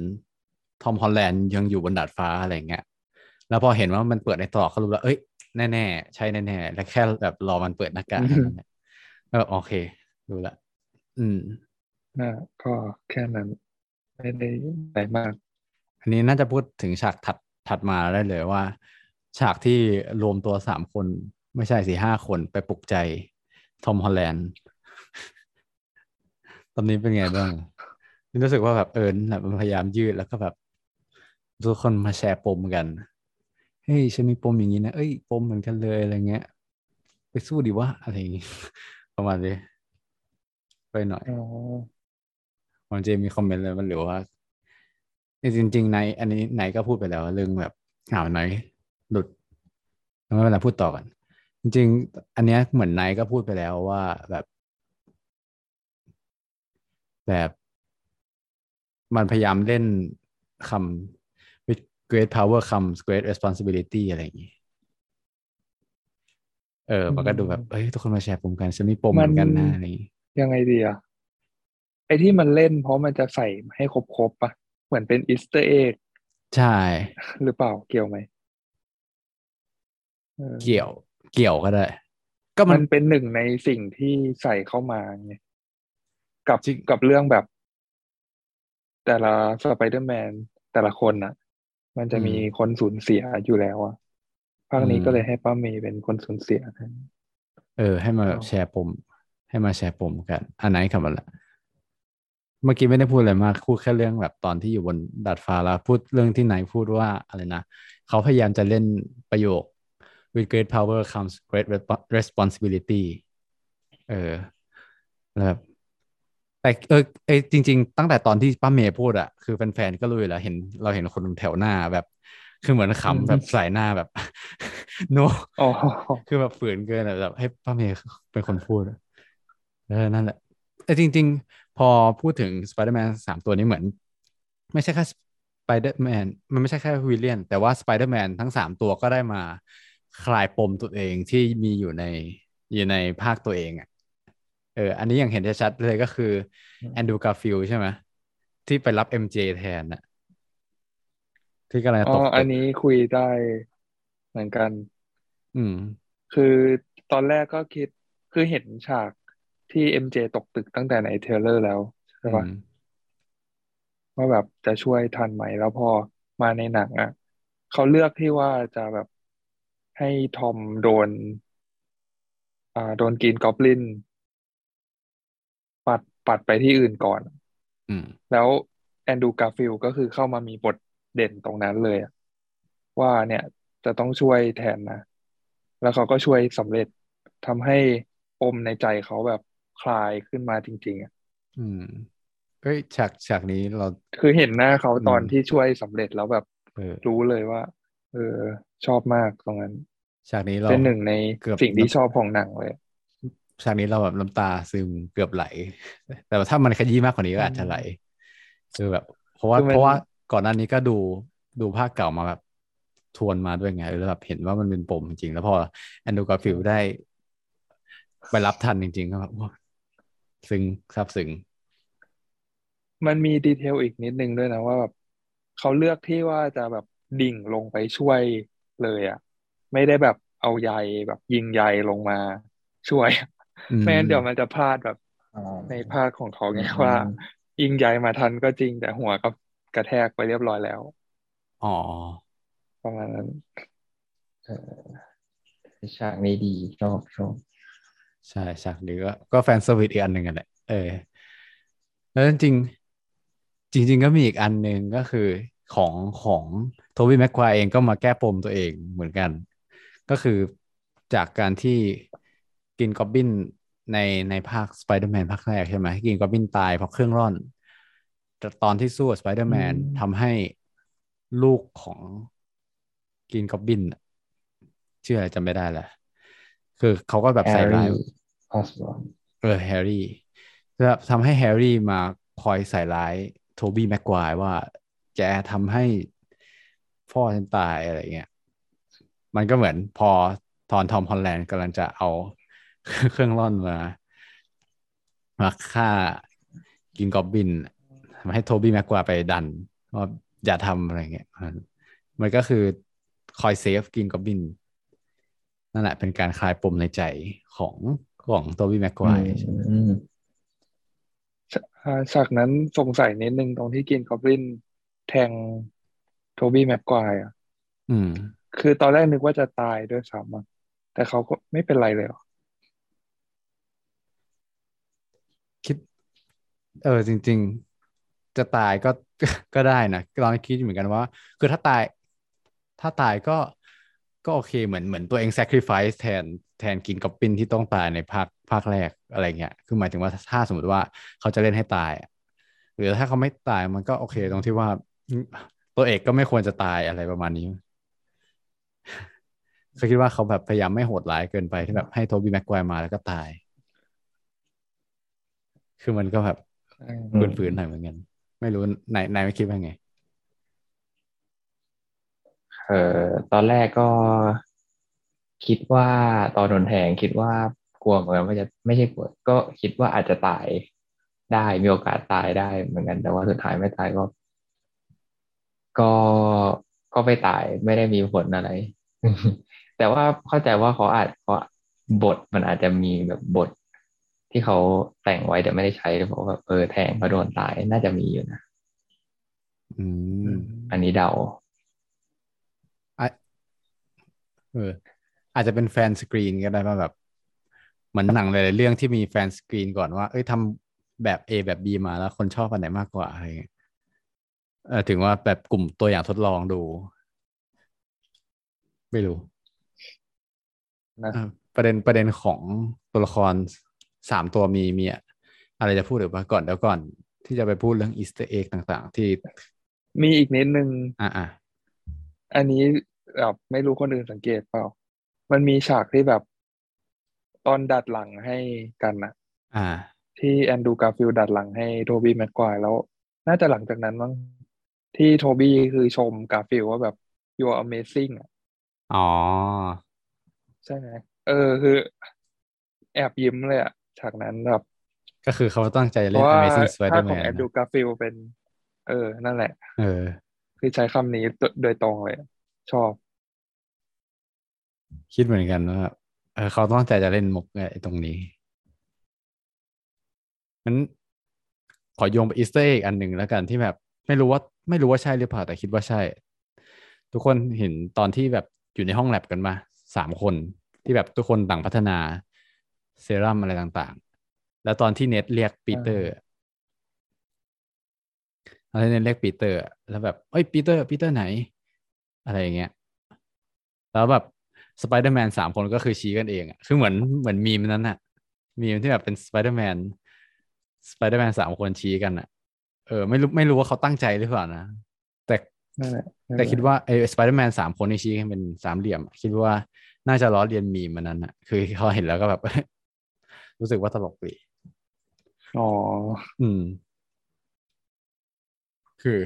ทอมฮอลแลนด์ยังอยู่บนดาดฟ้าอะไรเงี้ยแล้วพอเห็นว่ามันเปิดในตรอกเขารู้แล้วเอ้ยแน่ๆใช่แน่ๆแล้วแค่แบบรอมันเปิดหน้ากากแล้วโอเครู้ละอืมน่ะก็แค่นั้นไม่ได้อะไรมากอันนี้น่าจะพูดถึงฉากถัดถัดมาได้เลยว่าฉากที่รวมตัวสามคนไม่ใช่สี่ห้าคนไปปลุกใจทอมฮอลแลนด์ตอนนี้เป็นไงบ้างรู้สึกว่าแบบเอิร์นแบบพยายามยืดแล้วก็แบบทุกคนมาแชร์ปมกันเฮ้ยฉันมีปมอย่างนี้นะเอ้ยปมเหมือนกันเลยอะไรเงี้ยไปสู้ดีวะอะไรอย่างงี้ประมาณนี้ไปหน่อยอ๋อมันจะมีคอมเมนต์อะไรมันหรือว่าจริงๆในอันนี้ไหนก็พูดไปแล้วเรื่องแบบอ้าวไหนหลุดไม่เป็นไรพูดต่อกันจริงๆอันเนี้ยเหมือนไหนก็พูดไปแล้วว่าแบบแบบมันพยายามเล่นคำ with great power comes great responsibility อะไรอย่างงี้เออมันก็ดูแบบเอ้ยทุกคนมาแชร์ปมกันฉันมีปมเหมือนกันนะอะไรยังไงดีอ่ะไอ้ที่มันเล่นเพราะมันจะใส่ให้ครบๆป่ะเหมือนเป็นอีสเตอร์เอ็กใช่หรือเปล่าเกี่ยวไหมเกี่ยวเกี่ยวก็ได้ก็มันเป็นหนึ่งในสิ่งที่ใส่เข้ามาไงกับกับเรื่องแบบแต่ละสไปเดอร์แมนแต่ละคนน่ะมันจะมีคนสูญเสียอยู่แล้วอ่ะภาคนี้ก็เลยให้ป้าเมย์เป็นคนสูญเสียแทนเออให้มาแชร์ปมให้มาแชร์ปมกันอันไหนครับล่ะเมื่อกี้ไม่ได้พูดอะไรมากพูดแค่เรื่องแบบตอนที่อยู่บนดาดฟ้าแล้วพูดเรื่องที่ไหนพูดว่าอะไรนะเขาพยายามจะเล่นประโยค with great power comes great responsibility เออแบบแต่เออเออจริงๆตั้งแต่ตอนที่ป้าเมย์พูดอะคือแฟนๆก็รู้อยู่แล้วเห็นเราเห็นคนแถวหน้าแบบคือเหมือนขำแบบสายหน้าแบบโน oh. คือแบบฝืนเกินแบบให้ป้าเมย์เป็นคนพูดเออนั่นแหละแต่จริงๆพอพูดถึง Spider-Man สามตัวนี้เหมือนไม่ใช่แค่ Spider-Man มันไม่ใช่แค่วิลเลียนแต่ว่า Spider-Man ทั้งสามตัวก็ได้มาคลายปมตัวเองที่มีอยู่ในอยู่ในภาคตัวเองอะเอออันนี้อย่างเห็นชัดๆเลยก็คือแอนดรูว์ การ์ฟิลด์ใช่ไหมที่ไปรับ เอ็ม เจ แทนน่ะที่กำลังตกอ๋ออันนี้คุยได้เหมือนกันอืมคือตอนแรกก็คิดคือเห็นฉากที่ เอ็ม เจ ตกตึกตั้งแต่ในเทรลเลอร์แล้วใช่ป่ะว่าแบบจะช่วยทันไหมแล้วพอมาในหนังอ่ะเขาเลือกที่ว่าจะแบบให้ทอมโดนอ่าโดนกินกอบลินปัดปัดไปที่อื่นก่อนอืมแล้วแอนดรูว์การ์ฟิลด์ก็คือเข้ามามีบทเด่นตรงนั้นเลยว่าเนี่ยจะต้องช่วยแทนนะแล้วเขาก็ช่วยสำเร็จทำให้ปมในใจเขาแบบคลายขึ้นมาจริงๆอ่ะอืมเอ้ยฉากฉากนี้เราคือเห็นหน้าเขาตอนที่ช่วยสำเร็จแล้วแบบรู้เลยว่าเออชอบมากตรงนั้นฉากนี้เราเป็นหนึ่งในสิ่งที่ชอบของหนังเลยฉากนี้เราแบบน้ำตาซึมเกือบไหลแต่ถ้ามันขยี้มากกว่านี้ก็อาจจะไหลคือแบบเพราะว่าเพราะว่าก่อนหน้านี้ก็ดูดูภาคเก่ามาแบบทวนมาด้วยไงแล้วแบบเห็นว่ามันเป็นปมจริงๆแล้วพอแอนดรูว์ การ์ฟิลด์ได้ไปรับทันจริงๆก็แบบซึ้งซาบซึ้งมันมีดีเทลอีกนิดนึงด้วยนะว่าแบบเขาเลือกที่ว่าจะแบบดิ่งลงไปช่วยเลยอ่ะไม่ได้แบบเอาใยแบบยิงใยลงมาช่วยไม่งั้นเดี๋ยวมันจะพลาดแบบในภาคของเขาไงว่ายิงใยมาทันก็จริงแต่หัวก็กระแทกไปเรียบร้อยแล้วอ๋อประมาณนั้นฉากนี้ดีชอบชอบใช่ฉากนี้ก็ก็แฟนเซอร์วิสอีกอันหนึ่งกันแหละเออแล้วจริงจริงๆก็มีอีกอันหนึ่งก็คือของของโทบี้แม็กควายเองก็มาแก้ปมตัวเองเหมือนกันก็คือจากการที่กินกอบบินในในภาคสไปเดอร์แมนภาคแรกใช่ไหมกินกอบบินตายเพราะเครื่องร่อนตอนที่สู้สไปเดอร์แมนทำให้ลูกของกินกอบบิน ชื่ออะไรจำไม่ได้ละคือเขาก็แบบใส่ร้ายเออแฮร์รี่แล้วทำให้แฮร์รี่มาคอยใส่ร้ายโทบี้แม็กไกวร์ว่าแกทำให้พ่อฉันตายอะไรเงี้ยมันก็เหมือนพอตอนทอมฮอลแลนด์กำลังจะเอาเครื่องร่อนมามาฆ่ากินกอบบินทำให้โทบี้แม็กไกวร์ไปดันว่าอย่าทำอะไรเงี้ยมันก็คือคอยเซฟกินกอบบินนั่นแหละเป็นการคลายปมในใจของของโทบี้แม็กไกวร์ใช่ไหมฉากนั้นสงสัยนิดนึงตรงที่กินกอบบินแทงโทบี้แม็กไกวร์อ่ะอืมคือตอนแรกนึกว่าจะตายด้วยซ้ำแต่เขาก็ไม่เป็นไรเลยหรอคิดเออจริงๆจะตายก็ก็ได้นะตอนคิดเหมือนกันว่าคือถ้าตายถ้าตายก็ก็โอเคเหมือนเหมือนตัวเอง sacrifice แทนแทนกินกับปินที่ต้องตายในภาคภาคแรกอะไรเงี้ยคือหมายถึงว่าถ้าสมมติว่าเขาจะเล่นให้ตายหรือถ้าเขาไม่ตายมันก็โอเคตรงที่ว่าตัวเอกก็ไม่ควรจะตายอะไรประมาณนี้เขาคิดว่าเขาแบบพยายามไม่โหดร้ายเกินไปที่แบบให้โทบี้แม็กไกวร์มาแล้วก็ตายคือมันก็แบบฝืนๆหน่อยเหมือนกันไม่รู้นายนายไม่คิดว่าไงเออตอนแรกก็คิดว่าตอนโดนแทงคิดว่ากลัวเหมือนกันว่าจะไม่ใช่กลัวก็คิดว่าอาจจะตายได้มีโอกาสตายได้เหมือนกันแต่ว่าสุดท้ายไม่ตายก็ก็ก็ไม่ตายไม่ได้มีผลอะไรแต่ว่าเข้าใจว่าเขาอาจเขาบทมันอาจจะมีแบบบทที่เขาแต่งไว้แต่ไม่ได้ใช้เพราะแบบเออแทงเขาโดนตายน่าจะมีอยู่นะอืมอันนี้เดาเอออาจจะเป็นแฟนสกรีนก็ได้ป่ะแบบเหมือนหนังหลายๆเรื่องที่มีแฟนสกรีนก่อนว่าเอ้ยทำแบบ A แบบ B มาแล้วคนชอบอันไหนมากกว่าอะไรเงี้ยเออถึงว่าแบบกลุ่มตัวอย่างทดลองดูไม่รู้นะประเด็นประเด็นของตัวละครสามตัวมีมีอะไรจะพูดหรือว่าก่อนเดี๋ยวก่อนที่จะไปพูดเรื่อง Easter Egg ต่างๆที่มีอีกนิดนึงอ่ะๆอันนี้แบบไม่รู้คนอื่นสังเกตเปล่ามันมีฉากที่แบบตอนดัดหลังให้กันนะอ่าที่แอนดรูว์ การ์ฟิลด์ดัดหลังให้โทบี้แม็กไกวร์แล้วน่าจะหลังจากนั้นมั้งที่โทบี้คือชมการ์ฟิลด์ว่าแบบ you are amazing อ๋อใช่ไหมเออคือแอบยิ้มเลยอ่ะฉากนั้นแบบก็คือเขาตั้งใจเล่น Amazing Spider-Man ของแอนดรูว์ การ์ฟิลด์เป็นเออนั่นแหละเออคือใช้คำนี้โดยตรงเลยชอบคิดเหมือนกันว่าเออเขาตั้งใจจะเล่นมุกไอ้ตรงนี้งั้นขอโยงไปอีสเตอร์เอกอันหนึ่งแล้วกันที่แบบไม่รู้ว่าไม่รู้ว่าใช่หรือเปล่าแต่คิดว่าใช่ทุกคนเห็นตอนที่แบบอยู่ในห้องแลบกันมาสามคนที่แบบทุกคนต่างพัฒนาเซรั่มอะไรต่างๆแล้วตอนที่เน็ตเรียกปีเตอร์ตอนที่เน็ตเรียกปีเตอร์แล้วแบบเอ้ยปีเตอร์ปีเตอร์ไหนอะไรอย่างเงี้ยแล้วแบบสไปเดอร์แมนสามคนก็คือชี้กันเองอ่ะคือเหมือนเหมือนมีมนั้นอ่ะมีมที่แบบเป็นสไปเดอร์แมนสไปเดอร์แมนสามคนชี้กันอ่ะเออไม่รู้ไม่รู้ว่าเขาตั้งใจหรือเปล่านะแต่แต่คิดว่าไอ้สไปเดอร์แมนสามคนที่ชี้กันเป็นสามเหลี่ยมคิดว่าน่าจะล้อเลียนมีมนั้นอ่ะคือเขาเห็นแล้วก็แบบ รู้สึกว่าตลกดีอ๋ออืมคือ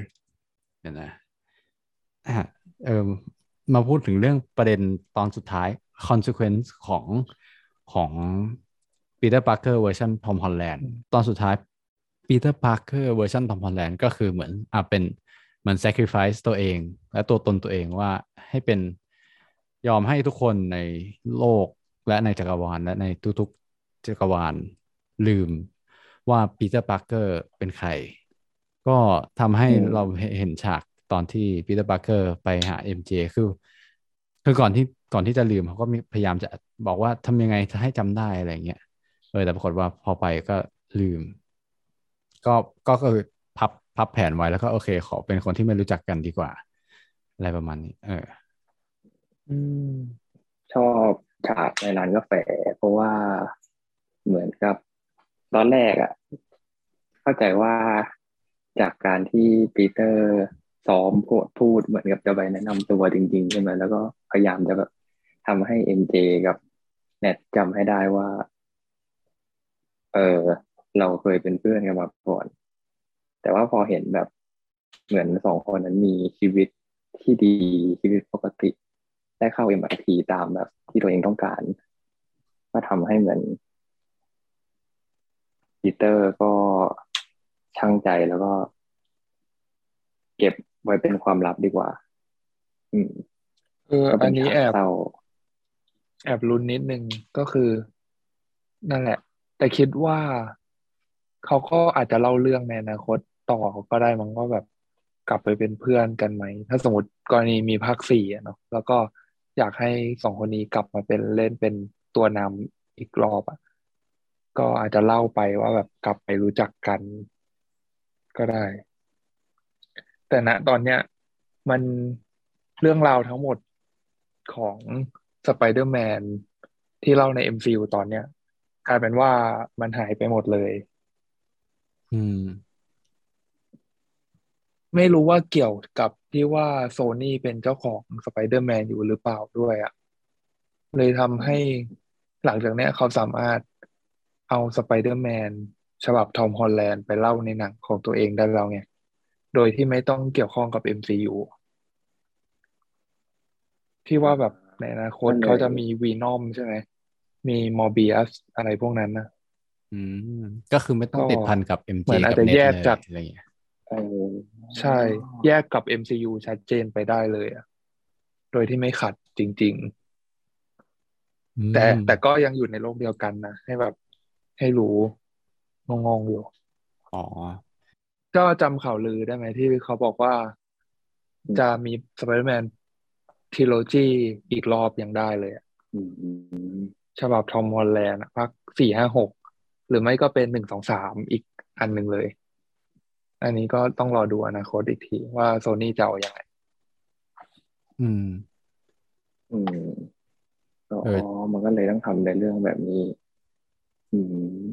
เดี๋ยวนะอ่ะเออมาพูดถึงเรื่องประเด็นตอนสุดท้าย consequence ของของปีเตอร์พาร์เกอร์เวอร์ชันทอมฮอลแลนด์ตอนสุดท้ายปีเตอร์พาร์เกอร์เวอร์ชันทอมฮอลแลนด์ก็คือเหมือนอ่ะเป็นเหมือน sacrifice ตัวเองและตัวตนตัวเองว่าให้เป็นยอมให้ทุกคนในโลกและในจักรวาลและในทุกๆจักรวาลลืมว่าปีเตอร์พาร์เกอร์เป็นใครก็ทำให้เราเห็นฉากตอนที่ปีเตอร์พาร์เกอร์ไปหา เอ็ม เจ คือคือก่อนที่ก่อนที่จะลืมเขาก็พยายามจะบอกว่าทำยังไงจะให้จำได้อะไรเงี้ยเออแต่ปรากฏว่าพอไปก็ลืมก็ก็คือพับพับแผนไว้แล้วก็โอเคขอเป็นคนที่ไม่รู้จักกันดีกว่าอะไรประมาณนี้เอออืมชอบฉากในร้านกาแฟเพราะว่าเหมือนกับตอนแรกอ่ะเข้าใจว่าจากการที่ปีเตอร์ซ้อมพูดเหมือนกับจะไปแนะนำตัวจริงๆใช่ไหมแล้วก็พยายามจะแบบ ทำให้ เอ็ม เจ กับแนทจำให้ได้ว่าเออเราเคยเป็นเพื่อนกันมาก่อนแต่ว่าพอเห็นแบบเหมือนสองคนนั้นมีชีวิตที่ดีชีวิตปกติได้เข้า เอ็ม ไอ ที ตามแบบที่ตัวเองต้องการก็ทำให้เหมือนปีเตอร์ก็ชั่งใจแล้วก็เก็บไว้เป็นความลับดีกว่าอืมเอออันนี้แอบแอบลุ้นนิดนึงก็คือนั่นแหละแต่คิดว่าเขาก็อาจจะเล่าเรื่องในอนาคตต่อก็ได้มั้งว่าแบบกลับไปเป็นเพื่อนกันไหมถ้าสมมติกรณีมีภาคสี่เนาะแล้วก็อยากให้สองคนนี้กลับมาเป็นเล่นเป็นตัวนำอีกรอบอ่ะก็อาจจะเล่าไปว่าแบบกลับไปรู้จักกันก็ได้แต่ณตอนเนี้ยมันเรื่องราวทั้งหมดของสไปเดอร์แมนที่เล่าใน เอ็ม ซี ยู ตอนเนี้ยกลายเป็นว่ามันหายไปหมดเลยอืมไม่รู้ว่าเกี่ยวกับที่ว่า Sony เป็นเจ้าของ Spider-Man อยู่หรือเปล่าด้วยอ่ะเลยทำให้หลังจากเนี้ยเขาสามารถเอา Spider-Man ฉบับทอมฮอลแลนด์ไปเล่าในหนังของตัวเองได้แล้วไงโดยที่ไม่ต้องเกี่ยวข้องกับ เอ็ม ซี ยู ที่ว่าแบบในอนาคตเขาจะมี Venom ใช่ไหมมี Morbius อะไรพวกนั้นนะอืมก็คือไม่ต้องติดพันกับ เอ็ม จี กับ Net เลยอะไรอย่างเงี้ยใช่แยกกับ เอ็ม ซี ยู ชัดเจนไปได้เลยอ่ะโดยที่ไม่ขัดจริงๆแต่แต่ก็ยังอยู่ในโลกเดียวกันนะให้แบบให้รู้งงๆอยู่อ๋อก็จำข่าวลือได้ไหมที่เขาบอกว่าจะมี Spider-Man Trilogy อีกรอบยังได้เลยอ่ะฉบับทอมฮอลแลนด์ภาคสี่ ห้า หกหรือไม่ก็เป็นหนึ่ง สอง สามอีกอันหนึ่งเลยอันนี้ก็ต้องรอดูอนาคตอีกทีว่า Sony จะเอาอย่างไรอืมอืมอ๋อมันก็เลยต้องทำในเรื่องแบบนี้อื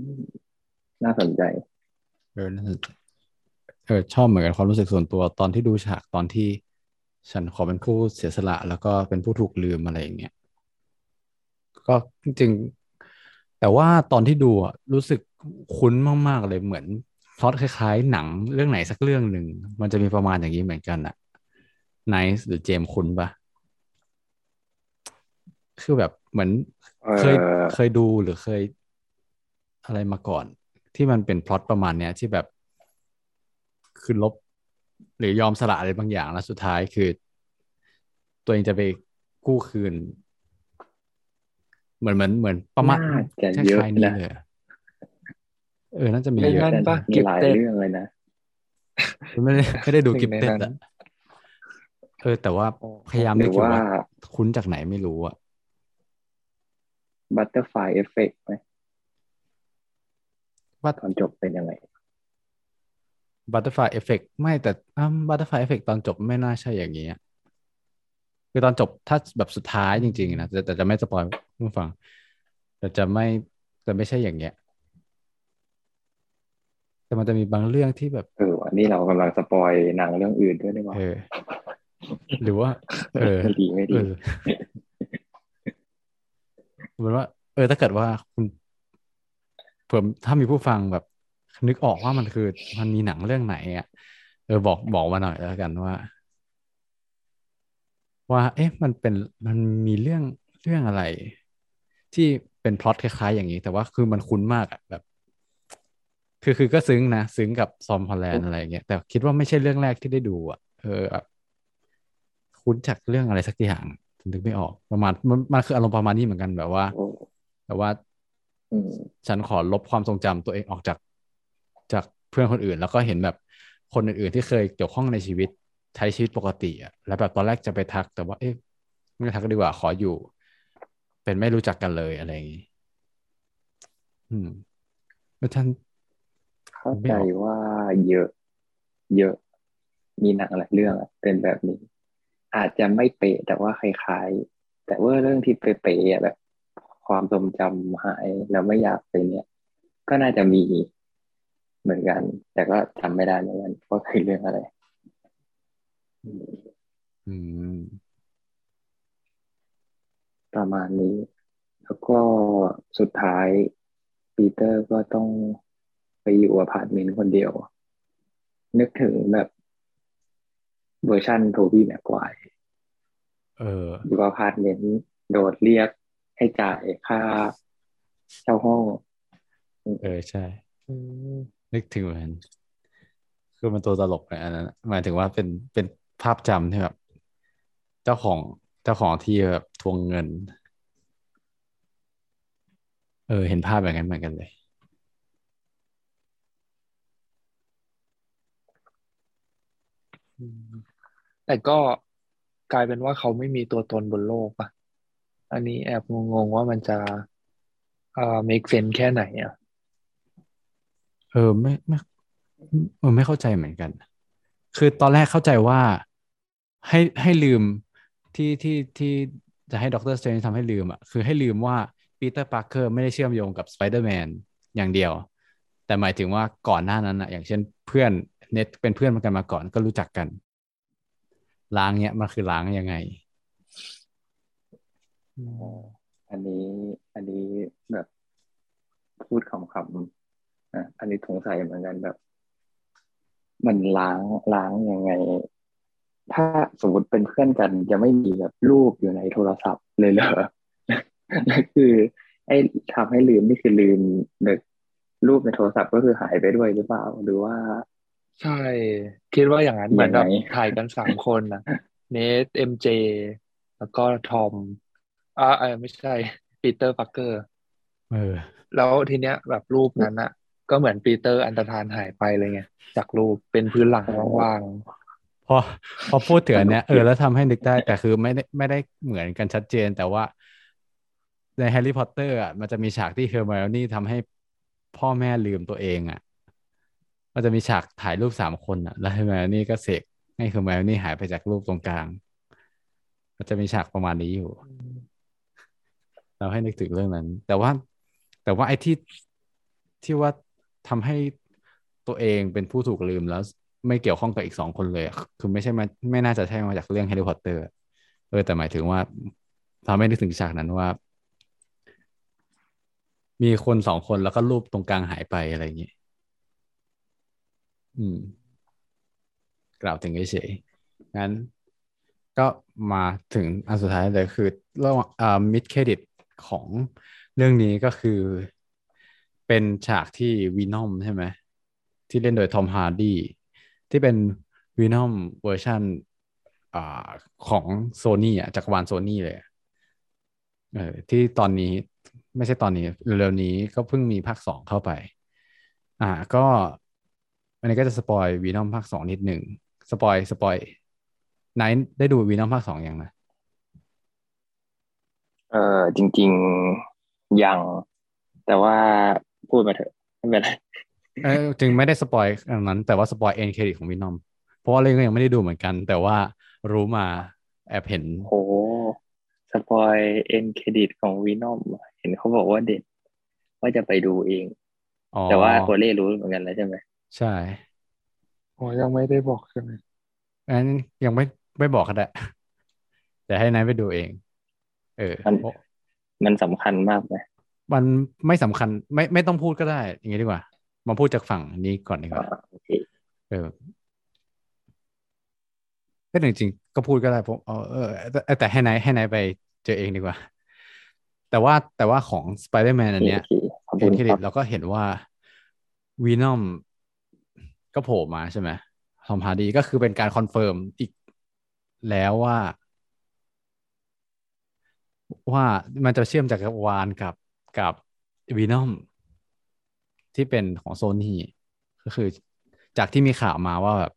มน่าสนใจเออน่าสนใจเออชอบเหมือนกันความรู้สึกส่วนตัวตอนที่ดูฉากตอนที่ฉันขอเป็นผู้เสียสละแล้วก็เป็นผู้ถูกลืมอะไรอย่างเงี้ยก็จริงๆแต่ว่าตอนที่ดูอ่ะรู้สึกคุ้นมากๆเลยเหมือนพล็อตคล้ายๆหนังเรื่องไหนสักเรื่องหนึ่งมันจะมีประมาณอย่างนี้เหมือนกันอะ nice หรือเจมคุณปะคือแบบเหมือนเคยเคยดูหรือเคยอะไรมาก่อนที่มันเป็นพล็อตประมาณเนี้ยที่แบบคือลบหรือยอมสละอะไรบางอย่างแล้วสุดท้ายคือตัวเองจะไปกู้คืนเหมือนเหมือนเหมือนประมาณคล้ายๆนี้เลยเออน่าจะมีเยอะมีหลายเรื่องเลยนะไม่ได้ไม่ได้ดูกิฟเต็ดอ่ะเออแต่ว่าพยายามนึกว่าคุ้นจากไหนไม่รู้อ่ะบัตเตอร์ฟลายเอฟเฟกต์ไหมว่าตอนจบเป็นยังไงบัตเตอร์ฟลายเอฟเฟกต์ไม่แต่บัตเตอร์ฟลายเอฟเฟกต์ตอนจบไม่น่าใช่อย่างนี้คือตอนจบถ้าแบบสุดท้ายจริงๆนะแต่จะไม่สปอยผู้ฟังแต่จะไม่แต่ไม่ใช่อย่างเงี้ยแต่มันจะมีบางเรื่องที่แบบเอออันนี้เรากำลังสปอยหนังเรื่องอื่นด้วยได้ไหมเออหรือว่าเออไม่ดีไม่ดีเหมือนว่าเออถ้าเกิดว่าคุณเผื่อถ้ามีผู้ฟังแบบนึกออกว่ามันคือมันมีหนังเรื่องไหนอ่ะเออบอกบอกมาหน่อยแล้วกันว่าว่าเอ๊ะมันเป็นมันมีเรื่องเรื่องอะไรที่เป็นพล็อตคล้ายๆอย่างนี้แต่ว่าคือมันคุ้นมากอ่ะแบบคือคือก็ซึ้งนะซึ้งกับซอมฮอลแลนด์อะไรเงี้ยแต่คิดว่าไม่ใช่เรื่องแรกที่ได้ดูอ่ะเออคุ้นจากเรื่องอะไรสักอย่างถึงไม่ออกประมาณมันมันคืออารมณ์ประมาณนี้เหมือนกันแบบว่าแต่ว่าฉันขอลบความทรงจำตัวเองออกจากจากเพื่อนคนอื่นแล้วก็เห็นแบบคนอื่นๆที่เคยเกี่ยวข้องในชีวิตใช้ชีวิตปกติอ่ะแล้วแบบตอนแรกจะไปทักแต่ว่าเอ๊ะไม่ทักก็ดีกว่าขออยู่เป็นไม่รู้จักกันเลยอะไรอย่างงี้อืมแล้วฉันเข้าใจว่าเยอะเยอะมีหนังหลายเรื่องเป็นแบบนี้อาจจะไม่เป๊ะแต่ว่าคล้ายๆแต่ว่าเรื่องที่เป๊ะๆแบบความทรงจำหายแล้วไม่อยากไปเนี่ยก็น่าจะมีเหมือนกันแต่ก็จำไม่ได้เหมือนกันว่าคือเรื่องอะไรต ประมาณนี้แล้วก็สุดท้ายปีเตอร์ก็ต้องไปอยู่อพาร์ตเมนต์คนเดียวนึกถึงแบบเวอร์ชันโทบี้แม็กไกวร์เอออยู่อพาร์ตเมนต์โดดเรียกให้จ่ายค่าเช่าห้องเออใช่นึกถึงเหมือนคือมันตัวตลกเลยอันนั้นหมายถึงว่าเป็นเป็นภาพจำที่แบบเจ้าของเจ้าของที่แบบทวงเงินเออเห็นภาพแบบนั้นเหมือนกันเลยแต่ก็กลายเป็นว่าเขาไม่มีตัวตนบนโลกป่ะอันนี้แอบงงๆว่ามันจะเอ่อ make sense แค่ไหนอ่ะเออไม่ไม่เออไม่เข้าใจเหมือนกันคือตอนแรกเข้าใจว่าให้ให้ลืมที่ที่ที่จะให้ด็อกเตอร์สเตรนจ์ทำให้ลืมอ่ะคือให้ลืมว่าปีเตอร์ปาร์เกอร์ไม่ได้เชื่อมโยงกับสไปเดอร์แมนอย่างเดียวแต่หมายถึงว่าก่อนหน้านั้นอ่ะอย่างเช่นเพื่อนเน็ตเป็นเพื่อนกันมาก่อนก็รู้จักกันล้างเนี้ยมันคือล้างยังไงอันนี้อันนี้แบบพูดขำๆนะอันนี้สงสัยเหมือนกันแบบมันล้างล้างยังไงถ้าสมมติเป็นเพื่อนกันจะไม่มีแบบรูปอยู่ในโทรศัพท์เลยเหรอนั่นคือไอ้ทำให้ลืมนี่คือลืมนึกรูปในโทรศัพท์ก็คือหายไปด้วยหรือเปล่าหรือว่าใช่คิดว่าอย่างนั้นเหมือนกับถ่ายกันสามคนนะเนท เอ็ม เจ แล้วก็ทอมอ่าไม่ใช่ปีเตอร์ปาร์เกอร์เออแล้วทีเนี้ยแบบรูปนั้นอะก็เหมือนปีเตอร์อันตรธานหายไปเลยไงจากรูปเป็นพื้นหลังว่างๆพอพอพูดถึงอันเนี้ยเออแล้วทำให้นึกได้แต่คือไม่ได้ไม่ได้เหมือนกันชัดเจนแต่ว่าในแฮร์รี่พอตเตอร์อ่ะมันจะมีฉากที่เฮอร์ไมโอนี่ทำให้พ่อแม่ลืมตัวเองอ่ะมันจะมีฉากถ่ายรูปสามคนอ่ะแล้วเฮอร์ไมโอนี่ก็เสกให้เฮอร์ไมโอนี่หายไปจากรูปตรงกลางมันจะมีฉากประมาณนี้อยู่เราให้นึกถึงเรื่องนั้นแต่ว่าแต่ว่าไอ้ที่ที่ว่าทำให้ตัวเองเป็นผู้ถูกลืมแล้วไม่เกี่ยวข้องกับอีกสองคนเลยคือไม่ใช่มาไม่น่าจะใช่มาจากเรื่องแฮร์รี่พอตเตอร์เออแต่หมายถึงว่าทำให้นึกถึงฉากนั้นว่ามีคนสองคนแล้วก็รูปตรงกลางหายไปอะไรอย่างนี้อืมกล่าวถึงเฉยๆงั้นก็มาถึงอันสุดท้ายเลยคือเรื่องอ่ามิดเครดิตของเรื่องนี้ก็คือเป็นฉากที่วีนอมใช่ไหมที่เล่นโดยทอมฮาร์ดี้ที่เป็นวีนอมเวอร์ชันอ่าของโซนี่อ่ะจักรวาลโซนี่เลยเออที่ตอนนี้ไม่ใช่ตอนนี้เร็วๆนี้ก็เพิ่งมีภาคสองเข้าไปอ่าก็อันนี้ก็จะสปอยวีนอมภาคสองนิดหนึ่งสปอยสปอยไหนได้ดูวีนอมภาคสองยังนะเออจริงๆยังแต่ว่าพูดมาเถอะไม่เป็นไรเออจริงไม่ได้สปอยอันนั้นแต่ว่าสปอยเอ็นเครดิตของวีนอมเพราะว่าเรื่องก็ยังไม่ได้ดูเหมือนกันแต่ว่ารู้มาแอบเห็นโอ้สปอยเอ็นเครดิตของวีนอมเห็นเขาบอกว่าเด็ดว่าจะไปดูเองอ๋อแต่ว่าตัวเลขรู้เหมือนกันแล้วใช่ไหมใช่อ๋อยังไม่ได้บอกใช่ไหมงั้นยังไม่ไม่บอกก็ได้แต่ให้นายไปดูเองเออมันมันสำคัญมากไหมมันไม่สำคัญไม่ไม่ต้องพูดก็ได้อย่างงี้ดีกว่ามาพูดจากฝั่งนี้ก่อนดีกว่าเออก็จริงๆก็พูดก็ได้ผมเออแต่ให้นายให้นายไปเจอเองดีกว่าแต่ว่าแต่ว่าของ Spider-Man อันเนี้ยเห็นเครดิตเราก็เห็นว่า Venom ก็โผล่มาใช่ไหมทอมฮาร์ดีก็คือเป็นการคอนเฟิร์มอีกแล้วว่าว่ามันจะเชื่อมจากจักรวาลกับกับ Venom ที่เป็นของ Sony ก็คือจากที่มีข่าวมาว่าแบบ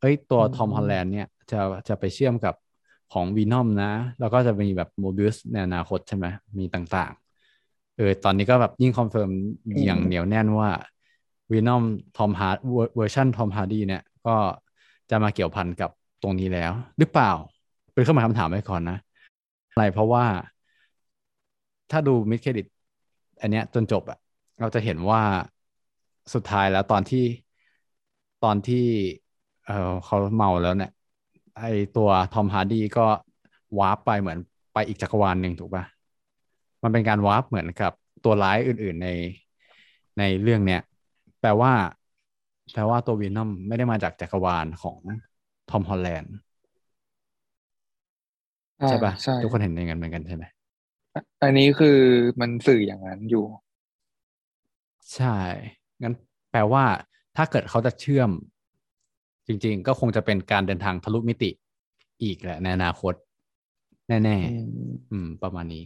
เอ้ยตัว Tom Holland เนี่ยจะจะไปเชื่อมกับของ Venom นะแล้วก็จะมีแบบ Mobius ในอนาคตใช่ไหมมีต่างๆเออตอนนี้ก็แบบยิ่งคอนเฟิร์มอย่างเหนียวแน่นว่า Venom Tom Hard เวอร์ชัน Tom Hardy เนี่ยก็จะมาเกี่ยวพันกับตรงนี้แล้วหรือเปล่าเป็นเครื่องหมายคำถามไว้ก่อนนะอะไรเพราะว่าถ้าดูมิดเครดิตอันเนี้ยจนจบอะเราจะเห็นว่าสุดท้ายแล้วตอนที่ตอนที่เออเขาเมาแล้วเนี่ยไอตัวทอมฮาร์ดีก็วาร์ปไปเหมือนไปอีกจักรวาลหนึ่งถูกป่ะ มันเป็นการวาร์ปเหมือนกับตัวร้ายอื่นๆในในเรื่องเนี้ยแปลว่าแปลว่าตัวVenomไม่ได้มาจากจักรวาลของทอมฮอลแลนด์ใช่ป่ะทุกคนเห็นอย่างนั้นเหมือนกันใช่ไหมอันนี้คือมันสื่ออย่างนั้นอยู่ใช่งั้นแปลว่าถ้าเกิดเขาจะเชื่อมจริงๆก็คงจะเป็นการเดินทางทะลุมิติอีกแหละในอนาคตแน่ๆอืมประมาณนี้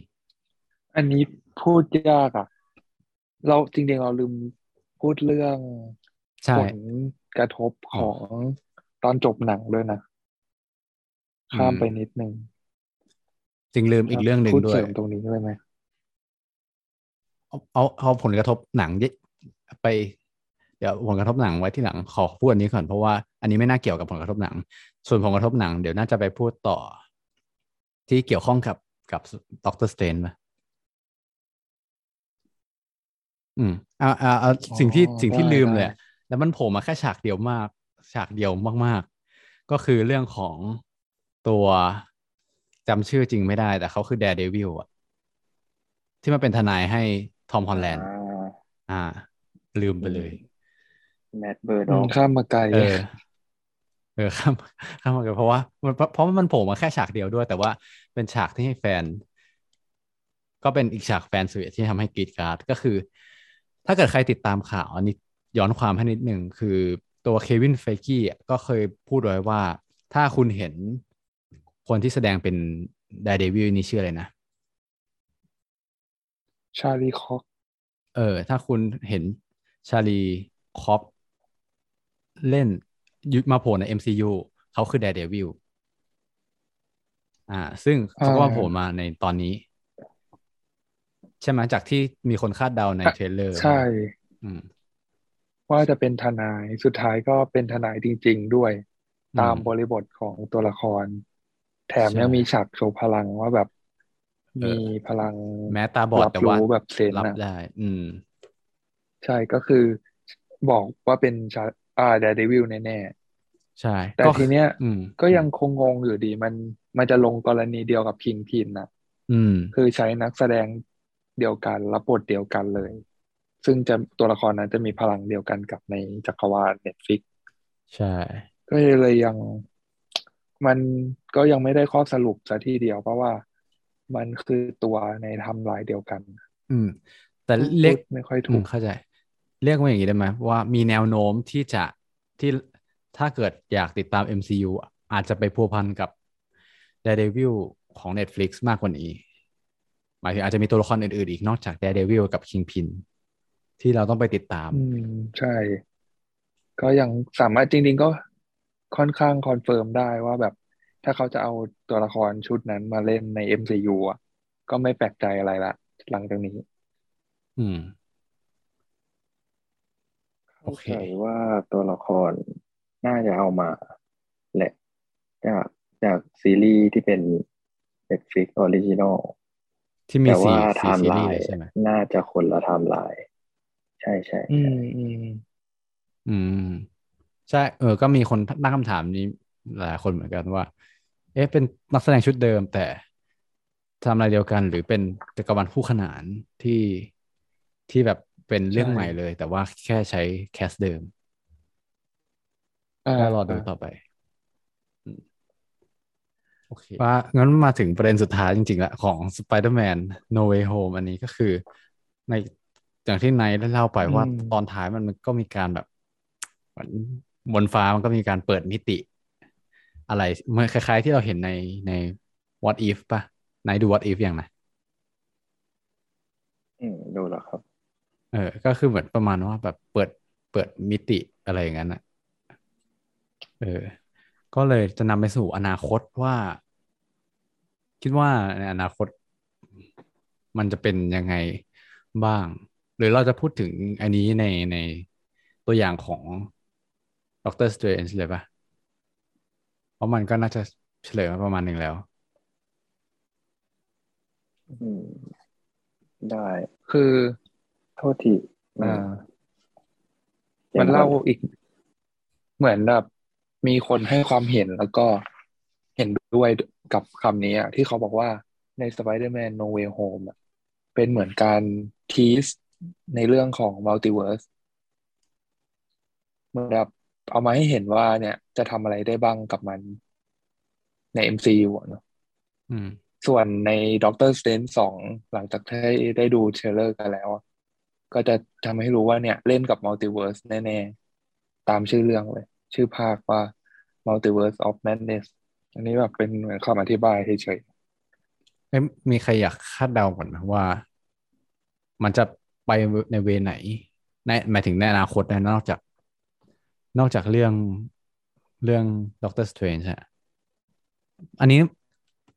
อันนี้พูดยากอ่ะเราจริงๆเราลืมพูดเรื่องผลกระทบของตอนจบหนังด้วยนะข้ามไปนิดนึงจริงลืมอีกเรื่องนึงด้วยพูดเสริมตรงนี้เลยไหมเอาเอาเอาผลกระทบหนังไปเดี๋ยวผลกระทบหนังไว้ที่หลังขอพูดอันนี้ก่อนเพราะว่าอันนี้ไม่น่าเกี่ยวกับผลกระทบหนังส่วนผลกระทบหนังเดี๋ยวน่าจะไปพูดต่อที่เกี่ยวข้องกับกับด็อกเตอร์สเตรนจ์อืมอ่าอ่าสิ่งที่สิ่งที่ลืมเลยแล้วมันโผล่มาแค่ฉากเดียวมากฉากเดียวมากๆก็คือเรื่องของตัวจำชื่อจริงไม่ได้แต่เขาคือ Daredevil อ่ะที่มาเป็นทนายให้ทอมฮอลแลนด์อ่าลืมไปเลยแมตต์เบอร์ดองข้ามมาไกลเออเออข้ามข้ามมาไกลเพราะว่ามันเพราะมันโผล่มาแค่ฉากเดียวด้วยแต่ว่าเป็นฉากที่ให้แฟนก็เป็นอีกฉากแฟนสุดที่ทำให้กรี๊ดการ์ดก็คือถ้าเกิดใครติดตามข่าวอันนี้ย้อนความให้นิดหนึ่งคือตัวเควินไฟกี้ก็เคยพูดไว้ว่าถ้าคุณเห็นคนที่แสดงเป็นไดเดวิลนี่ชื่ออะไรนะชาลีคอปเออถ้าคุณเห็นชาลีคอปเล่นยุดมาโผล่ใน เอ็ม ซี ยู เขาคือไดเดวิลอ่าซึ่งเขาก็มาโผล่มาในตอนนี้ใช่ไหมจากที่มีคนคาดเดาในเทรลเลอร์ใช่ว่าจะเป็นทนายสุดท้ายก็เป็นทนายจริงๆด้วยตามบริบทของตัวละครแถมยังมีฉากโชว์พลังว่าแบบมีพลังแม้ตาบอดแต่ว่าแบบเซนรับได้อืมใช่ก็คือบอกว่าเป็นชาอ่าแดร์เดวิลแน่ๆใช่แต่ทีเนี้ยก็ยังคงงงอยู่ดีมันมันจะลงกรณีเดียวกับคิงพินน่ะอืมคือใช้นักแสดงเดียวกันรับบทเดียวกันเลยซึ่งจะตัวละครนั้นจะมีพลังเดียวกันกับในจักรวาล Netflix ใช่ก็เลยยังมันก็ยังไม่ได้ข้อสรุปซะทีเดียวเพราะว่ามันคือตัวในไทม์ไลน์เดียวกันอืมแต่เรียกไม่ค่อยถูกเข้าใจเรียกว่าอย่างนี้ได้ไหมว่ามีแนวโน้มที่จะที่ถ้าเกิดอยากติดตาม เอ็ม ซี ยู อาจจะไปพัวพันกับ Daredevil ของ Netflix มากกว่านี้หมายถึงอาจจะมีตัวละครอื่นๆอีกนอกจาก Daredevil กับ Kingpin ที่เราต้องไปติดตามอืมใช่ก็ยังสามารถจริงๆก็ค่อนข้างคอนเฟิร์มได้ว่าแบบถ้าเขาจะเอาตัวละครชุดนั้นมาเล่นใน เอ็ม ซี ยู อ่ะก็ไม่แปลกใจอะไรละหลังจากนี้อืมโอเคว่าตัวละครน่าจะเอามาแหละจากจากซีรีส์ที่เป็น Netflix Original ที่มีสี่ไทม์ไลน์ใช่มั้ยน่าจะคนละไทม์ไลน์ใช่ๆๆอืมอืมอืมใช่เออก็มีคนตั้งคำถามนี้หลายคนเหมือนกันว่าเอ๊ะเป็นนักแสดงชุดเดิมแต่ทำอะไรเดียวกันหรือเป็นจักรวาลคู่ขนานที่ที่แบบเป็นเรื่องใหม่เลยแต่ว่าแค่ใช้แคสเดิมก็รอดูต่อไปโอเคว่างั้นมาถึงประเด็นสุดท้ายจริงๆละของ Spider-Man No Way Home อันนี้ก็คือในอย่างที่นายได้เล่าไปว่าตอนท้ายมันก็มีการแบบบนฟ้ามันก็มีการเปิดมิติอะไรเหมือนคล้ายๆที่เราเห็นในใน What If ป่ะนายดู What If อย่างนะอืมดูแล้วครับเออก็คือเหมือนประมาณว่าแบบเปิดเปิดมิติอะไรอย่างนั้นอ่ะเออก็เลยจะนำไปสู่อนาคตว่าคิดว่าในอนาคตมันจะเป็นยังไงบ้างหรือเราจะพูดถึงอันนี้ในในตัวอย่างของด็อกเตอร์สเตรนจ์เลยป่ะเพราะมันก็น่าจะเฉลยมาประมาณหนึ่งแล้วอืมได้คือโทษทีอ่ามันเล่าอีกเหมือนแบบมีคนให้ความเห็นแล้วก็เห็นด้วยกับคำนี้อ่ะที่เขาบอกว่าใน Spider-Man No Way Home อ่ะ เป็นเหมือนการทีสในเรื่องของมัลติเวิร์สเหมือนแบบเอามาให้เห็นว่าเนี่ยจะทำอะไรได้บ้างกับมันใน เอ็ม ซี ยู เนอะส่วนใน Doctor Strange ทูหลังจากที่ได้ดูเทรลเลอร์กันแล้วก็จะทำให้รู้ว่าเนี่ยเล่นกับมัลติเวิร์สแน่ๆตามชื่อเรื่องเลยชื่อภาคว่า Multiverse of Madness อันนี้แบบเป็นเหมือนคำอธิบายเฉยๆมีใครอยากคาดเดาก่อนไหมว่ามันจะไปในเวไหนในหมายถึงในอนาคตนะนอกจากนอกจากเรื่องเรื่อง Doctor Strange ฮะอันนี้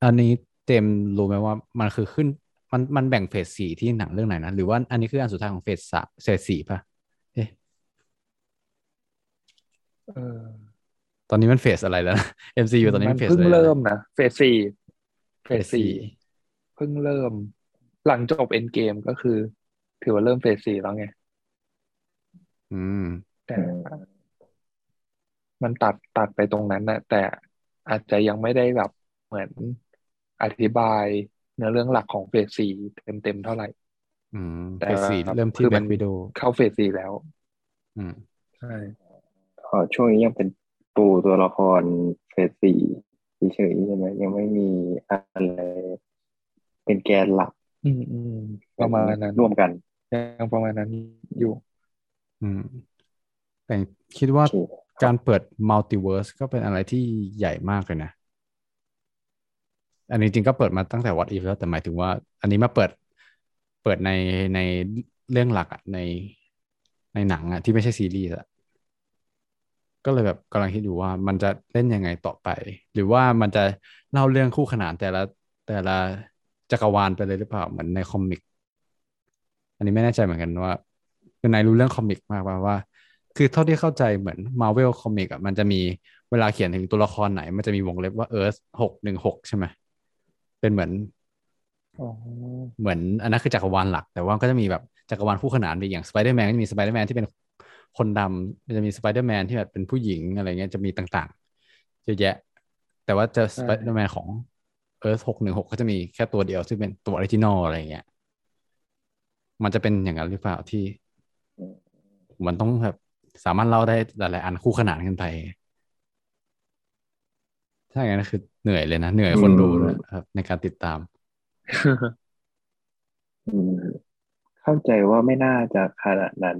อันนี้เต็มรู้ไหมว่ามันคือขึ้นมันมันแบ่งเฟสสี่ที่หนังเรื่องไหนนะหรือว่าอันนี้คืออันสุดท้ายของเฟสสามเฟสสี่ป่ะเอ๊ะเออตอนนี้มันเฟสอะไรแล้ว เอ็ม ซี ยู ตอนนี้มันเฟสอะไรเพิ่งเริ่มนะเฟสสี่เฟสสี่เพิ่งเริ่มหลังจบ Endgame ก็คือถือว่าเริ่มเฟสสี่แล้วไงอืมแต่มันตัดตัดไปตรงนั้นนะแต่อาจจะยังไม่ได้แบบเหมือนอธิบายเนื้อเรื่องหลักของเฟสสี่เต็มๆเท่าไหร่อืมเฟสสี่เริ่มที่แบ็ควิโดว์เข้าเฟสสี่แล้วอืมใช่อ๋อช่วงนี้ยังเป็นปูตัวละครเฟสสี่เฉยๆใช่ไหมยังไม่มีอะไรเป็นแกนหลักอืมๆประมาณนั้นร่วมกันยังประมาณนั้นอยู่อืมแต่คิดว่าการเปิดมัลติเวิร์สก็เป็นอะไรที่ใหญ่มากเลยนะอันนี้จริงก็เปิดมาตั้งแต่ What If แล้วแต่หมายถึงว่าอันนี้มาเปิดเปิดในในเรื่องหลักอ่ะในในหนังอ่ะที่ไม่ใช่ซีรีส์อ่ะก็เลยแบบกำลังคิดอยู่ว่ามันจะเล่นยังไงต่อไปหรือว่ามันจะเล่าเรื่องคู่ขนานแต่ละแต่ละจักรวาลไปเลยหรือเปล่าเหมือนในคอมิกอันนี้ไม่แน่ใจเหมือนกันว่าคือนายรู้เรื่องคอมิกมากป่ะว่าคือเท่าที่เข้าใจเหมือน Marvel Comic อ่ะมันจะมีเวลาเขียนถึงตัวละครไหนมันจะมีวงเล็บว่า Earth หกหนึ่งหกใช่ไหมเป็นเหมือน oh. เหมือนอันนั้นคือจักรวาลหลักแต่ว่าก็จะมีแบบจักรวาลคู่ขนานไปอย่าง Spider-Man ก็จะมี Spider-Man ที่เป็นคนดำมันจะมี Spider-Man ที่แบบเป็นผู้หญิงอะไรเงี้ยจะมีต่างๆเยอะแยะแต่ว่าจะ Spider-Man ของ Earth หกหนึ่งหกก็จะมีแค่ตัวเดียวซึ่งเป็นตัว Original อะไรเงี้ยมันจะเป็นอย่างนั้นหรือเปล่าที่มันต้องแบบสามารถเล่าได้หลายๆอันคู่ขนานกันไปถ้าอย่างนั้นคือเหนื่อยเลยนะเหนื่อยคนดูนะครับในการติดตามเข้าใจว่าไม่น่าจะขนาดนั้น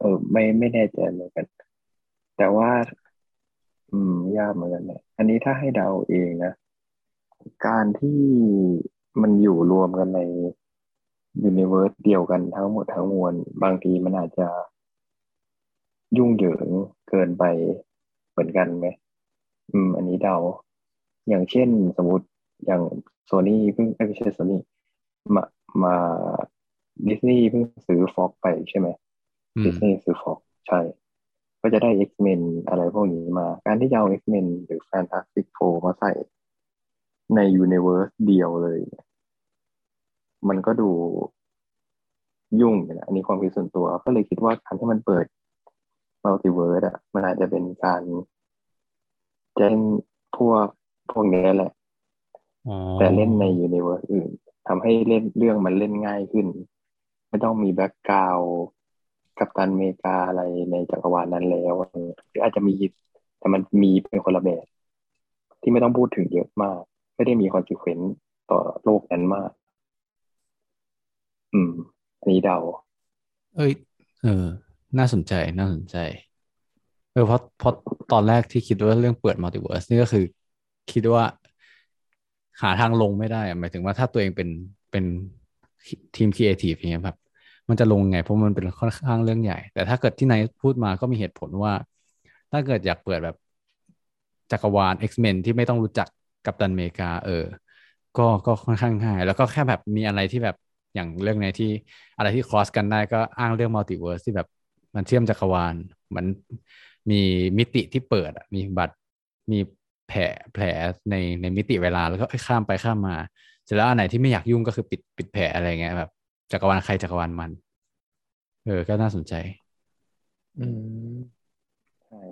เออไม่ไม่แน่ใจเหมือนกันแต่ว่าอืมยากเหมือนกันนะอันนี้ถ้าให้เดาเองนะการที่มันอยู่รวมกันในยูนิเวิร์สเดียวกันทั้งหมดทั้งมวลบางทีมันอาจจะยุ่งเหยิงเกินไปเหมือนกันไหมอืมอันนี้เดาอย่างเช่นสมมุติอย่าง Sony เพิ่งไม่ใช่ Sony มามา Disney เพิ่งซื้อ Fox ไปใช่ไหม Disney ซื้อ Fox ใช่ก็จะได้ X-Men อะไรพวกนี้มาการที่จะเอา X-Men หรือ Fantastic Four มาใส่ใน Universe เดียวเลยมันก็ดูยุ่งนะอันนี้ความคิดส่วนตัวก็เลยคิดว่าการที่มันเปิดมัลติเวิร์สอ่ะมันอาจจะเป็นการเล่นพวกพวกนี้แหละแต่เล่นในยูนิเวิร์สอื่นทำให้เล่นเรื่องมันเล่นง่ายขึ้นไม่ต้องมีแบ็คกราวด์กัปตันอเมริกาอะไรในจักรวาลนั้นแล้วหรืออาจจะมีแต่มันมีเป็นคนละแบบที่ไม่ต้องพูดถึงเยอะมากไม่ได้มีคอนซิเควนซ์ต่อโลกนั้นมากอืมนี่เดาเอ้ยเออน่าสนใจน่าสนใจเออเพราะเพราะตอนแรกที่คิดว่าเรื่องเปิดมัลติเวิร์สนี่ก็คือคิดว่าหาทางลงไม่ได้หมายถึงว่าถ้าตัวเองเป็นเป็นทีมครีเอทีฟอย่างเงี้ยครับมันจะลงไงเพราะมันเป็นค่อนข้างเรื่องใหญ่แต่ถ้าเกิดที่นายพูดมาก็มีเหตุผลว่าถ้าเกิดอยากเปิดแบบจักรวาล X-Men ที่ไม่ต้องรู้จักกัปตันอเมริกาเออก็ก็ค่อนข้างง่ายแล้วก็แค่แบบมีอะไรที่แบบอย่างเรื่องในที่อะไรที่ครอสกันได้ก็อ้างเรื่องมัลติเวิร์สที่แบบมันเชื่อมจักรวาลมันมีมิติที่เปิดมีบัตรมีแผลแผลในในมิติเวลาแล้วก็ข้ามไปข้ามมาเสร็จแล้วอันไหนที่ไม่อยากยุ่งก็คือปิดปิดแผลอะไรเงี้ยแบบจักรวาลใครจักรวาลมันเออก็น่าสนใจอืมใช่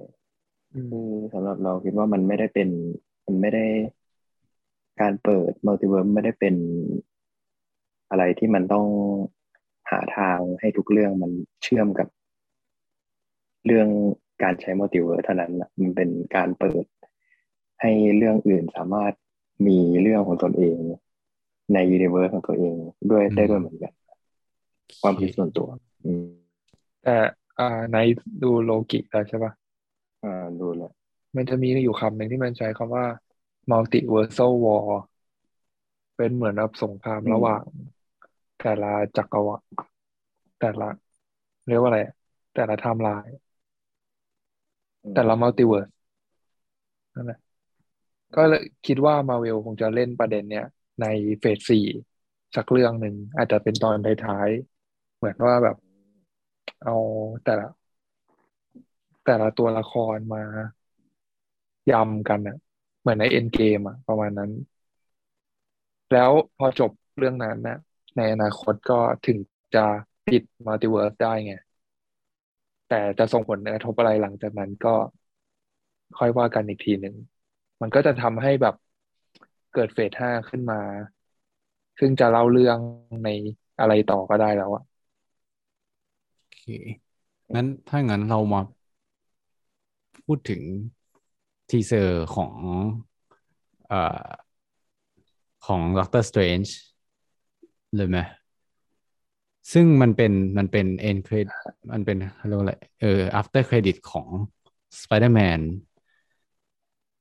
คือสำหรับเราคิดว่ามันไม่ได้เป็นมันไม่ได้การเปิดมัลติเวิร์สไม่ได้เป็น อะไรที่มันต้องหาทางให้ทุกเรื่องมันเชื่อมกับเรื่องการใช้มัลติเวิร์สเท่านั้นนะมันเป็นการเปิดให้เรื่องอื่นสามารถมีเรื่องของตนเองในยูนิเวิร์สของตัวเองด้วยได้ด้วยเหมือนกันความคิดส่วนตัวแต่อ่าในดูโลกิแล้วใช่ป่ะอ่าดูแล้วมันจะมีอยู่คำหนึ่งที่มันใช้คำว่า multiversal war เป็นเหมือนแบบสงครามระหว่างแต่ละจักรวาลแต่ละเรียกว่าอะไรแต่ละไทม์ไลน์แต่ละมัลติเวิร์สนั่นแหละก็คิดว่า Marvel คงจะเล่นประเด็นเนี้ยในเฟสสี่สักเรื่องหนึ่งอาจจะเป็นตอนท้ายๆเหมือนว่าแบบเอาแต่ละแต่ละตัวละครมายำกันน่ะเหมือนใน Endgame อ่ะประมาณนั้นแล้วพอจบเรื่องนั้นนะในอนาคตก็ถึงจะปิดมัลติเวิร์สได้ไงแต่จะส่งผลกระทบอะไรหลังจากนั้นก็ค่อยว่ากันอีกทีหนึ่งมันก็จะทำให้แบบเกิดเฟสห้าขึ้นมาซึ่งจะเล่าเรื่องในอะไรต่อก็ได้แล้วอ่ะโอเคงั้นถ้างั้นเรามาพูดถึงทีเซอร์ของเอ่อของ Doctor Strange เลยไหมซึ่งมันเป็นมันเป็น end credit มันเป็นเรียกว่าอะไรเออ after credit ของ Spider-Man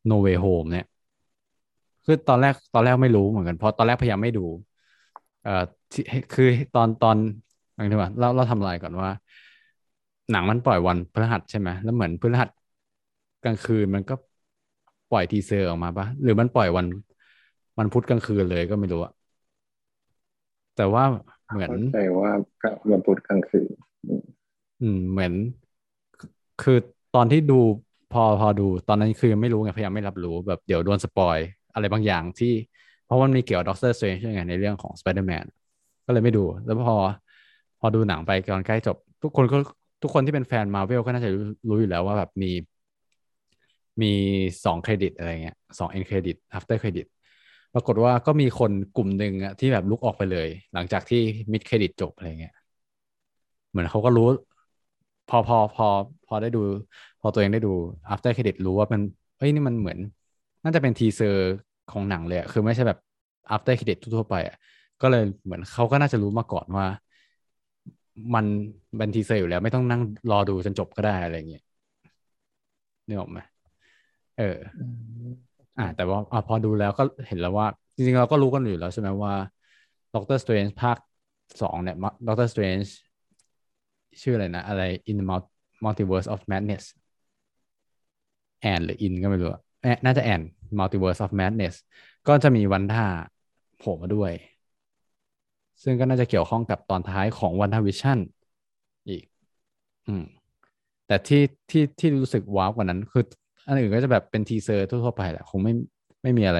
No Way Home เนี่ยคือตอนแรกตอนแรกไม่รู้เหมือนกันเพราะตอนแรกพยายามไม่ดูเอ่อคือตอนตอนอย่างที่ว่าเราเราทำลายก่อนว่าหนังมันปล่อยวันพฤหัสใช่ไหมแล้วเหมือนพฤหัสกลางคืนมันก็ปล่อยทีเซอร์ออกมาปะหรือมันปล่อยวันมันพุธกลางคืนเลยก็ไม่รู้อะแต่ว่าเหมือนเข้าใจว่าวันพุธกลางคืนอืมเหมือนคือตอนที่ดูพอพอดูตอนนั้นคือไม่รู้ไงพยายามไม่รับรู้แบบเดี๋ยวโดนสปอยอะไรบางอย่างที่เพราะมันมีเกี่ยวกับ Doctor Strange ใช่ไงในเรื่องของ Spider-Man ก็เลยไม่ดูแล้วพอพอดูหนังไปตอนใกล้จบทุกคนก็ทุกคนที่เป็นแฟน Marvel ก็น่าจะรู้อยู่แล้วว่าแบบมีมีสองเครดิตอะไรเงี้ยสอง end credit after credit ปรากฏว่าก็มีคนกลุ่มนึงอะที่แบบลุกออกไปเลยหลังจากที่ mid credit จบอะไรเงี้ยเหมือนเขาก็รู้พอพอพอพอได้ดูพอตัวเองได้ดู after credit รู้ว่ามันเฮ้ยนี่มันเหมือนน่าจะเป็นทีเซอร์ของหนังเลยคือไม่ใช่แบบ after credit ทั่วๆไปอ่ะก็เลยเหมือนเขาก็น่าจะรู้มาก่อนว่ามันเป็นทีเซอร์อยู่แล้วไม่ต้องนั่งรอดูจนจบก็ได้อะไรอย่างเงี้ยนึกออกไหมเอออ่าแต่ว่าพอดูแล้วก็เห็นแล้วว่าจริงๆเราก็รู้กันอยู่แล้วใช่ไหมว่า Doctor Strange ภาคสองเนี่ย Doctor Strange ชื่ออะไรนะอะไร In the Multiverse of Madness แอนหรือ In ก็ไม่รู้น่าจะแอน Multiverse of Madness ก็จะมีวันท่าโผล่มาด้วยซึ่งก็น่าจะเกี่ยวข้องกับตอนท้ายของวันท่าวิชั่นอีกอืมแต่ที่ที่ที่รู้สึกว้าวกว่านั้นคืออันอื่นก็จะแบบเป็นทีเซอร์ทั่วๆไปแหละคงไม่ไม่มีอะไร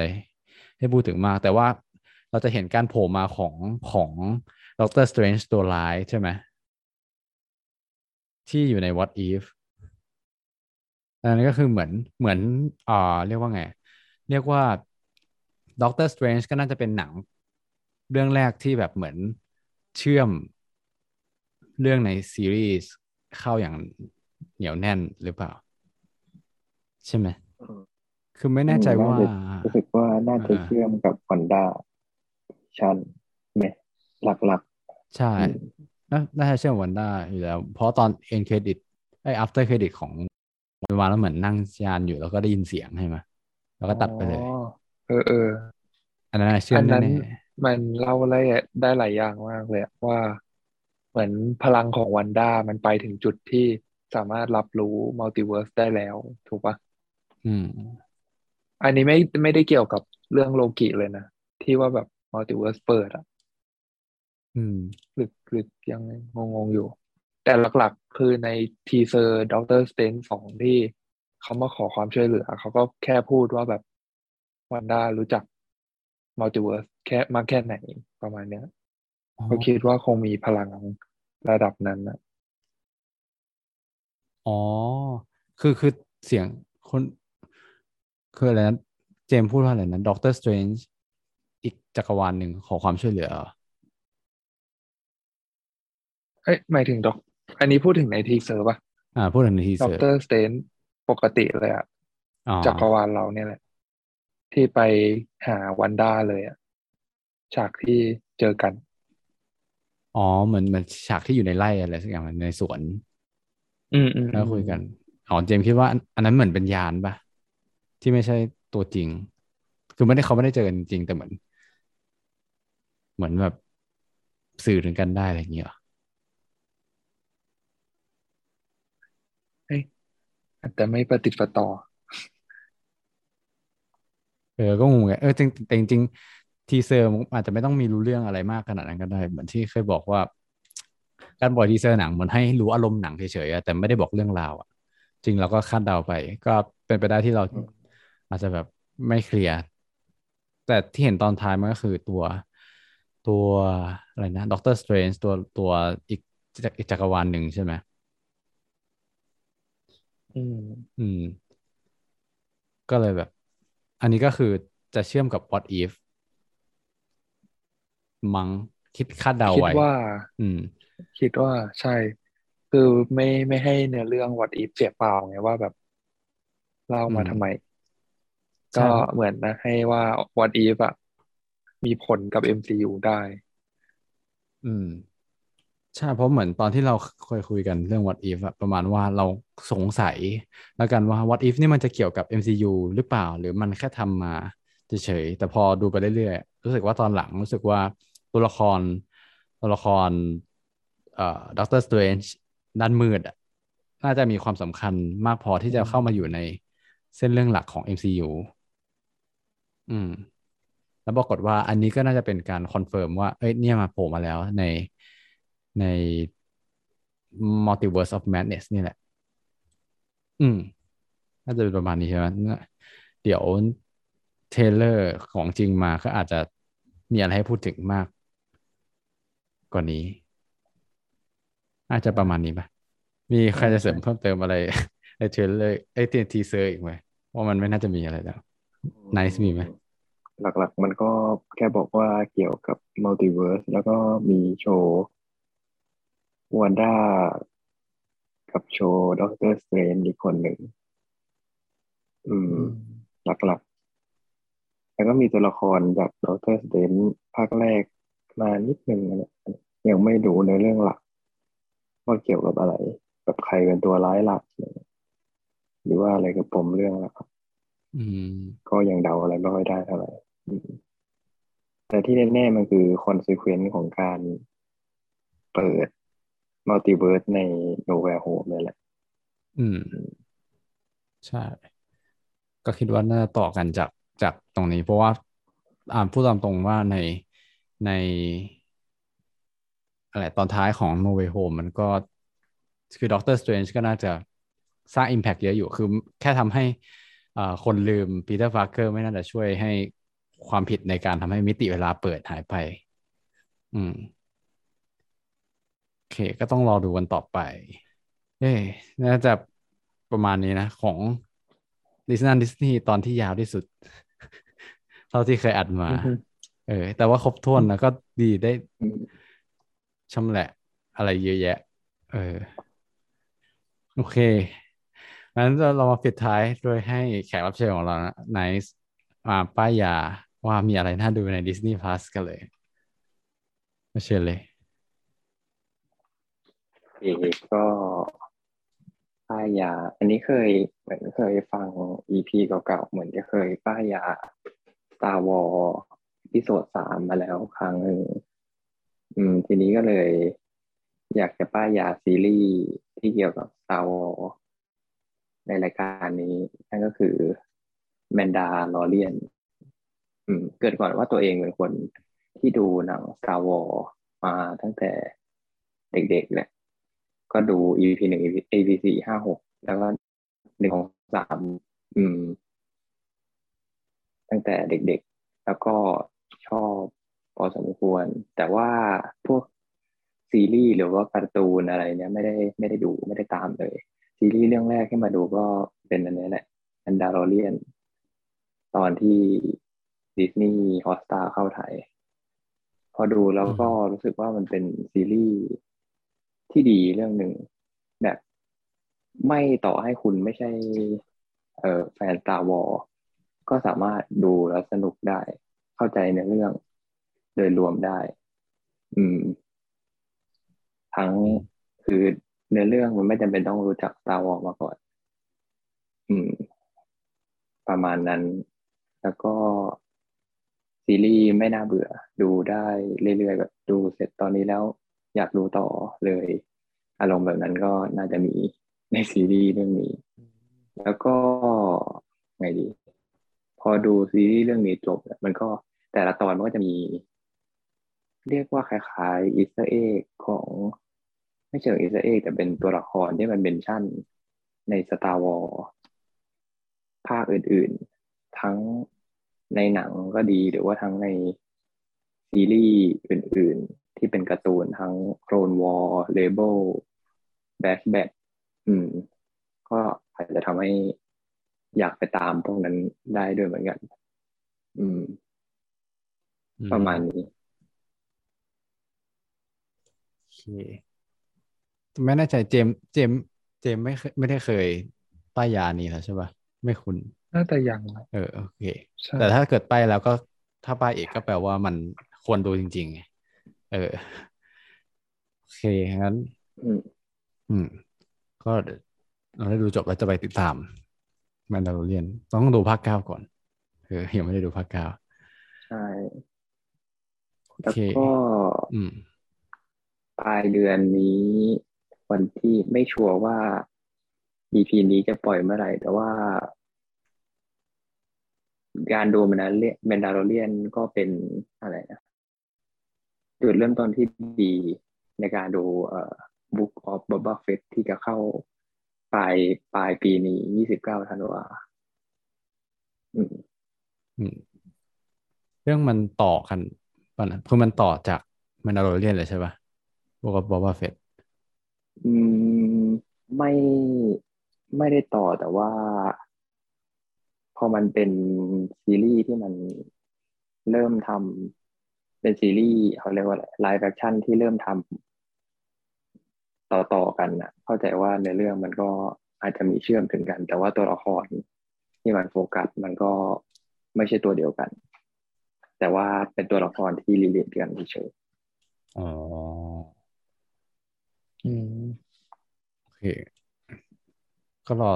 ให้พูดถึงมากแต่ว่าเราจะเห็นการโผล่มาของของ Doctor Strange ตัวร้ายใช่ไหมที่อยู่ใน What Ifอันนั้นก็คือเหมือนเหมือนอ่าเรียกว่าไงเรียกว่า Doctor Strange ก็น่าจะเป็นหนังเรื่องแรกที่แบบเหมือนเชื่อมเรื่องในซีรีส์เข้าอย่างเหนียวแน่นหรือเปล่าใช่ไหมคือไม่แน่ใจว่ารู้สึกว่าน่าจะเชื่อมกับคอนด้าชันไหมหลักๆใช่น่าจะเชื่อมวันด้าอยู่แล้วเพราะตอน end credit ไอ้ after credit ของมาแล้วเหมือนนั่งยานอยู่แล้วก็ได้ยินเสียงใช่ไหมแล้วก็ตัดไปเลยเออเอออันนั้นเชื่อมแน่มันเล่าอะไรได้หลายอย่างมากเลยว่าเหมือนพลังของวันด้ามันไปถึงจุดที่สามารถรับรู้มัลติเวิร์สได้แล้วถูกปะอืมอันนี้ไม่ไม่ได้เกี่ยวกับเรื่องโลกิเลยนะที่ว่าแบบมัลติเวิร์สเปิดอ่ะอืมหรือหรือยังงงๆอยู่แต่หลักๆคือในทีเซอร์ Doctor Strange สองที่เขามาขอความช่วยเหลือเขาก็แค่พูดว่าแบบวันด้ารู้จักมัลติเวิร์สแค่มาแค่ไหนประมาณเนี้ยก็คิดว่าคงมีพลังระดับนั้นนะอ๋อคือคือเสียงคนคืออะไรนะเจมพูดว่าอะไรนะด็อกเตอร์สเตรนจ์อีกจักรวาลหนึ่งขอความช่วยเหลือ เอ้ยหมายถึงด็อกอันนี้พูดถึงในทีเซอร์ป่ะอ่าพูดถึงในทีเซอร์ด็อกเตอร์สเตรนจ์ปกติเลยอ่ะจักรวาลเราเนี่ยแหละที่ไปหาวันด้าเลยอ่ะฉากที่เจอกันอ๋อเหมือนมันฉากที่อยู่ในไร่อะไรสักอย่างในสวนอืมๆแล้วคุยกันอ๋อเจมคิดว่าอันนั้นเหมือนเป็นยานป่ะที่ไม่ใช่ตัวจริงคือไม่ได้เขาไม่ได้เจอกันจริงแต่เหมือนเหมือนแบบสื่อถึงกันได้อะไรอย่างเงี้ยเฮ้ยแต่ไม่ประติดประต่อเออก็งงไงเออจริงแต่จริงทีเซอร์อาจจะไม่ต้องมีรู้เรื่องอะไรมากขนาดนั้นก็ได้เหมือนที่เคยบอกว่าการปล่อยทีเซอร์หนังมันให้รู้อารมณ์หนังเฉยๆแต่ไม่ได้บอกเรื่องราวอ่ะจริงเราก็คาดเดาไปก็เป็นไปได้ที่เราอาจจะแบบไม่เคลียร์แต่ที่เห็นตอนท้ายมันก็คือตัวตัวอะไรนะด็อกเตอร์สเตรนจ์ตัวตัวอีกจักรวาลหนึ่งใช่ไหมอืมอืมก็เลยแบบอันนี้ก็คือจะเชื่อมกับ What If มังคิดคาดเดาไว้คิดว่าอืมคิดว่าใช่คือไม่ไม่ให้เนื้อเรื่อง What If เสียเปล่าไงว่าแบบเล่ามาทำไมก็เหมือนนะให้ว่า What If อ่ะมีผลกับ เอ็ม ซี ยู ได้อืมใช่เพราะเหมือนตอนที่เราเคยคุยกันเรื่อง What If อะประมาณว่าเราสงสัยแล้วกันว่า What If นี่มันจะเกี่ยวกับ เอ็ม ซี ยู หรือเปล่าหรือมันแค่ทำมาเฉยๆแต่พอดูไปเรื่อยๆรู้สึกว่าตอนหลังรู้สึกว่าตัวละครตัวละครเอ่อ Doctor Strange ด้านมืดน่าจะมีความสำคัญมากพอที่จะเข้ามาอยู่ในเส้นเรื่องหลักของ เอ็ม ซี ยู อืมแล้วปรากฏว่าอันนี้ก็น่าจะเป็นการคอนเฟิร์มว่าเอ้ยเนี่ยมาโผล่มาแล้วในใน Multiverse of Madness นี่แหละอืมน่าจะเป็นประมาณนี้ใช่ไหมเดี๋ยวเทรลเลอร์ของจริงมาก็อาจจะมีอะไรให้พูดถึงมากกว่านี้อาจจะประมาณนี้ป่ะมีใครจะเสริมเพิ่มเติมอะไรในเทรลเลอร์ไอ้ทีเซอร์อีกไหมว่ามันไม่น่าจะมีอะไรแล้ว Nice มีไหมหลักๆมันก็แค่บอกว่าเกี่ยวกับมัลติเวิร์สแล้วก็มีโชว์วันด้ากับโชว์ด็อกเตอร์สเตรนจ์อีกคนหนึ่งอืมหลักๆแล้วก็มีตัวละครจากด็อกเตอร์สเตรนจ์ภาคแรกมานิดนึงนะยังไม่รู้ในเรื่องหลักว่าเกี่ยวกับอะไรกับใครเป็นตัวร้ายหลักหรือว่าอะไรกับปมเรื่องหลักอืมก็ยังเดาอะไรไม่ค่อยได้เท่าไหร่แต่ที่แน่ๆมันคือคอนซีเควนซ์ของการเปิดมัลติเวิร์สใน No Way Home นี่แหละอืมใช่ก็คิดว่าน่าต่อกันจากจากตรงนี้เพราะว่าอ่าพูดตามตรงว่าในในอะไรตอนท้ายของ No Way Home มันก็คือ Doctor Strange ก็น่าจะสร้าง impact เยอะอยู่คือแค่ทำให้คนลืมปีเตอร์พาร์เกอร์ไม่น่าจะช่วยให้ความผิดในการทำให้มิติเวลาเปิดหายไปอืมโอเคก็ต้องรอดูกันต่อไปเอ้ยน่าจะประมาณนี้นะของดิสนีย์ดิสนีย์ตอนที่ยาวที่สุดเท่าที่เคยอัดมา เออแต่ว่าครบถ้วนแล้วก็ดีได้ชำแหละอะไรเยอะแยะเออโอเคงั้นเรามาปิดท้ายโดยให้แขกรับเชิญของเรานะ Nice มาป้ายยาว่ามีอะไรน่าดูใน Disney+ กันเลยมาเชิญเลยอีกก็ป้ายยาอันนี้เคยเหมือนเคยฟัง อี พี เก่าๆเหมือนจะเคยป้ายยา Star Wars ที่โซดสามมาแล้วครั้งนึงอืมทีนี้ก็เลยอยากจะป้ายยาซีรีส์ที่เกี่ยวกับ Star Warsในรายการนี้นั่นก็คือ Mandalorian อืมเกิดก่อนว่าตัวเองเป็นคนที่ดูหนัง Star Wars มาตั้งแต่เด็กๆแหละก็ดู อี พี หนึ่ง อี พี อี พี สี่ ห้า หกแล้วก็หนึ่ง สอง สามอืมตั้งแต่เด็กๆแล้วก็ชอบพอสมควรแต่ว่าพวกซีรีส์หรือว่าการ์ตูนอะไรเนี่ยไม่ได้ไม่ได้ดูไม่ได้ตามเลยซีรีส์เรื่องแรกที่มาดูก็เป็นอันนี้แหละ Mandalorian ตอนที่ Disney Hotstar เข้าไทยพอดูแล้วก็รู้สึกว่ามันเป็นซีรีส์ ที่ดีเรื่องนึงแบบไม่ต่อให้คุณไม่ใช่เอ่อแฟน Star Wars ก็สามารถดูแล้วสนุกได้เข้าใจในเรื่องโดยรวมได้อืมทั้งคือในเรื่องมันไม่จำเป็นต้องรู้จัก Star Wars มาก่อนอืมประมาณนั้นแล้วก็ซีรีส์ไม่น่าเบื่อดูได้เรื่อยๆแบบดูเสร็จตอนนี้แล้วอยากดูต่อเลยอารมณ์แบบนั้นก็น่าจะมีในซีรีส์เรื่องนี้แล้วก็ไงดีพอดูซีรีส์เรื่องนี้จบมันก็แต่ละตอนมันก็จะมีเรียกว่าคล้ายๆอีสเตอร์เอ็กของไม่เชิงอีสเตอร์เอ็กแต่เป็นตัวละครที่มันเมนชั่นใน Star Wars ภาคอื่นๆทั้งในหนังก็ดีหรือว่าทั้งในซีรีส์อื่นๆที่เป็นการ์ตูนทั้ง Clone War Rebel Flashback อืมก็อาจจะทำให้อยากไปตามพวกนั้นได้ด้วยเหมือนกันอืมประมาณนี้โอเคไม่แน่ใจเจมเจมเจมไม่เคยไม่ได้เคยป้ายยานี้แล้วใช่ป่ะไม่คุ้นน่าจะยังเออโอเคแต่ถ้าเกิดป้ายแล้วก็ถ้าป้ายเอกก็แปลว่ามันควรดูจริงๆเออโอเคงั้นอืมอืมก็เราได้ดูจบแล้วจะไปติดตาม Mandalorian ต้องดูภาคเก้าก่อนเออยังไม่ได้ดูภาคเก้าใช่แล้วก็อืมปลายเดือนนี้วันที่ไม่ชัวร์ว่า อี พี นี้จะปล่อยเมื่อไหร่แต่ว่าการดูMandalorian ก็เป็นอะไรนะจุดเริ่มต้นที่ดีในการดูเอ่อ Book of Boba Fett ที่จะเข้าปลายปลายปีนี้ยี่สิบเก้าธันวาอืมอืมเรื่องมันต่อกันป่ะนะคือมันต่อจาก Mandalorian เลยใช่ป่ะ Book of Boba Fett อืมไม่ไม่ได้ต่อแต่ว่าพอมันเป็นซีรีส์ที่มันเริ่มทำเป็นซีรีส์เขาเรียกว่าไลฟ์แอคชั่นที่เริ่มทำต่อๆกันนะเข้าใจว่าในเรื่องมันก็อาจจะมีเชื่อมถึงกันแต่ว่าตัวละครที่มันโฟกัสมันก็ไม่ใช่ตัวเดียวกันแต่ว่าเป็นตัวละครที่รีเลทกันเฉยๆอ๋ออืมโอเคก็รอ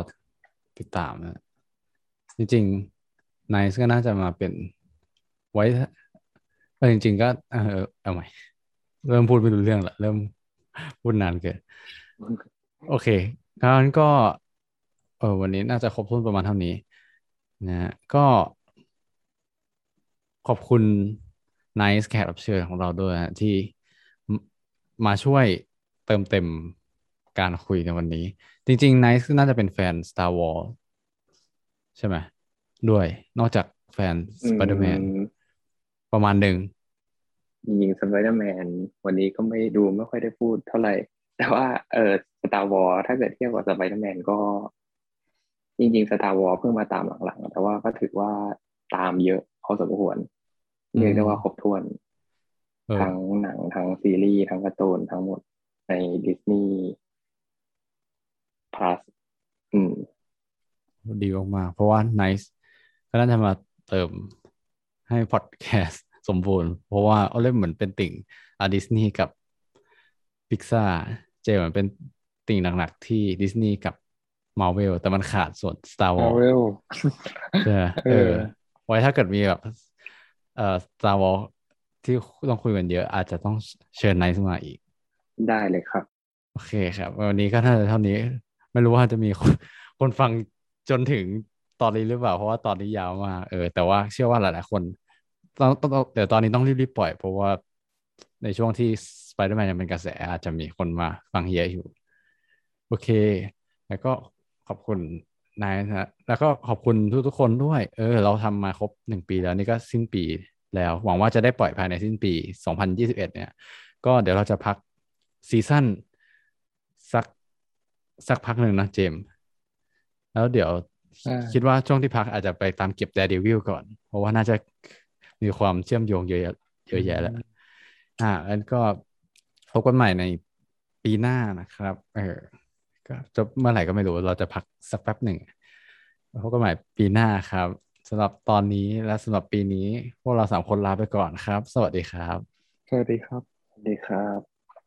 ติดตามนะจริงๆ nice ก็น่าจะมาเป็นไว้เออจริงๆก็เออเอาใหม่เริ่มพูดไม่รู้เรื่องละเริ่มพูดนานเกินโอเคงั้นก็เออวันนี้น่าจะครบถ้วนประมาณเท่านี้นะก็ขอบคุณ nice แขกรับเชิญของเราด้วยนะที่มาช่วยเติมเต็มการคุยในวันนี้จริงๆ nice น่าจะเป็นแฟน Star Warsใช่ไหมด้วยนอกจากแฟน Spider-Man ประมาณหนึ่งยิง Spider-Man วันนี้ก็ไม่ดูไม่ค่อยได้พูดเท่าไหร่แต่ว่าเออ Star Wars ถ้าเกิดเทียบกับ Spider-Man ก็จริงๆ Star Wars เพิ่งมาตามหลังๆแต่ว่าก็ถือว่าตามเยอะพอสมควรเรียกได้ว่าครบถ้วนทั้งหนังทั้งซีรีส์ทั้งการ์ตูนทั้งหมดใน Disney+ อืมดีมากๆเพราะว่า nice ก็น่าจะมาเติมให้พอดแคสต์สมบูรณ์เพราะว่าเอาเล่มเหมือนเป็นติ่งอ่ะดิสนีย์กับพิกซ่าเจเหมือนเป็นติ่งหนักๆที่ดิสนีย์กับ Marvel แต่มันขาดส่วน Star Wars Marvel ใช่เออไว้ถ้าเกิดมีแบบเอ่อ Star Wars ที่ต้องคุยกันเยอะอาจจะต้องเชิญ nice มาอีกได้เลยครับโอเคครับวันนี้ก็น่าจะเท่านี้ไม่รู้ว่าจะมีคนฟังจนถึงตอนนี้หรือเปล่าเพราะว่าตอนนี้ยาวมากเออแต่ว่าเชื่อว่าหลายๆคนต้องต้องเดี๋ยวตอนนี้ต้องรีบๆปล่อยเพราะว่าในช่วงที่ Spider-Man ยังเป็นกระแสอาจจะมีคนมาฟังเยอะอยู่โอเคแล้วก็ขอบคุณนายนะฮะแล้วก็ขอบคุณทุกๆคนด้วยเออเราทำมาครบหนึ่งปีแล้วนี่ก็สิ้นปีแล้วหวังว่าจะได้ปล่อยภายในสิ้นปีสองพันยี่สิบเอ็ดเนี่ยก็เดี๋ยวเราจะพักซีซั่นสักสักพักนึงนะเจมแล้วเดี๋ยวคิดว่าช่วงที่พักอาจจะไปตามเก็บ Daredevil ก่อนเพราะว่าน่าจะมีความเชื่อมโยงเยอะเยอะแยะแล้วอ่าแล้วก็พบกันใหม่ในปี ปีหน้านะครับเออก็จบเมื่อไหร่ก็ไม่รู้เราจะพักสักแป๊บหนึ่งพบกันใหม่ปีหน้าครับสำหรับตอนนี้และสำหรับปีนี้พวกเราสามคนลาไปก่อนครับสวัสดีครับสวัสดีครับสวัสดีครับ